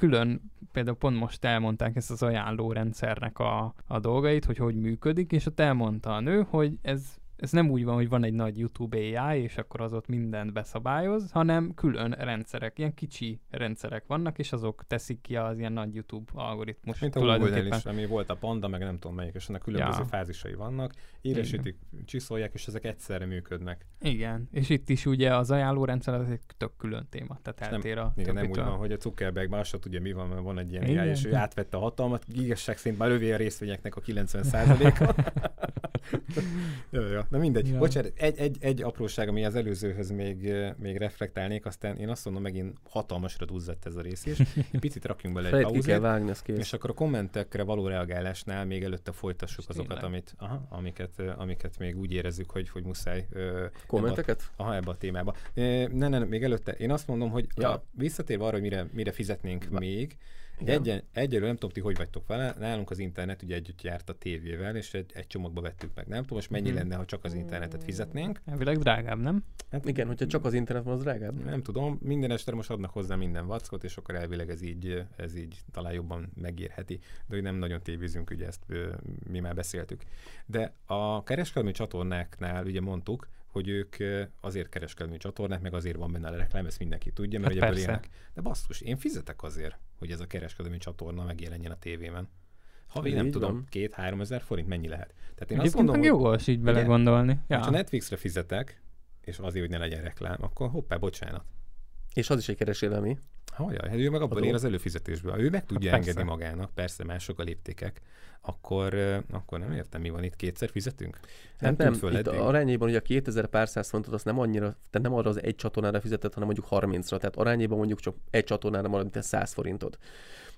például pont most elmondták ezt az ajánlórendszernek a dolgait, hogy működik, és ott elmondta a nő, hogy ez nem úgy van, hogy van egy nagy YouTube AI, és akkor az ott mindent beszabályoz, hanem külön rendszerek, ilyen kicsi rendszerek vannak, és azok teszik ki az ilyen nagy YouTube algoritmus. Mint a Google-nél is, ami volt a Panda, meg nem tudom melyik, és ennek különböző fázisai vannak, éresítik, csiszolják, és ezek egyszerre működnek. Igen, és itt is ugye az ajánlórendszer az egy tök külön téma, tehát eltér a többitől. Nem úgy van, hogy a Zuckerbergben azt tudja, mi van, mert van egy ilyen AI, és ő átvette a hatalmat, igazság szerint már övé a részvényeknek a 90%-a. Na mindegy. Ja. Bocsánat, egy apróság, ami az előzőhöz még reflektálnék, aztán én azt mondom, megint hatalmasra duzzadt ez a rész is. Picit rakjunk bele egy pauzát, és akkor a kommentekre való reagálásnál még előtte folytassuk azokat, amiket még úgy érezzük, hogy muszáj. Kommenteket? Ebbe a témába. Nem, még előtte. Én azt mondom, hogy visszatérve arra, hogy mire fizetnénk még, egyelőre nem tudom, ti hogy vagytok vele, nálunk az internet ugye együtt járt a tévével, és egy csomagba vettük meg. Nem tudom, most mennyi lenne, ha csak az internetet fizetnénk. Elvileg drágább, nem? Hát igen, hogyha csak az internet van, az drágább. Nem tudom, minden esetre most adnak hozzá minden vackot, és akkor elvileg ez így talán jobban megérheti. De hogy nem nagyon tévézünk, ugye ezt mi már beszéltük. De a kereskedelmi csatornáknál ugye mondtuk, hogy ők azért kereskedelmi csatornák, meg azért van benne a reklám, ezt mindenki tudja, mert ugye élnek. De basszus, én fizetek azért, hogy ez a kereskedelmi csatorna megjelenjen a tévében. Havi, nem tudom, 2000-3000 forint mennyi lehet. Tehát én azt mondom, hogy jogos így belegondolni. Ja. Ha Netflixre fizetek, és azért, hogy ne legyen reklám, akkor hoppá, bocsánat. És az is egy kereskedelmi. Hát ő meg abban ér az előfizetésből. Ha ő meg tudja engedni magának, persze mások a léptékek, akkor nem értem, mi van itt, kétszer fizetünk? Nem, itt arányában ugye a 2000 pár száz fontot azt nem annyira, tehát nem arra az egy csatornára fizetett, hanem mondjuk 30-ra, tehát arányában mondjuk csak egy csatornára marad, mint 100 forintot.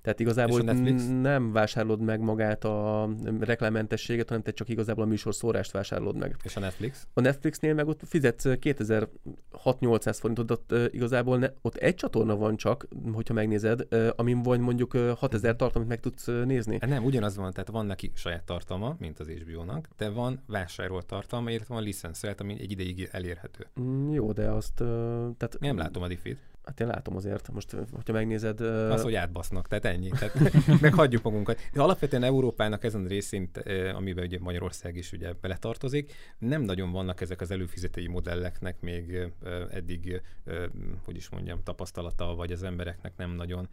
Tehát igazából nem vásárolod meg magát a reklámmentességet, hanem te csak igazából a műsorszórást vásárolod meg. És a Netflix? A Netflixnél meg ott fizetsz 2600-800 forintot, ott igazából ott egy csatorna van csak, hogyha megnézed, amin van mondjuk 6000 tartalmat meg tudsz nézni. Nem, ugyanaz van, tehát van neki saját tartalma, mint az HBO-nak, de van vásárolt tartalma, illetve van licenszert, ami egy ideig elérhető. Jó, de azt... Tehát... Nem látom a diffit. Hát én látom azért, most, hogyha megnézed... Az, hogy átbasznak, tehát ennyi. Meg hagyjuk magunkat. De alapvetően Európának ezen részén, amiben ugye Magyarország is ugye beletartozik, nem nagyon vannak ezek az előfizetői modelleknek még eddig, hogy is mondjam, tapasztalata, vagy az embereknek nem nagyon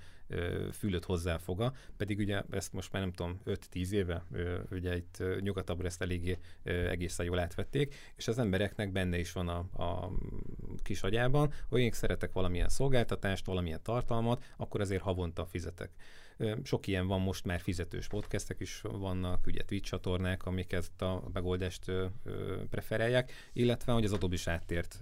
fülött hozzáfoga. Pedig ugye ezt most már nem tudom, 5-10 éve ugye itt nyugatabbra ezt eléggé egészen jól átvették, és az embereknek benne is van a kis agyában, hogy én szeretek valamilyen szolgáltatást, valamilyen tartalmat, akkor azért havonta fizetek. Sok ilyen van most már, fizetős podcastek is vannak, ugye Twitch csatornák, amik ezt a megoldást preferálják, illetve hogy az Adobe is áttért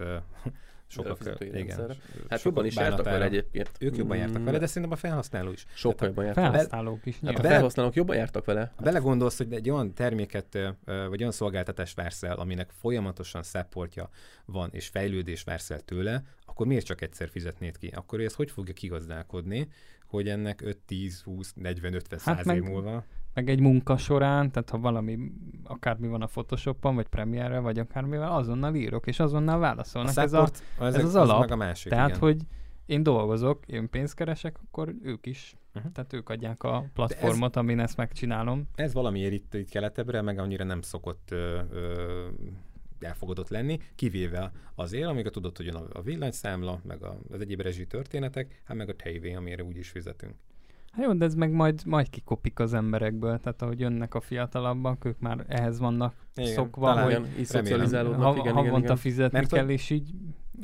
sokkal fizetői rendszerre. Hát jobban is jártak vele egyébként. Ők jobban jártak vele, de szerintem a felhasználó is. Sokkal jobban jártak. Felhasználók is. Hát a felhasználók jobban jártak vele. Belegondolsz, hogy egy olyan terméket, vagy olyan szolgáltatást vársz el, aminek folyamatosan supportja van, és fejlődés vársz el tőle, akkor miért csak egyszer fizetnéd ki? Akkor ez hogy fogja kigazdálkodni, hogy ennek 5-10-20-40-50 év múlva? Meg egy munka során, tehát ha valami, akármi van a Photoshopon, vagy Premiere-re, vagy akármivel, azonnal írok, és azonnal válaszolnak. Ez az alap. Meg a másik, tehát, hogy én dolgozok, én pénzt keresek, akkor ők is. Tehát ők adják a platformot, amin ezt megcsinálom. Ez valamiért itt keletebbre, meg annyira nem szokott... elfogadott lenni, kivéve azért, amikor tudod, hogy jön a villanyszámla, meg az egyéb rezsi történetek, hát meg a TV, amire úgyis fizetünk. Hát jó, de ez meg majd kikopik az emberekből, tehát ahogy jönnek a fiatalabbak, ők már ehhez vannak szokva, hogy havonta fizetni kell, és így...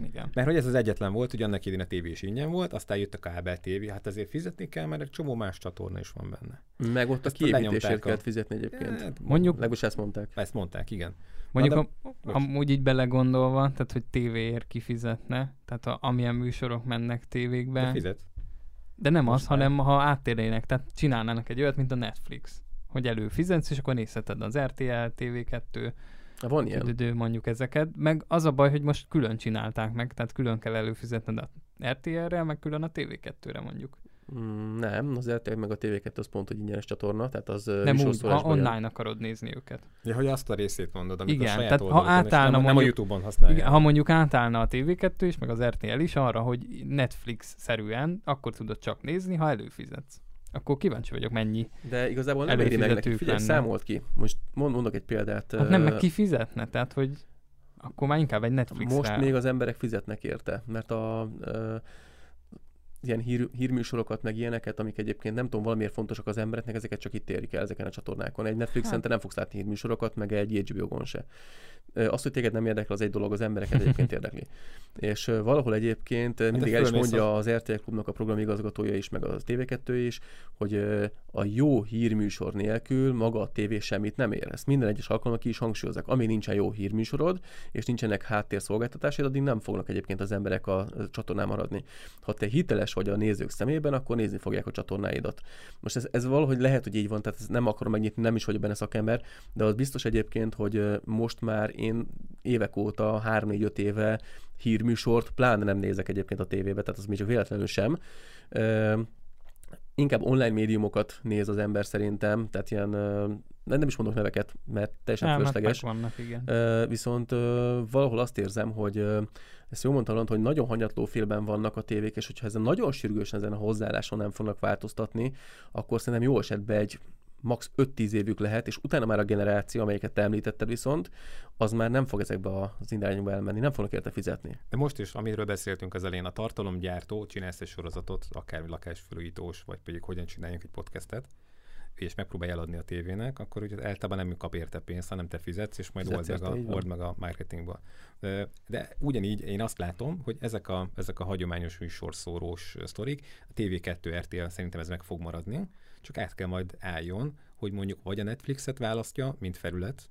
Igen. Mert hogy ez az egyetlen volt, hogy annak idén a tévé is ingyen volt, aztán jött a kábel tévé, hát ezért fizetni kell, mert egy csomó más csatorna is van benne. Meg ott a kiépítésért kellett fizetni egyébként. Mondjuk, legalábbis ezt mondták. Ezt mondták, igen. Mondjuk amúgy így belegondolva, tehát hogy tévéért kifizetne, tehát amilyen műsorok mennek tévékbe. De fizet. De nem most az, nem, hanem ha áttérnének, tehát csinálnának egy olyat, mint a Netflix, hogy előfizetsz, és akkor nézheted az RTL, TV2, van ilyen, mondjuk ezeket, meg az a baj, hogy most külön csinálták meg, tehát külön kell előfizetned a RTL-re, meg külön a TV2-re mondjuk. Nem, az RTL meg a TV2 az pont, hogy ingyenes csatorna, tehát az nem úgy, ha online jön. Akarod nézni őket. Ja, hogy azt a részét mondod, amit igen, a saját oldalon, nem a YouTube-on használják. Igen, ha mondjuk átállna a TV2 is, meg az RTL is arra, hogy Netflix-szerűen akkor tudod csak nézni, ha előfizetsz. Akkor kíváncsi vagyok, mennyi. De igazából nem éri meg nekik. Figyelj, számolt ki. Most mondok egy példát. Hát nem, meg ki fizetne, tehát hogy akkor már inkább egy Netflix. Most rá. Még az emberek fizetnek érte, mert a ilyen hírműsorokat, meg ilyeneket, amik egyébként nem tudom, valamiért fontosak az embereknek, ezeket csak itt érik el ezeken a csatornákon. Egy Netflixen te nem fogsz látni hírműsorokat, meg egy HBO-gon se. Azt, hogy téged nem érdekel, az egy dolog, az embereket egyébként érdekli. És valahol egyébként mindig el is mondja az RTL Klubnak a programigazgatója is, meg a TV2 is, hogy a jó hírműsor nélkül maga a tévé semmit nem ér. Ezt minden egyes alkalommal ki is hangsúlyozzák. Amíg nincsen jó hírműsorod, és nincsenek háttérszolgáltatásod, addig nem fognak egyébként az emberek a csatornán maradni. Ha te hiteles vagy a nézők szemében, akkor nézni fogják a csatornáidat. Most ez valahogy lehet, hogy így van, tehát ez nem akarom megnyitni, nem is vagyok benne szakember, de az biztos egyébként, hogy most már én évek óta, 3-4-5 éve hírműsort pláne nem nézek egyébként a tévébe, tehát az még csak véletlenül sem. Inkább online médiumokat néz az ember szerintem, tehát ilyen, nem is mondok neveket, mert teljesen fölösleges. Viszont valahol azt érzem, hogy ezt jól mondta Roland, hogy nagyon hanyatló félben vannak a tévék, és hogyha ezen nagyon sürgősen ezen a hozzáálláson nem fognak változtatni, akkor szerintem jó esetben egy max 5-10 évük lehet, és utána már a generáció, amelyiket te említetted viszont, az már nem fog ezekbe az irányba elmenni, nem fognak érte fizetni. De most is, amiről beszéltünk az elején, a tartalomgyártó, csinálsz egy sorozatot, akár lakásfelújítós, vagy pedig hogyan csináljunk egy podcastet, és megpróbálj eladni a tévének, akkor ugye általában nem kap érte pénzt, hanem te fizetsz, és majd old meg a marketingba. De ugyanígy én azt látom, hogy ezek a hagyományos műsorszórós sztorik, a TV2 RTL szerintem ez meg fog maradni, csak át kell majd álljon, hogy mondjuk vagy a Netflixet választja, mint felület,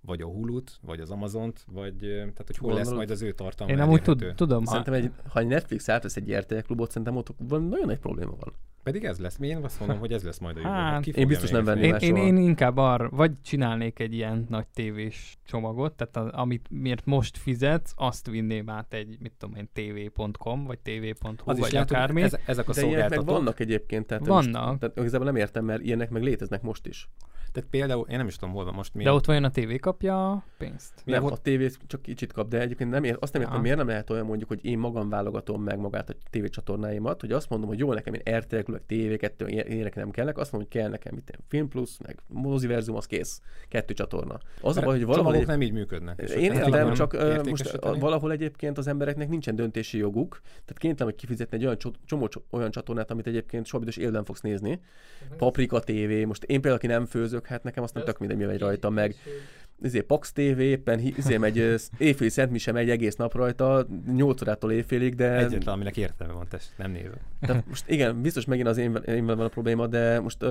vagy a Hulu-t, vagy az Amazont, vagy tehát hogy hol gondolod, lesz majd az ő tartalma. Én nem úgy tudom. Szerintem, ha Netflix átvesz egy RTL Klubot, szerintem ott nagyon nagy probléma van. Pedig ez lesz. Én azt mondom, hogy ez lesz majd a jövő. Én biztos nem venném. Én inkább arra, vagy csinálnék egy ilyen nagy tévés csomagot, tehát amit miért most fizetsz, azt vinném át egy, mit tudom én, tv.com, vagy tv.hu, az vagy akármi. Ezek a szolgáltatók vannak egyébként. Tehát vannak. Tehát igazából nem értem, mert ilyenek meg léteznek most is. Tehát például, én nem is tudom, hol van most. De ott vajon a tévé kapja a pénzt? Nem, a tévé csak kicsit kap, de egyébként azt nem értem, miért nem lehet olyan mondjuk, hogy én magam válogatom meg magát a tévécsatornáimat, hogy azt mondom, hogy jó, nekem én RTL TV2, ilyenek nem kellnek, azt mondom, hogy kell nekem itt Film Plus, meg Moziverzum, az kész. 2 csatorna. Az a baj, hogy valahol nem így működnek. Én értem, csak most valahol egyébként az embereknek nincsen döntési joguk, tehát kénytelen, hogy kifizetni egy olyan csomó olyan csatornát, amit egyébként soha biztos élben fogsz nézni. Paprika TV, most én például, aki nem főzök, hát nekem azt nem tök mindegy, mi megy rajta, meg Pax TV, éppen megy, éjféli szentmise megy egész nap rajta, 8 órától éjfélig, de... Egyetlen, aminek értelme van, nem nézem. Tehát most igen, biztos megint az én van a probléma, de most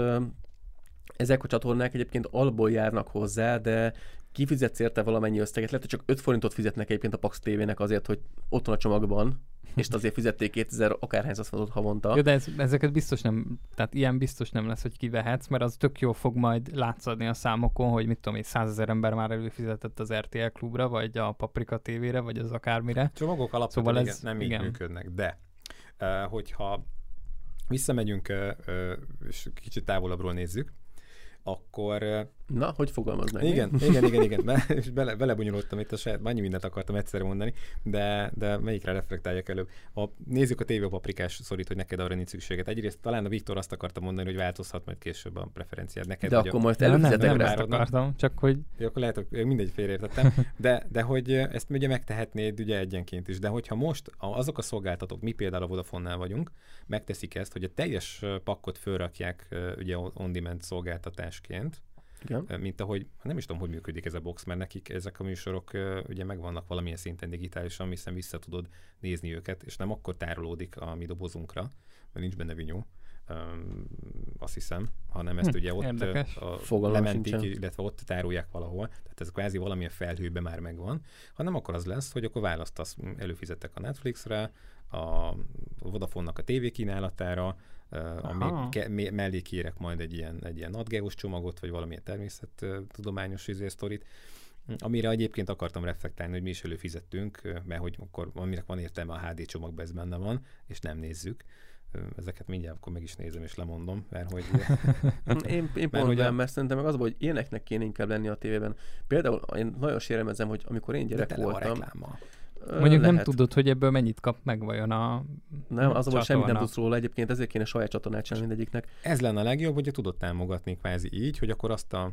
ezek a csatornák egyébként alapból járnak hozzá, de kifizetsz érte valamennyi összeget, lehet, hogy csak 5 forintot fizetnek egyébként a Pax TV-nek azért, hogy ott van a csomagban, és azért fizették 2000 akárhány százat havonta. Jó, de ezeket biztos nem, tehát ilyen biztos nem lesz, hogy kivehetsz, mert az tök jó fog majd látszadni a számokon, hogy mit tudom én, 100 000 ember már előfizetett az RTL Klubra, vagy a Paprika TV-re, vagy az akármire. Csomagok alapvetően szóval ez, nem így működnek, de hogyha visszamegyünk, és kicsit távolabbról nézzük, akkor... Na, hogy fogalmaznánk? Igen. Belebonyolódtam itt a saját, annyi mindent akartam egyszerre mondani, de melyikre reflektáljak előbb. Nézzük a tévépaprikás szorít, hogy neked arra nincs szükséged. Egyrészt talán a Viktor azt akarta mondani, hogy változhat majd később a preferenciád. Neked, de akkor most előfizetek rá. Nem akartam, csak hogy... Ja, akkor lehet, hogy mindegy, félreértettem. De hogy ezt ugye megtehetnéd ugye egyenként is. De hogyha most azok a szolgáltatók, mi például a Vodafone-nál vagyunk, megteszik ezt, hogy a teljes pakkot fölrakják ugye on-demand szolgáltatásként. Igen. Mint ahogy, nem is tudom, hogy működik ez a box, mert nekik ezek a műsorok ugye megvannak valamilyen szinten digitálisan, hiszen vissza tudod nézni őket, és nem akkor tárolódik a mi dobozunkra, mert nincs benne vinyó, azt hiszem, hanem ezt ugye ott lementik, illetve ott tárolják valahol, tehát ez kvázi valamilyen felhőben már megvan, hanem akkor az lesz, hogy akkor választasz, előfizetek a Netflixre, a Vodafonnak a TV kínálatára, ami mellé kérek majd egy ilyen NatGeos csomagot, vagy valamilyen természettudományos sztorit, amire egyébként akartam reflektálni, hogy mi is előfizettünk, mert hogy akkor aminek van értelme a HD csomagban, ez benne van, és nem nézzük. Ezeket mindjárt akkor meg is nézem és lemondom, mert hogy... én pornodám, mert szerintem meg az, hogy ilyeneknek kéne inkább lenni a tévében. Például én nagyon sérelmezem, hogy amikor én gyerek voltam... Mondjuk lehet. Nem tudod, hogy ebből mennyit kap meg vajon a Nem, az volt semmit nem tudsz róla egyébként, ezért kéne saját csatornát csinálni mindegyiknek. Ez lenne a legjobb, hogyha tudod támogatni kvázi így, hogy akkor azt a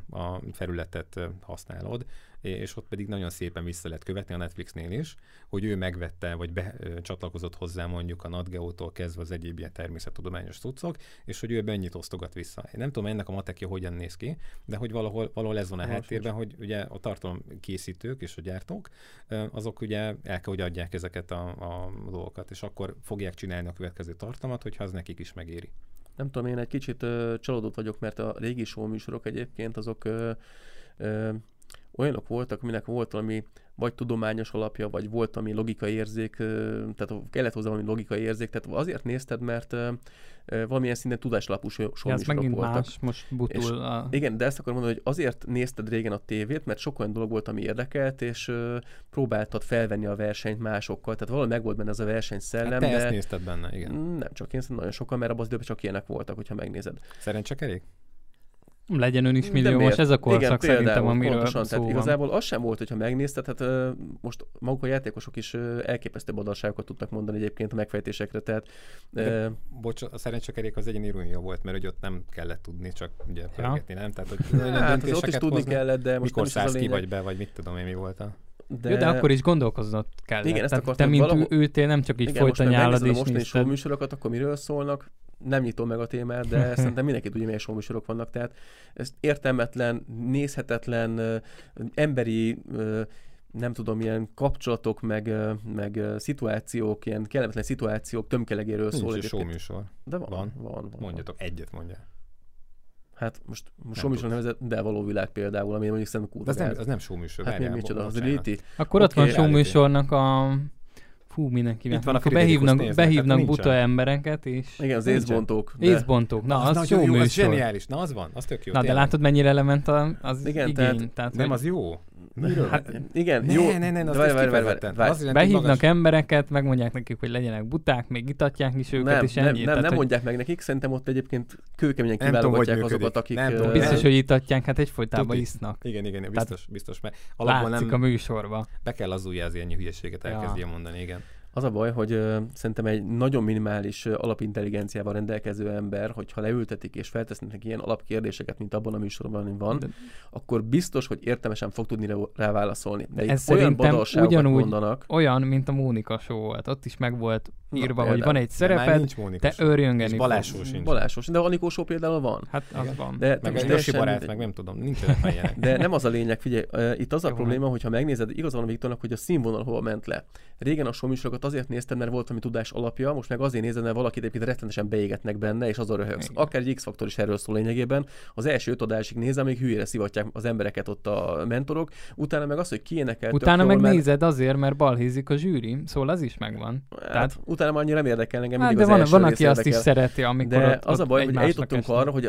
felületet használod, és ott pedig nagyon szépen vissza lehet követni a Netflixnél is, hogy ő megvette, vagy becsatlakozott hozzá mondjuk a NatGeo-tól kezdve az egyéb ilyen természettudományos cuccok, és hogy ő mennyit osztogat vissza. Én nem tudom, ennek a matekja hogyan néz ki, de hogy valahol ez van a háttérben, hogy ugye a tartalomkészítők és a gyártók, azok ugye el kell, hogy adják ezeket a dolgokat, és akkor fogják csinálni a következő tartalmat, hogyha az nekik is megéri. Nem tudom, én egy kicsit csalódott vagyok, mert a régi show műsorok egyébként azok olyanok voltak, aminek volt valami vagy tudományos alapja, vagy volt ami logikai érzék, tehát kellett hozzá valami logikai érzék, tehát azért nézted, mert valamilyen szinten tudásalapú showműsorok voltak. Most butul a... Igen, de ezt akarom mondani, hogy azért nézted régen a tévét, mert sok olyan dolog volt, ami érdekelt, és próbáltad felvenni a versenyt másokkal, tehát valami megvolt benne az a versenyszellem. Hát te ezt nézted benne, igen. Nem csak én, nagyon sokan, mert abban az időben csak ilyenek voltak, hogyha megnézed. Szerencsekerék? Legyen ön is milliómos, ez a korszak szerintem, amiről pontosan, szó van. Igazából az sem volt, hogyha megnézted, hát most maguk a játékosok is elképesztő badarságokat tudtak mondani egyébként a megfejtésekre, tehát... a szerencsekerék az egyén irónia volt, mert hogy ott nem kellett tudni, csak ugye pörgetni, nem? Tehát hogy ott is tudni kellett, de most mikor szállsz ki vagy be, vagy mit tudom én, mi volt a... De... Jó, de akkor is gondolkoznod kellett. Igen, ezt akartam, te, mint ültél, nem csak így folyton nyálad és műsorokat, akkor miről szólnak? Nem nyitom meg a témát, de szerintem mindenki tudja, milyen showműsorok vannak, tehát ez értelmetlen, nézhetetlen, emberi, nem tudom, ilyen kapcsolatok, meg szituációk, ilyen kellemetlen szituációk tömkelegéről szól. Nincs showműsor. De van. Mondjatok, egyet mondjál. Hát most showműsor nevezett, de való világ például, ami mondjuk szerintem kurva. Az nem showműsor. Hát milyen micsoda, az reality. Akkor ott van showműsornak a... Fú, mindenkivel. Itt van a behívnak buta embereket, és... Igen, az észbontók. Észbontók. Na, az jó műsor. Az zseniális. Na, az van. Az tök jó. Na, de látod, mennyire element az igény. Tehát, nem, az jó. Hát, igen, ne, jó. Nem, az kifejezetten. Behívnak embereket, megmondják nekik, hogy legyenek buták, még itatják is őket, és ennyi. Nem mondják meg nekik, szerintem ott egyébként kőkeményen kiválogatják azokat, akik... Biztos, hogy itatják, hát egyfolytában isznak. Igen, biztos. Látszik a műsorba. Be kell az ujjá, az ilyen hülyeséget elkezdje mondani, igen. Az a baj, hogy szerintem egy nagyon minimális alapintelligenciával rendelkező ember, hogyha leültetik és feltesznek ilyen alapkérdéseket, mint abban a műsorban van, akkor biztos, hogy értelmesen fog tudni rá válaszolni. De ez olyan badarságokat mondanak. Olyan, mint a Mónika show volt. Ott is meg volt írva, hogy van egy szereped, te őrjöngeni. Balázsó sincs. De Anikó show például van. Hát az van. De meg egy Josi barát, meg nem tudom, nincs olyan. De nem az a lényeg, figyelj, itt az a probléma, hogyha megnézed, igazán Viktornak, hogy a színvonal hova ment le. Régen a show műsorokat azért néztem, mert volt valami tudás alapja, most meg azért nézem, mert valakit egyébként rettenesen beégetnek benne, és azon röhögsz. Akár egy X-faktor is erről szól lényegében. Az első 5 adásig nézem, még hülyére szivatják az embereket ott a mentorok, utána meg az, hogy kiénekel. Utána meg nézed azért, mert balhézik a zűri, szóval az is megvan. Tehát utána már annyira nem érdekel engem, mindig de az első. De van, aki azt is szereti, amikor de ott az a baj, hogy eljutottunk arra, hogy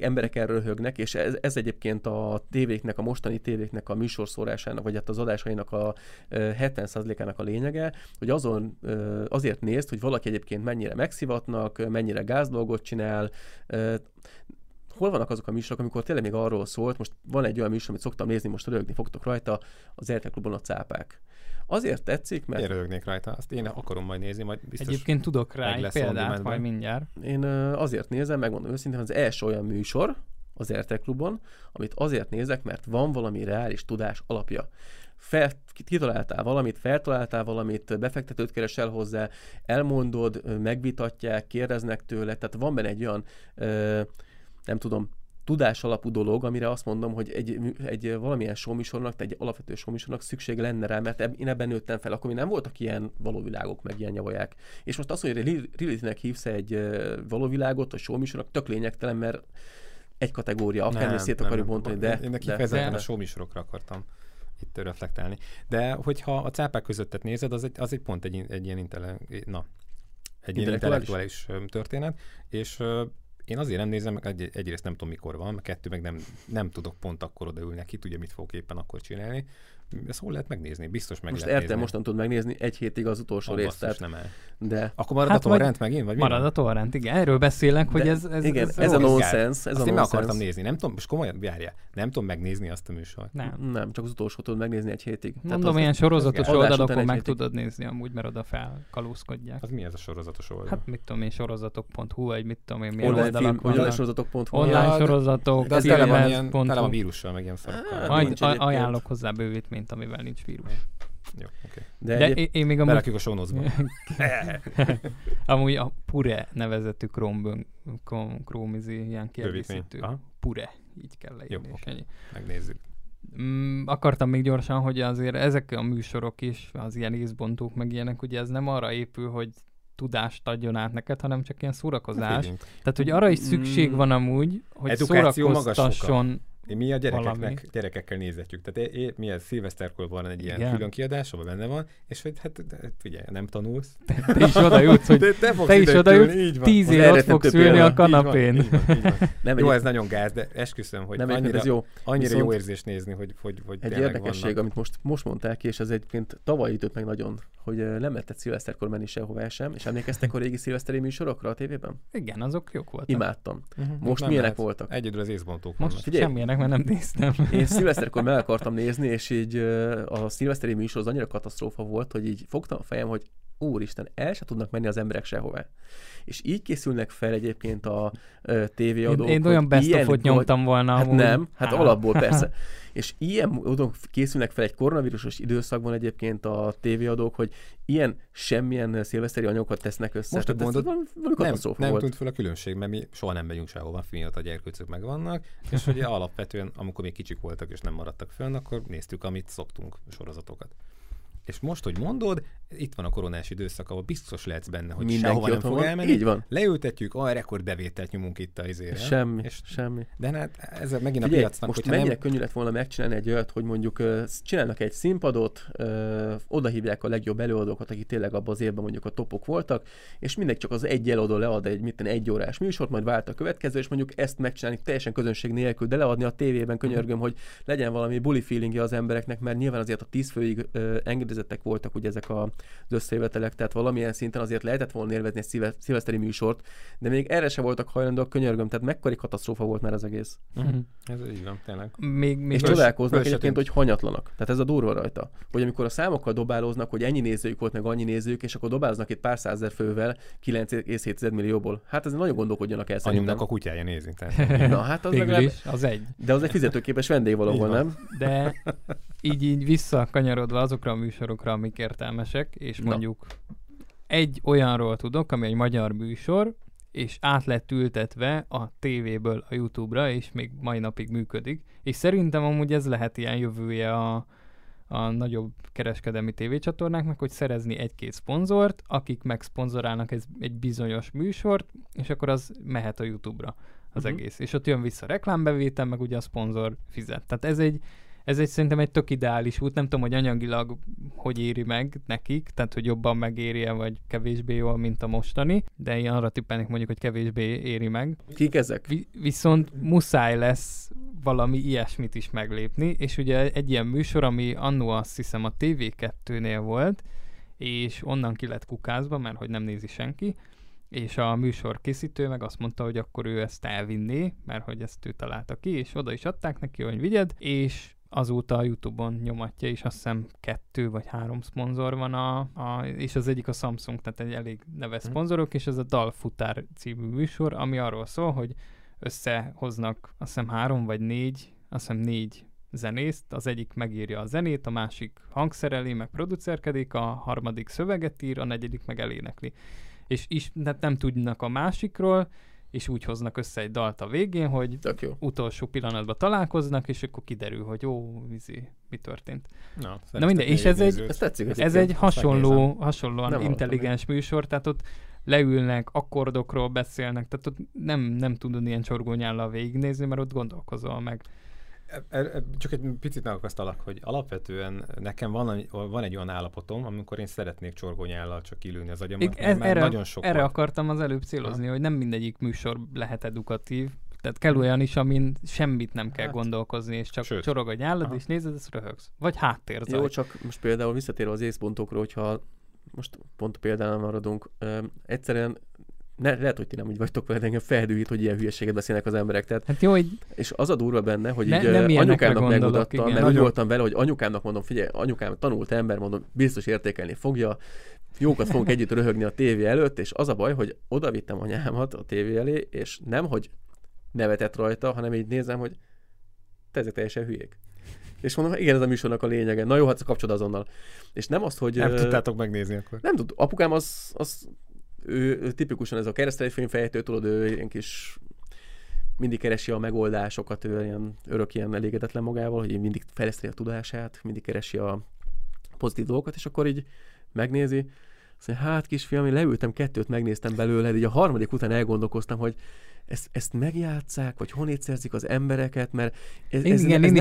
emberek erről röhögnek, és ez egyébként a tévéknek, a mostani tévéknek a műsorszórásának, vagy hát az adásainak a 70%-ának a lényege, hogy azon azért nézd, hogy valaki egyébként mennyire megszivatnak, mennyire gázdolgot csinál. Hol vannak azok a műsorok, amikor tényleg még arról szólt, most van egy olyan műsor, amit szoktam nézni, most röhögni fogtok rajta, az RTL Klubon a Cápák. Azért tetszik, mert... Én röhögnék rajta, azt én akarom majd nézni, majd biztos... Egyébként tudok rá egy példát, majd mindjárt. Én azért nézem, megmondom őszintén, az első olyan műsor az RTL Klubon, amit azért nézek, mert van valami reális tudás alapja. Kitaláltál valamit, befektetőt keresel hozzá, elmondod, megvitatják, kérdeznek tőle, tehát van benne egy olyan, nem tudom, tudás alapú dolog, amire azt mondom, hogy egy valamilyen showműsornak, egy alapvető showműsornak szükség lenne rá, mert én ebben nőttem fel, akkor mi nem voltak ilyen valóvilágok, meg ilyen nyavaják. És most azt, hogy reality-nek hívsz egy valóvilágot, a showműsornak tök lényegtelen, mert egy kategória, akármilyen szét akarjuk bontani, de... Én kifejezetten a showműsorokra akartam itt reflektálni. De hogyha a cápák közöttet nézed, az egy pont egy ilyen intellektuális történet, és... Én azért nem nézem, egyrészt nem tudom mikor van, kettő meg nem tudok pont akkor odaülni neki, tudja mit fogok éppen akkor csinálni. Ezt hol lehet megnézni? Biztos meg most lehet nézni. Most nem tudod megnézni egy hétig az utolsó részt. Tehát... nem el. De... Akkor marad a torrent megint? Vagy marad a torrent, igen. Erről beszélek, hogy ez... Igen, ez a nonsense. Azt én meg akartam nézni. Nem tudom, most komolyan járja. Nem tudom megnézni azt a műsort. Nem, csak az utolsó tudod megnézni egy hétig. Mondom, ilyen sorozatos oldalakon meg tudod nézni amúgy, mert oda felkalózkodják. Az mi ez a sorozatos oldal? Hát mit tudom én, sorozatok.hu, vagy mit tudom én, milyen oldalak vannak. Online sorozatok.hu. Online sorozatok. De tele van vírussal, meg ilyen szarokkal. Majd ajánlok hozzá bővítményt, mint amivel nincs vírus. Jó, okay. De én még berakjuk a show notes-ba. Amúgy a Pure nevezetű Chrome ilyen kiegészítő. Pure, így kell leírni. Jó, okay. Megnézzük. Akartam még gyorsan, hogy azért ezek a műsorok is, az ilyen észbontók meg ilyenek, ugye ez nem arra épül, hogy tudást adjon át neked, hanem csak ilyen szórakozás. Tehát, hogy arra is szükség van amúgy, hogy edukáció szórakoztasson. Mi a gyerekekkel nézetjük. Tehát mi ez? Szilveszterkor van egy ilyen külön kiadás, ahol benne van, és hogy hát ugye, nem tanulsz. Te is oda jutsz, hogy te is oda jutsz, 10 év ott fogsz ülni a kanapén. Így van. Jó, ez nagyon gáz, de esküszöm, hogy annyira jó érzés nézni, hogy egy érdekesség, amit most mondták ki, és ez egyébként tavaly ütött meg nagyon, hogy nem lehetett szilveszterkor menni sehová sem, és emlékeztek a régi szilveszteri műsorokra a tévében? Igen, azok jók voltak. Imádtam. Most milyenek voltak? Egyedül az észbontók vannak. Mert nem néztem. Én szilveszterkor meg akartam nézni, és így a szilveszteri műsor az annyira katasztrófa volt, hogy így fogtam a fejem, hogy úristen, el se tudnak menni az emberek sehová. És így készülnek fel egyébként a tévéadók. Én olyan best of-ot nyomtam volna. Hát nem, hát alapból persze. És ilyen módon készülnek fel egy koronavírusos időszakban egyébként a tévéadók, hogy ilyen semmilyen szilveszteri anyagokat tesznek össze. Most mondod, nem tűnt fel a különbség, mert mi soha nem megyünk sehova, miatt a gyerkőcök megvannak, és ugye alapvetően, amikor még kicsik voltak és nem maradtak fönn, akkor néztük, amit szoktunk, sorozatokat. És most, hogy mondod, itt van a koronás időszak, ahol biztos lehetsz benne, hogy mindenki sehova nem fog elmenni. Így van. Leültetjük, rekordbevételt nyomunk itt az izére. Semmi. De hát ez megint a piacnak. Most mennyire könnyű lett volna megcsinálni egy olyat, hogy mondjuk csinálnak egy színpadot, odahívják a legjobb előadókat, akik tényleg abban az évben mondjuk a topok voltak, és mindenki csak az egy előadó lead egy órás műsort, majd vált a következő, és mondjuk ezt megcsinálni teljesen közönség nélkül, de leadni a tévében, könyörgöm, hogy legyen valami buli feelingje az embereknek, mert nyilván azért a 10 főig engedélyezettek voltak ugye ezek az összejövetelek, tehát valamilyen szinten azért lehetett volna élvezni egy szilveszteri műsort, de még erre se voltak hajlandóak, könyörgöm, tehát mekkora katasztrófa volt már az egész. Mm-hmm. Ez így van, tényleg. Még és csodálkoznak egyébként, hogy hanyatlanak. Tehát ez a durva rajta, hogy amikor a számokkal dobálóznak, hogy ennyi nézőjük volt, meg annyi nézőjük, és akkor dobáloznak itt pár százezer fővel 9,7 millióból. Hát ez nagyon gondolkodjanak el szerintem. Anyumnak a kutyája nézni. Tehát. Na hát az legalább az egy. De az egy fizetőképes vendég valahol, nem? De így visszakanyarodva azokra a műsorokra, amik értelmesek, és mondjuk egy olyanról tudok, ami egy magyar műsor, és át lett ültetve a tévéből a YouTube-ra, és még mai napig működik. És szerintem amúgy ez lehet ilyen jövője a nagyobb kereskedelmi tévécsatornáknak, hogy szerezni egy-két szponzort, akik megszponzorálnak egy bizonyos műsort, és akkor az mehet a YouTube-ra az egész. És ott jön vissza reklámbevétel, meg ugye a szponzor fizet. Tehát ez szerintem egy tök ideális út, nem tudom, hogy anyagilag hogy éri meg nekik, tehát hogy jobban megéri-e, vagy kevésbé jól, mint a mostani, de én arra tippelnék mondjuk, hogy kevésbé éri meg. Kik ezek? Viszont muszáj lesz valami ilyesmit is meglépni, és ugye egy ilyen műsor, ami annó azt hiszem a TV2-nél volt, és onnan ki lett kukázva, mert hogy nem nézi senki, és a műsor készítő meg azt mondta, hogy akkor ő ezt elvinné, mert hogy ezt ő találta ki, és oda is adták neki, hogy vigyed, és azóta a YouTube-on nyomatja, és azt hiszem 2 vagy 3 szponzor van, és az egyik a Samsung, tehát egy elég neves szponzorok, és ez a Dalfutár című műsor, ami arról szól, hogy összehoznak azt hiszem 3 vagy 4 zenészt, az egyik megírja a zenét, a másik hangszereli, meg producerkedik, a harmadik szöveget ír, a negyedik meg elénekli. És nem tudnak a másikról, és úgy hoznak össze egy dalt a végén, hogy utolsó pillanatban találkoznak, és akkor kiderül, hogy ó, mi történt. Na mindegy, és ez egy hasonlóan intelligens műsor, tehát ott leülnek, akkordokról beszélnek, tehát ott nem tudod ilyen csorgónyállal végignézni, mert ott gondolkozol meg. Csak egy picit megakasztalak, hogy alapvetően nekem van egy olyan állapotom, amikor én szeretnék csorgónyállal csak illőni az agyamat, mert nagyon sok. Erre akartam az előbb célozni, hogy nem mindegyik műsor lehet edukatív, tehát kell olyan is, amin semmit nem kell gondolkozni, és csak csorog a nyálad, és nézed, ezt röhögsz. Vagy háttérzaj. Jó, csak most például visszatérve az észpontokra, hogyha most pont például maradunk, egyszerűen lehet, hogy ti nem úgy vagytok veled, engem feldühít, hogy ilyen hülyeséget beszélnek az emberek. Tehát, hát jó, hogy... És az a durva benne, hogy így anyukámnak megmutattam, mert úgy voltam vele, hogy anyukámnak mondom, figyelj, anyukám tanult ember, mondom, biztos értékelni fogja, jókat fogunk együtt röhögni a tévé előtt, és az a baj, hogy oda vittem anyámat a tévé elé, és nem, hogy nevetett rajta, hanem így nézem, hogy te ezek teljesen hülyék. És mondom, igen, ez a műsornak a lényege. Na jó, hát kapcsolod azonnal. És nem azt, hogy... Nem tudtátok megnézni akkor. Nem tud. Apukám az ő tipikusan ez a keresztelő filmfejtő, tudod, ő ilyen kis... mindig keresi a megoldásokat, ő ilyen örök, ilyen elégedetlen magával, hogy mindig fejleszteli a tudását, mindig keresi a pozitív dolgokat, és akkor így megnézi. Azt mondja, hát kisfiam, én leültem, 2-t megnéztem belőle, így a 3. után elgondolkoztam, hogy ezt megjátszák, vagy honét szerzik az embereket, mert ez nem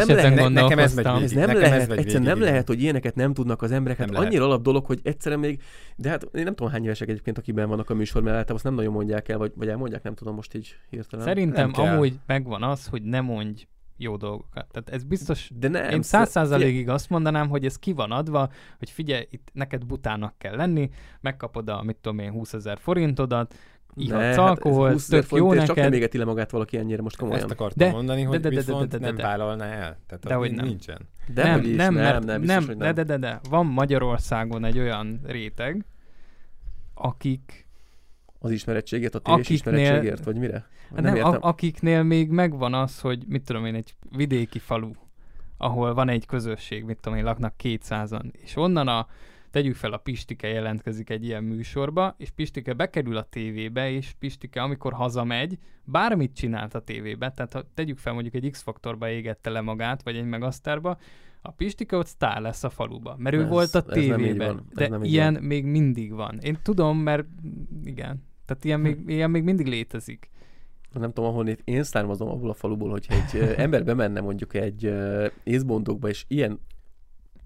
lehet, hogy ilyeneket nem tudnak az emberek. Hát annyira alap dolog, hogy egyszerűen még, de hát én nem tudom hány évesek egyébként, akiben vannak a műsor, mert általában azt nem nagyon mondják el, vagy elmondják, nem tudom most így hirtelen. Szerintem amúgy megvan az, hogy ne mondj jó dolgokat. Tehát ez biztos, de nem, én 100%-ig azt mondanám, hogy ez ki van adva, hogy figyelj, itt neked butának kell lenni, megkapod a, mit tudom én, 20 000 forintodat, ihatsz alkoholt, tök jó neked. Csak nem égeti le magát valaki ennyire, most komolyan. Ezt akartam mondani, hogy viszont nem vállalná el. Tehát nincsen. Nem, van Magyarországon egy olyan réteg, akik... Az ismerettségért, a tévés ismerettségért, vagy mire? Akiknél még megvan az, hogy mit tudom én, egy vidéki falu, ahol van egy közösség, mit tudom én, laknak 200-an, és onnan tegyük fel, a Pistike jelentkezik egy ilyen műsorba, és Pistike bekerül a tévébe, és Pistike, amikor hazamegy, bármit csinált a tévébe, tehát ha tegyük fel, mondjuk egy X-faktorba égette le magát, vagy egy Megasztárba, a Pistike ott sztár lesz a faluba, mert ő volt a tévében, de ilyen még mindig van. Én tudom, mert igen, tehát ilyen még mindig létezik. Nem tudom, ahol én származom abból a faluból, hogyha egy ember bemenne mondjuk egy észbondokba, és ilyen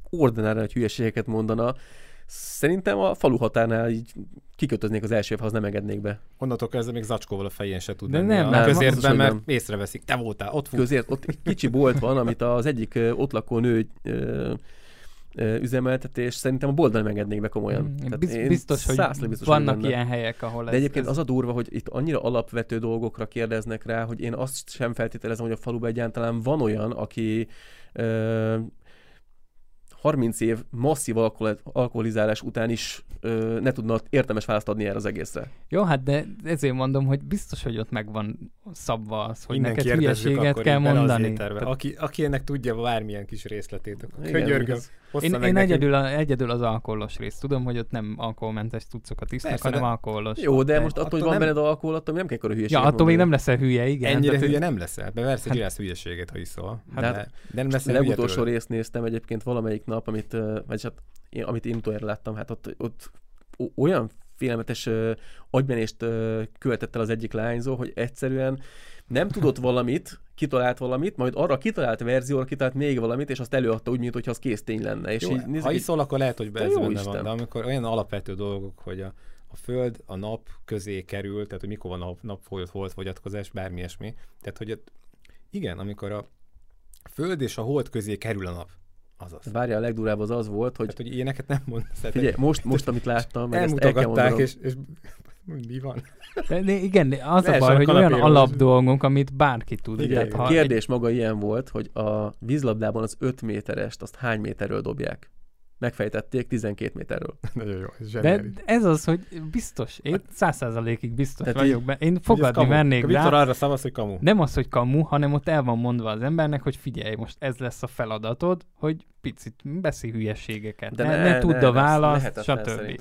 ordinára nagy hülyeségeket mondana, szerintem a falu határnál így kikötöznék az első év, ha az nem engednék be. Onnantól kezdve még zacskóval a fején se tud menni a közértben, mert észreveszik, te voltál, ott fut. Közért, ott egy kicsi bolt van, amit az egyik ott lakó nő üzemeltetés, szerintem a boltban nem engednék be komolyan. Biztos, hogy vannak ilyen helyek, ahol ez... De egyébként az a durva, hogy itt annyira alapvető dolgokra kérdeznek rá, hogy én azt sem feltételezem, hogy a faluban egyáltalán van olyan, aki 30 év masszív alkoholizálás után is ne tudna értelmes választ adni erre az egészre. Jó, hát de ezért mondom, hogy biztos, hogy ott megvan szabva az, hogy innen neked hülyeséget kell mondani. Aki ennek tudja bármilyen kis részletét, könyörgöm. Én egyedül az alkoholos részt tudom, hogy ott nem alkoholmentes cuccokat isznak, hanem alkoholos. Jó, de most attól, hogy van benned alkohol, attól nem kell körül hülyeséget. Ja, attól még nem leszel hülye, igen. Ennyire hülye nem leszel, mert persze csinálsz hülyeséget, ha iszol. Legutolsó részt néztem egyébként valamelyik nap, amit én utolára láttam, hát ott olyan félelmetes agymenést követett el az egyik lányzó, hogy egyszerűen nem tudott valamit, kitalált valamit, majd arra kitalált verzióra kitalált még valamit, és azt előadta úgy, mintha az késztény lenne. És jó, ha iszol, akkor lehet, hogy ez benne van, de amikor olyan alapvető dolgok, hogy a Föld a nap közé kerül, tehát hogy mikor van a nap volt fogyatkozás, bármi ilyesmi. Tehát, hogy igen, amikor a Föld és a Hold közé kerül a nap. Várja, a legdurább az volt, hogy... Hát, hogy ilyeneket nem mondasz. Figyelj, most amit láttam, meg ezt el kell mondanom. És mi van? De igen, az a baj, hogy olyan alapdolgunk, amit bárki tud. Igen, tehát, a kérdés maga ilyen volt, hogy a vízlabdában az 5 méterest, azt hány méterről dobják? Megfejtették 12 méterről. Nagyon jó, ez zseniális. De ez az, hogy biztos, én 100%-ig biztos vagyok benne. Én fogadni mernék rá. Viktor arra szavaz, hogy kamu. Nem az, hogy kamu, hanem ott el van mondva az embernek, hogy figyelj, most ez lesz a feladatod, hogy picit beszélj hülyeségeket. De ne tudd a választ, stb.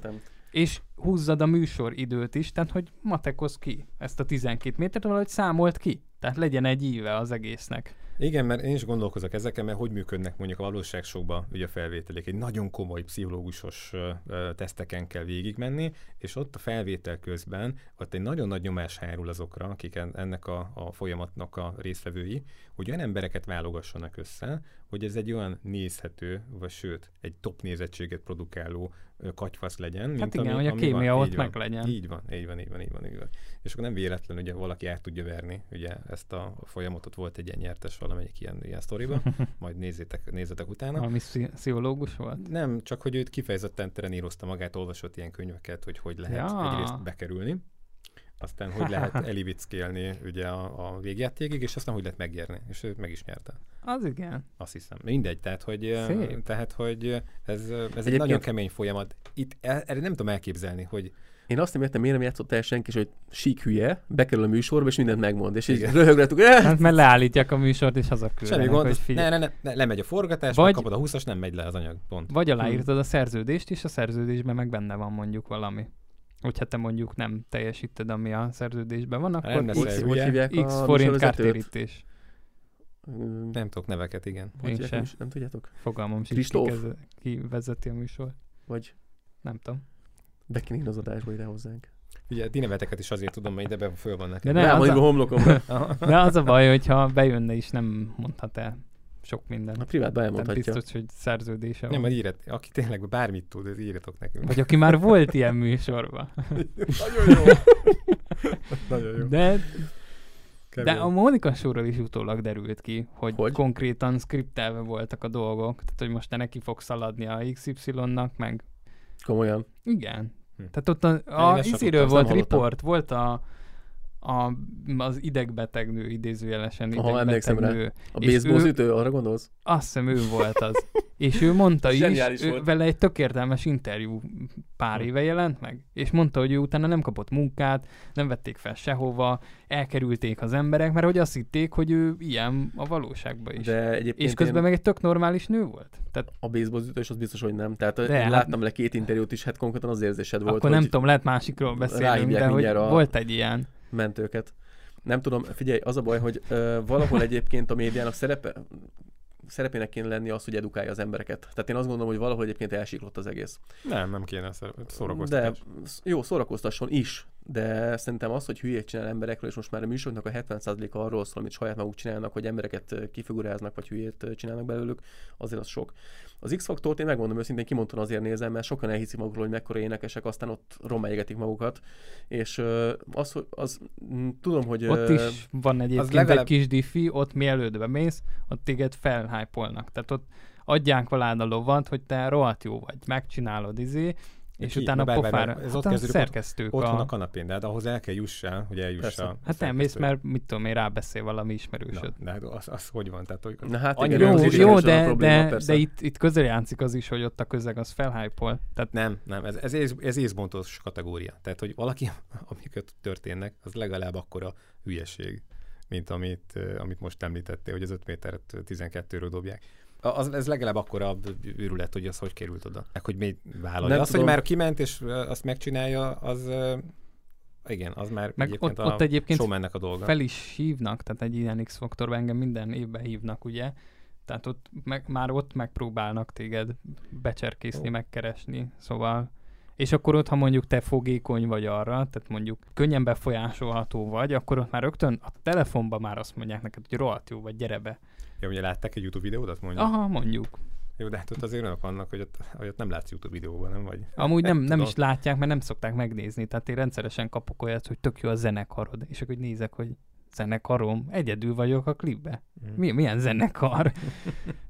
és húzzad a műsoridőt is, tehát hogy matekoz ki ezt a 12 métert, valahogy számolt ki. Tehát legyen egy íve az egésznek. Igen, mert én is gondolkozok ezeken, mert hogy működnek mondjuk a valóságsokban ugye a felvételék. Egy nagyon komoly pszichológusos teszteken kell végigmenni, és ott a felvétel közben ott egy nagyon nagy nyomás hárul azokra, akik ennek a folyamatnak a résztvevői, hogy olyan embereket válogassanak össze, hogy ez egy olyan nézhető, vagy sőt, egy top nézettséget produkáló katyfasz legyen. Hát mint igen, ami, hogy a kémia ott meg legyen. Így van. És akkor nem véletlen, ugye valaki át tudja verni ugye ezt a folyamatot, volt egy ilyen nyertes valamelyik ilyen sztoriba, majd nézzetek utána. Ami pszichológus volt? Nem, csak hogy őt kifejezetten trenírozta magát, olvasott ilyen könyveket, hogy lehet egyrészt bekerülni, aztán hogy lehet elivickélni ugye a végjátékig, és aztán hogy lehet megérni, és ő meg is nyerte. Az igen. Azt hiszem. Mindegy, tehát hogy ez egy nagyon kemény folyamat. Itt erre nem tudom elképzelni, hogy... Én azt nem értem, miért nem játszott el senki, hogy sík hülye, bekerül a műsorba, és mindent megmond, és így röhöglettük. Hát, mert leállítják a műsort, és hazaküldenek. Semmi gond, ne, lemegy a forgatás, vagy kapod a 20-as, nem megy le az anyag, pont. Vagy aláírtad a szerződést, és a szerződésben meg benne van mondjuk valami. Hogyha te mondjuk nem teljesíted, ami a szerződésben van, akkor X forint kártérítés. Nem tudok neveket, igen. Nem tudjátok? Fogalmam sincs, ki vezeti a műsor. Vagy? Nem tudom. Bekinén az adásba ide hozzánk. Ugye, ti neveteket is azért tudom, mert ideben föl van neked. Rámondjuk a homlokomra. De az a baj, hogyha bejönne is, nem mondhat el sok mindent. A privátban elmondhatja. Nem biztos, hogy szerződése van. Nem, aki tényleg bármit tud, ez írjatok nekünk. Vagy aki már volt ilyen műsorban. Nagyon jó. Nagyon jó. De a Mónika showról is utólag derült ki, hogy konkrétan szkriptelve voltak a dolgok. Tehát, hogy most te neki fog szaladni a XY-nak, meg... Komolyan. Igen. Tehát ott a iziről volt riport, volt az idegbetegnő, idézőjelesen idegbetegnő. A baseballütő, arra gondolsz? Azt hiszem, ő volt az. És ő mondta is, vele egy tök értelmes interjú pár éve jelent meg, és mondta, hogy ő utána nem kapott munkát, nem vették fel sehova, elkerülték az emberek, mert hogy azt hitték, hogy ő ilyen a valóságban is. És közben meg egy tök normális nő volt. Tehát a baseballütő is az biztos, hogy nem. Tehát én láttam le két interjút is, hát konkrétan az érzésed volt. Akkor nem tudom, lehet másikról beszélni, de hogy volt egy ilyen. Mentőket. Nem tudom, figyelj, az a baj, hogy valahol egyébként a médiának szerepének kéne lenni az, hogy edukálja az embereket. Tehát én azt gondolom, hogy valahol egyébként elsiklott az egész. Nem kéne szórakoztatás. De jó, szórakoztasson is, de szerintem az, hogy hülyét csinál emberekről, és most már a műsoroknak a 70%-a arról szól, amit saját maguk csinálnak, hogy embereket kifiguráznak, vagy hülyét csinálnak belőlük, azért az sok. Az X-faktort én megmondom őszintén, kimondtan azért nézem, mert sokan elhiszi magukról, hogy mekkora énekesek, aztán ott romelyegetik magukat, és tudom, hogy... Ott is van egyébként legalább... egy kis diffi, ott mielőtt bemész, ott téged felhájpolnak. Tehát ott adják valád a lovat, hogy te rohadt jó vagy, megcsinálod és ki? Utána pofára. Ez ott szerkesztők. Ott van a kanapén, de hát ahhoz el kell jussál, hogy eljuss a... Hát nem mész, mert mit tudom én, rábeszél valami ismerősöd. Na, de az hogy van? Tehát, hogy na, hát igen, jó, de itt közel játszik az is, hogy ott a közeg az felhájpol. Tehát nem, ez észbontós kategória. Tehát, hogy valaki, amikor történnek, az legalább akkora hülyeség, mint amit most említettél, hogy az 5 métert 12-ről dobják. Ez legalább akkora őrület, hogy az hogy került oda. Hogy még vállalja. Az, hogy már kiment és azt megcsinálja, az igen, az már meg egyébként ott egyébként showmannek a dolga. Fel is hívnak, tehát egy ilyen X-faktorban engem minden évben hívnak, ugye? Tehát ott már ott megpróbálnak téged becserkészni, megkeresni, szóval... És akkor ott, ha mondjuk te fogékony vagy arra, tehát mondjuk könnyen befolyásolható vagy, akkor ott már rögtön a telefonban már azt mondják neked, hogy rohadt jó vagy, gyere be. Ja, ugye látták egy YouTube videódat mondjuk? Aha, mondjuk. Jó, de hát ott azért önök vannak, hogy ott nem látsz YouTube videóban, nem vagy? Amúgy nem is látják, mert nem szokták megnézni, tehát én rendszeresen kapok olyat, hogy tök jó a zenekarod, és akkor nézek, hogy zenekarom, egyedül vagyok a klipbe. Milyen zenekar?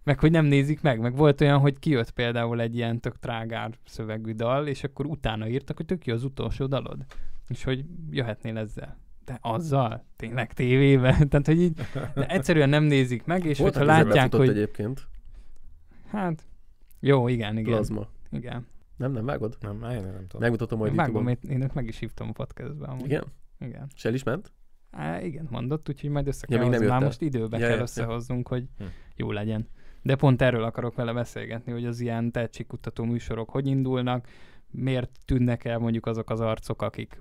Meg hogy nem nézik meg volt olyan, hogy kijött például egy ilyen tök trágár szövegű dal, és akkor utána írtak, hogy tök jó az utolsó dalod. És hogy jöhetnél ezzel. De azzal? Tényleg tévében? Tehát, hogy így egyszerűen nem nézik meg, és hogyha látják, hogy... egyébként. Hát, jó, igen. Plazma. Igen. Nem vágod? Nem tudom. Megmutatom majd YouTube-on. Vágom, én meg is hívtam a podcastbe. Amúgy. Igen. És el is ment? Igen, mondott, úgyhogy majd össze kell hozni. Már most időbe kell összehoznunk, hogy jó legyen. De pont erről akarok vele beszélgetni, hogy az ilyen tehetségkutató műsorok hogy indulnak, miért tűnnek el mondjuk azok az arcok, akik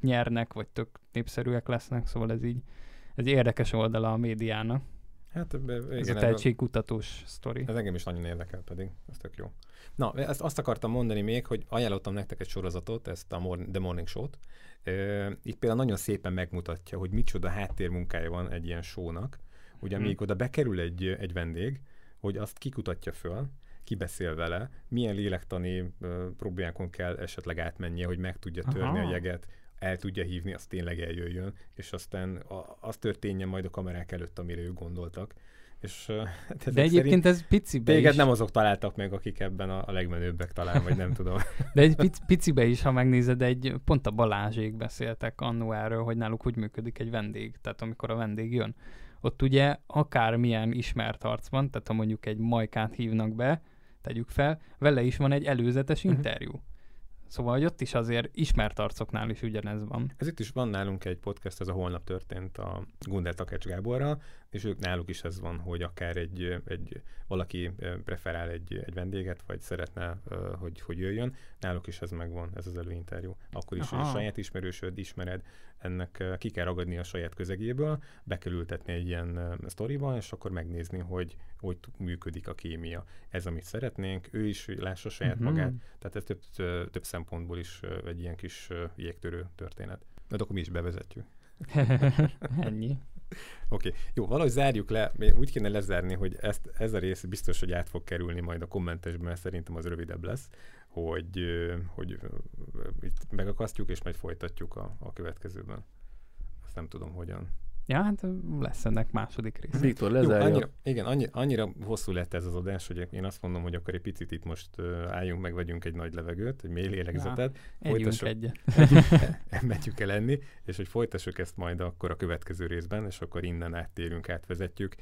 nyernek, vagy tök népszerűek lesznek, szóval ez érdekes oldala a médiának. Hát ez a tehetségkutatós sztori. Ez engem is nagyon érdekel pedig, ez tök jó. Na, ezt azt akartam mondani még, hogy ajánlottam nektek egy sorozatot, ezt a The Morning Show-t. Itt például nagyon szépen megmutatja, hogy micsoda háttérmunkája van egy ilyen show-nak, ugye amíg oda bekerül egy vendég, hogy azt kikutatja föl, kibeszél vele, milyen lélektani problémákon kell esetleg átmennie, hogy meg tudja törni a jeget, el tudja hívni, azt tényleg eljöjjön, és aztán az történjen majd a kamerák előtt, amire ők gondoltak. És, de egyébként ez picibe téged is. Nem azok találtak meg, akik ebben a legmenőbbek talán, vagy nem tudom. De egy picibe is, ha megnézed, pont a Balázsék beszéltek annó erről, hogy náluk hogy működik egy vendég, tehát amikor a vendég jön. Ott ugye akármilyen ismert arc van, tehát ha mondjuk egy Majkát hívnak be, tegyük fel, vele is van egy előzetes interjú. Szóval, hogy ott is azért ismert arcoknál is ugyanez van. Ez itt is van nálunk egy podcast, ez a Holnap történt a Gundel Takács Gáborral, és ők náluk is ez van, hogy akár valaki preferál egy vendéget, vagy szeretne, hogy jöjjön. Náluk is ez megvan, ez az előinterjú. Akkor is, hogy saját ismerősöd, ismered, ennek ki kell ragadni a saját közegéből, be kell ültetni egy ilyen sztoriban, és akkor megnézni, hogy működik a kémia. Ez, amit szeretnénk, ő is lássa saját magát. Tehát ez több szempontból is egy ilyen kis jégtörő történet. Na, de akkor mi is bevezetjük. Ennyi. Oké. Jó, valahogy zárjuk le. Úgy kéne lezárni, hogy ez a rész biztos, hogy át fog kerülni majd a kommentesben, szerintem az rövidebb lesz, hogy itt megakasztjuk, és majd folytatjuk a következőben. Ezt nem tudom, hogyan. Ja, hát lesz ennek második része. Viktor, lezárja. Annyira hosszú lett ez az adás, hogy én azt mondom, hogy akkor egy picit itt most álljunk meg, vegyünk egy nagy levegőt, egy mély lélegzetet. Együnk egyet. Megyünk el enni, és hogy folytassuk ezt majd akkor a következő részben, és akkor innen áttérünk, átvezetjük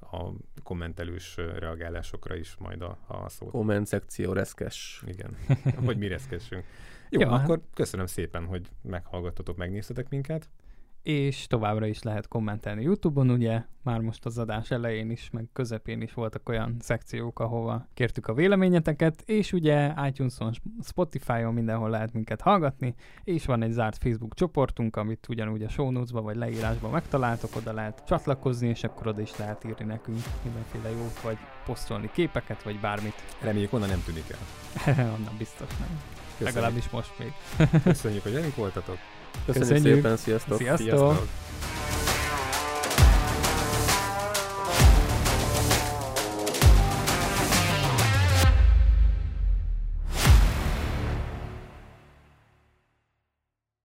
a kommentelős reagálásokra is majd a szót. Komment szekció reszkes. Igen, hogy mi reszkessünk. Jó, akkor köszönöm szépen, hogy meghallgattatok, megnéztetek minket. És továbbra is lehet kommentelni YouTube-on, ugye már most az adás elején is, meg közepén is voltak olyan szekciók, ahova kértük a véleményeteket, és ugye iTunes-on, Spotify-on mindenhol lehet minket hallgatni, és van egy zárt Facebook csoportunk, amit ugyanúgy a show notes-ba vagy leírásban megtaláltok, oda lehet csatlakozni, és akkor oda is lehet írni nekünk mindenféle jót, vagy posztolni képeket, vagy bármit. Reméljük, onnan nem tűnik el. Onnan biztos nem. Köszönjük. Legalábbis most még. Köszönjük, hogy elünk voltatok. Köszönjük szépen, sziasztok!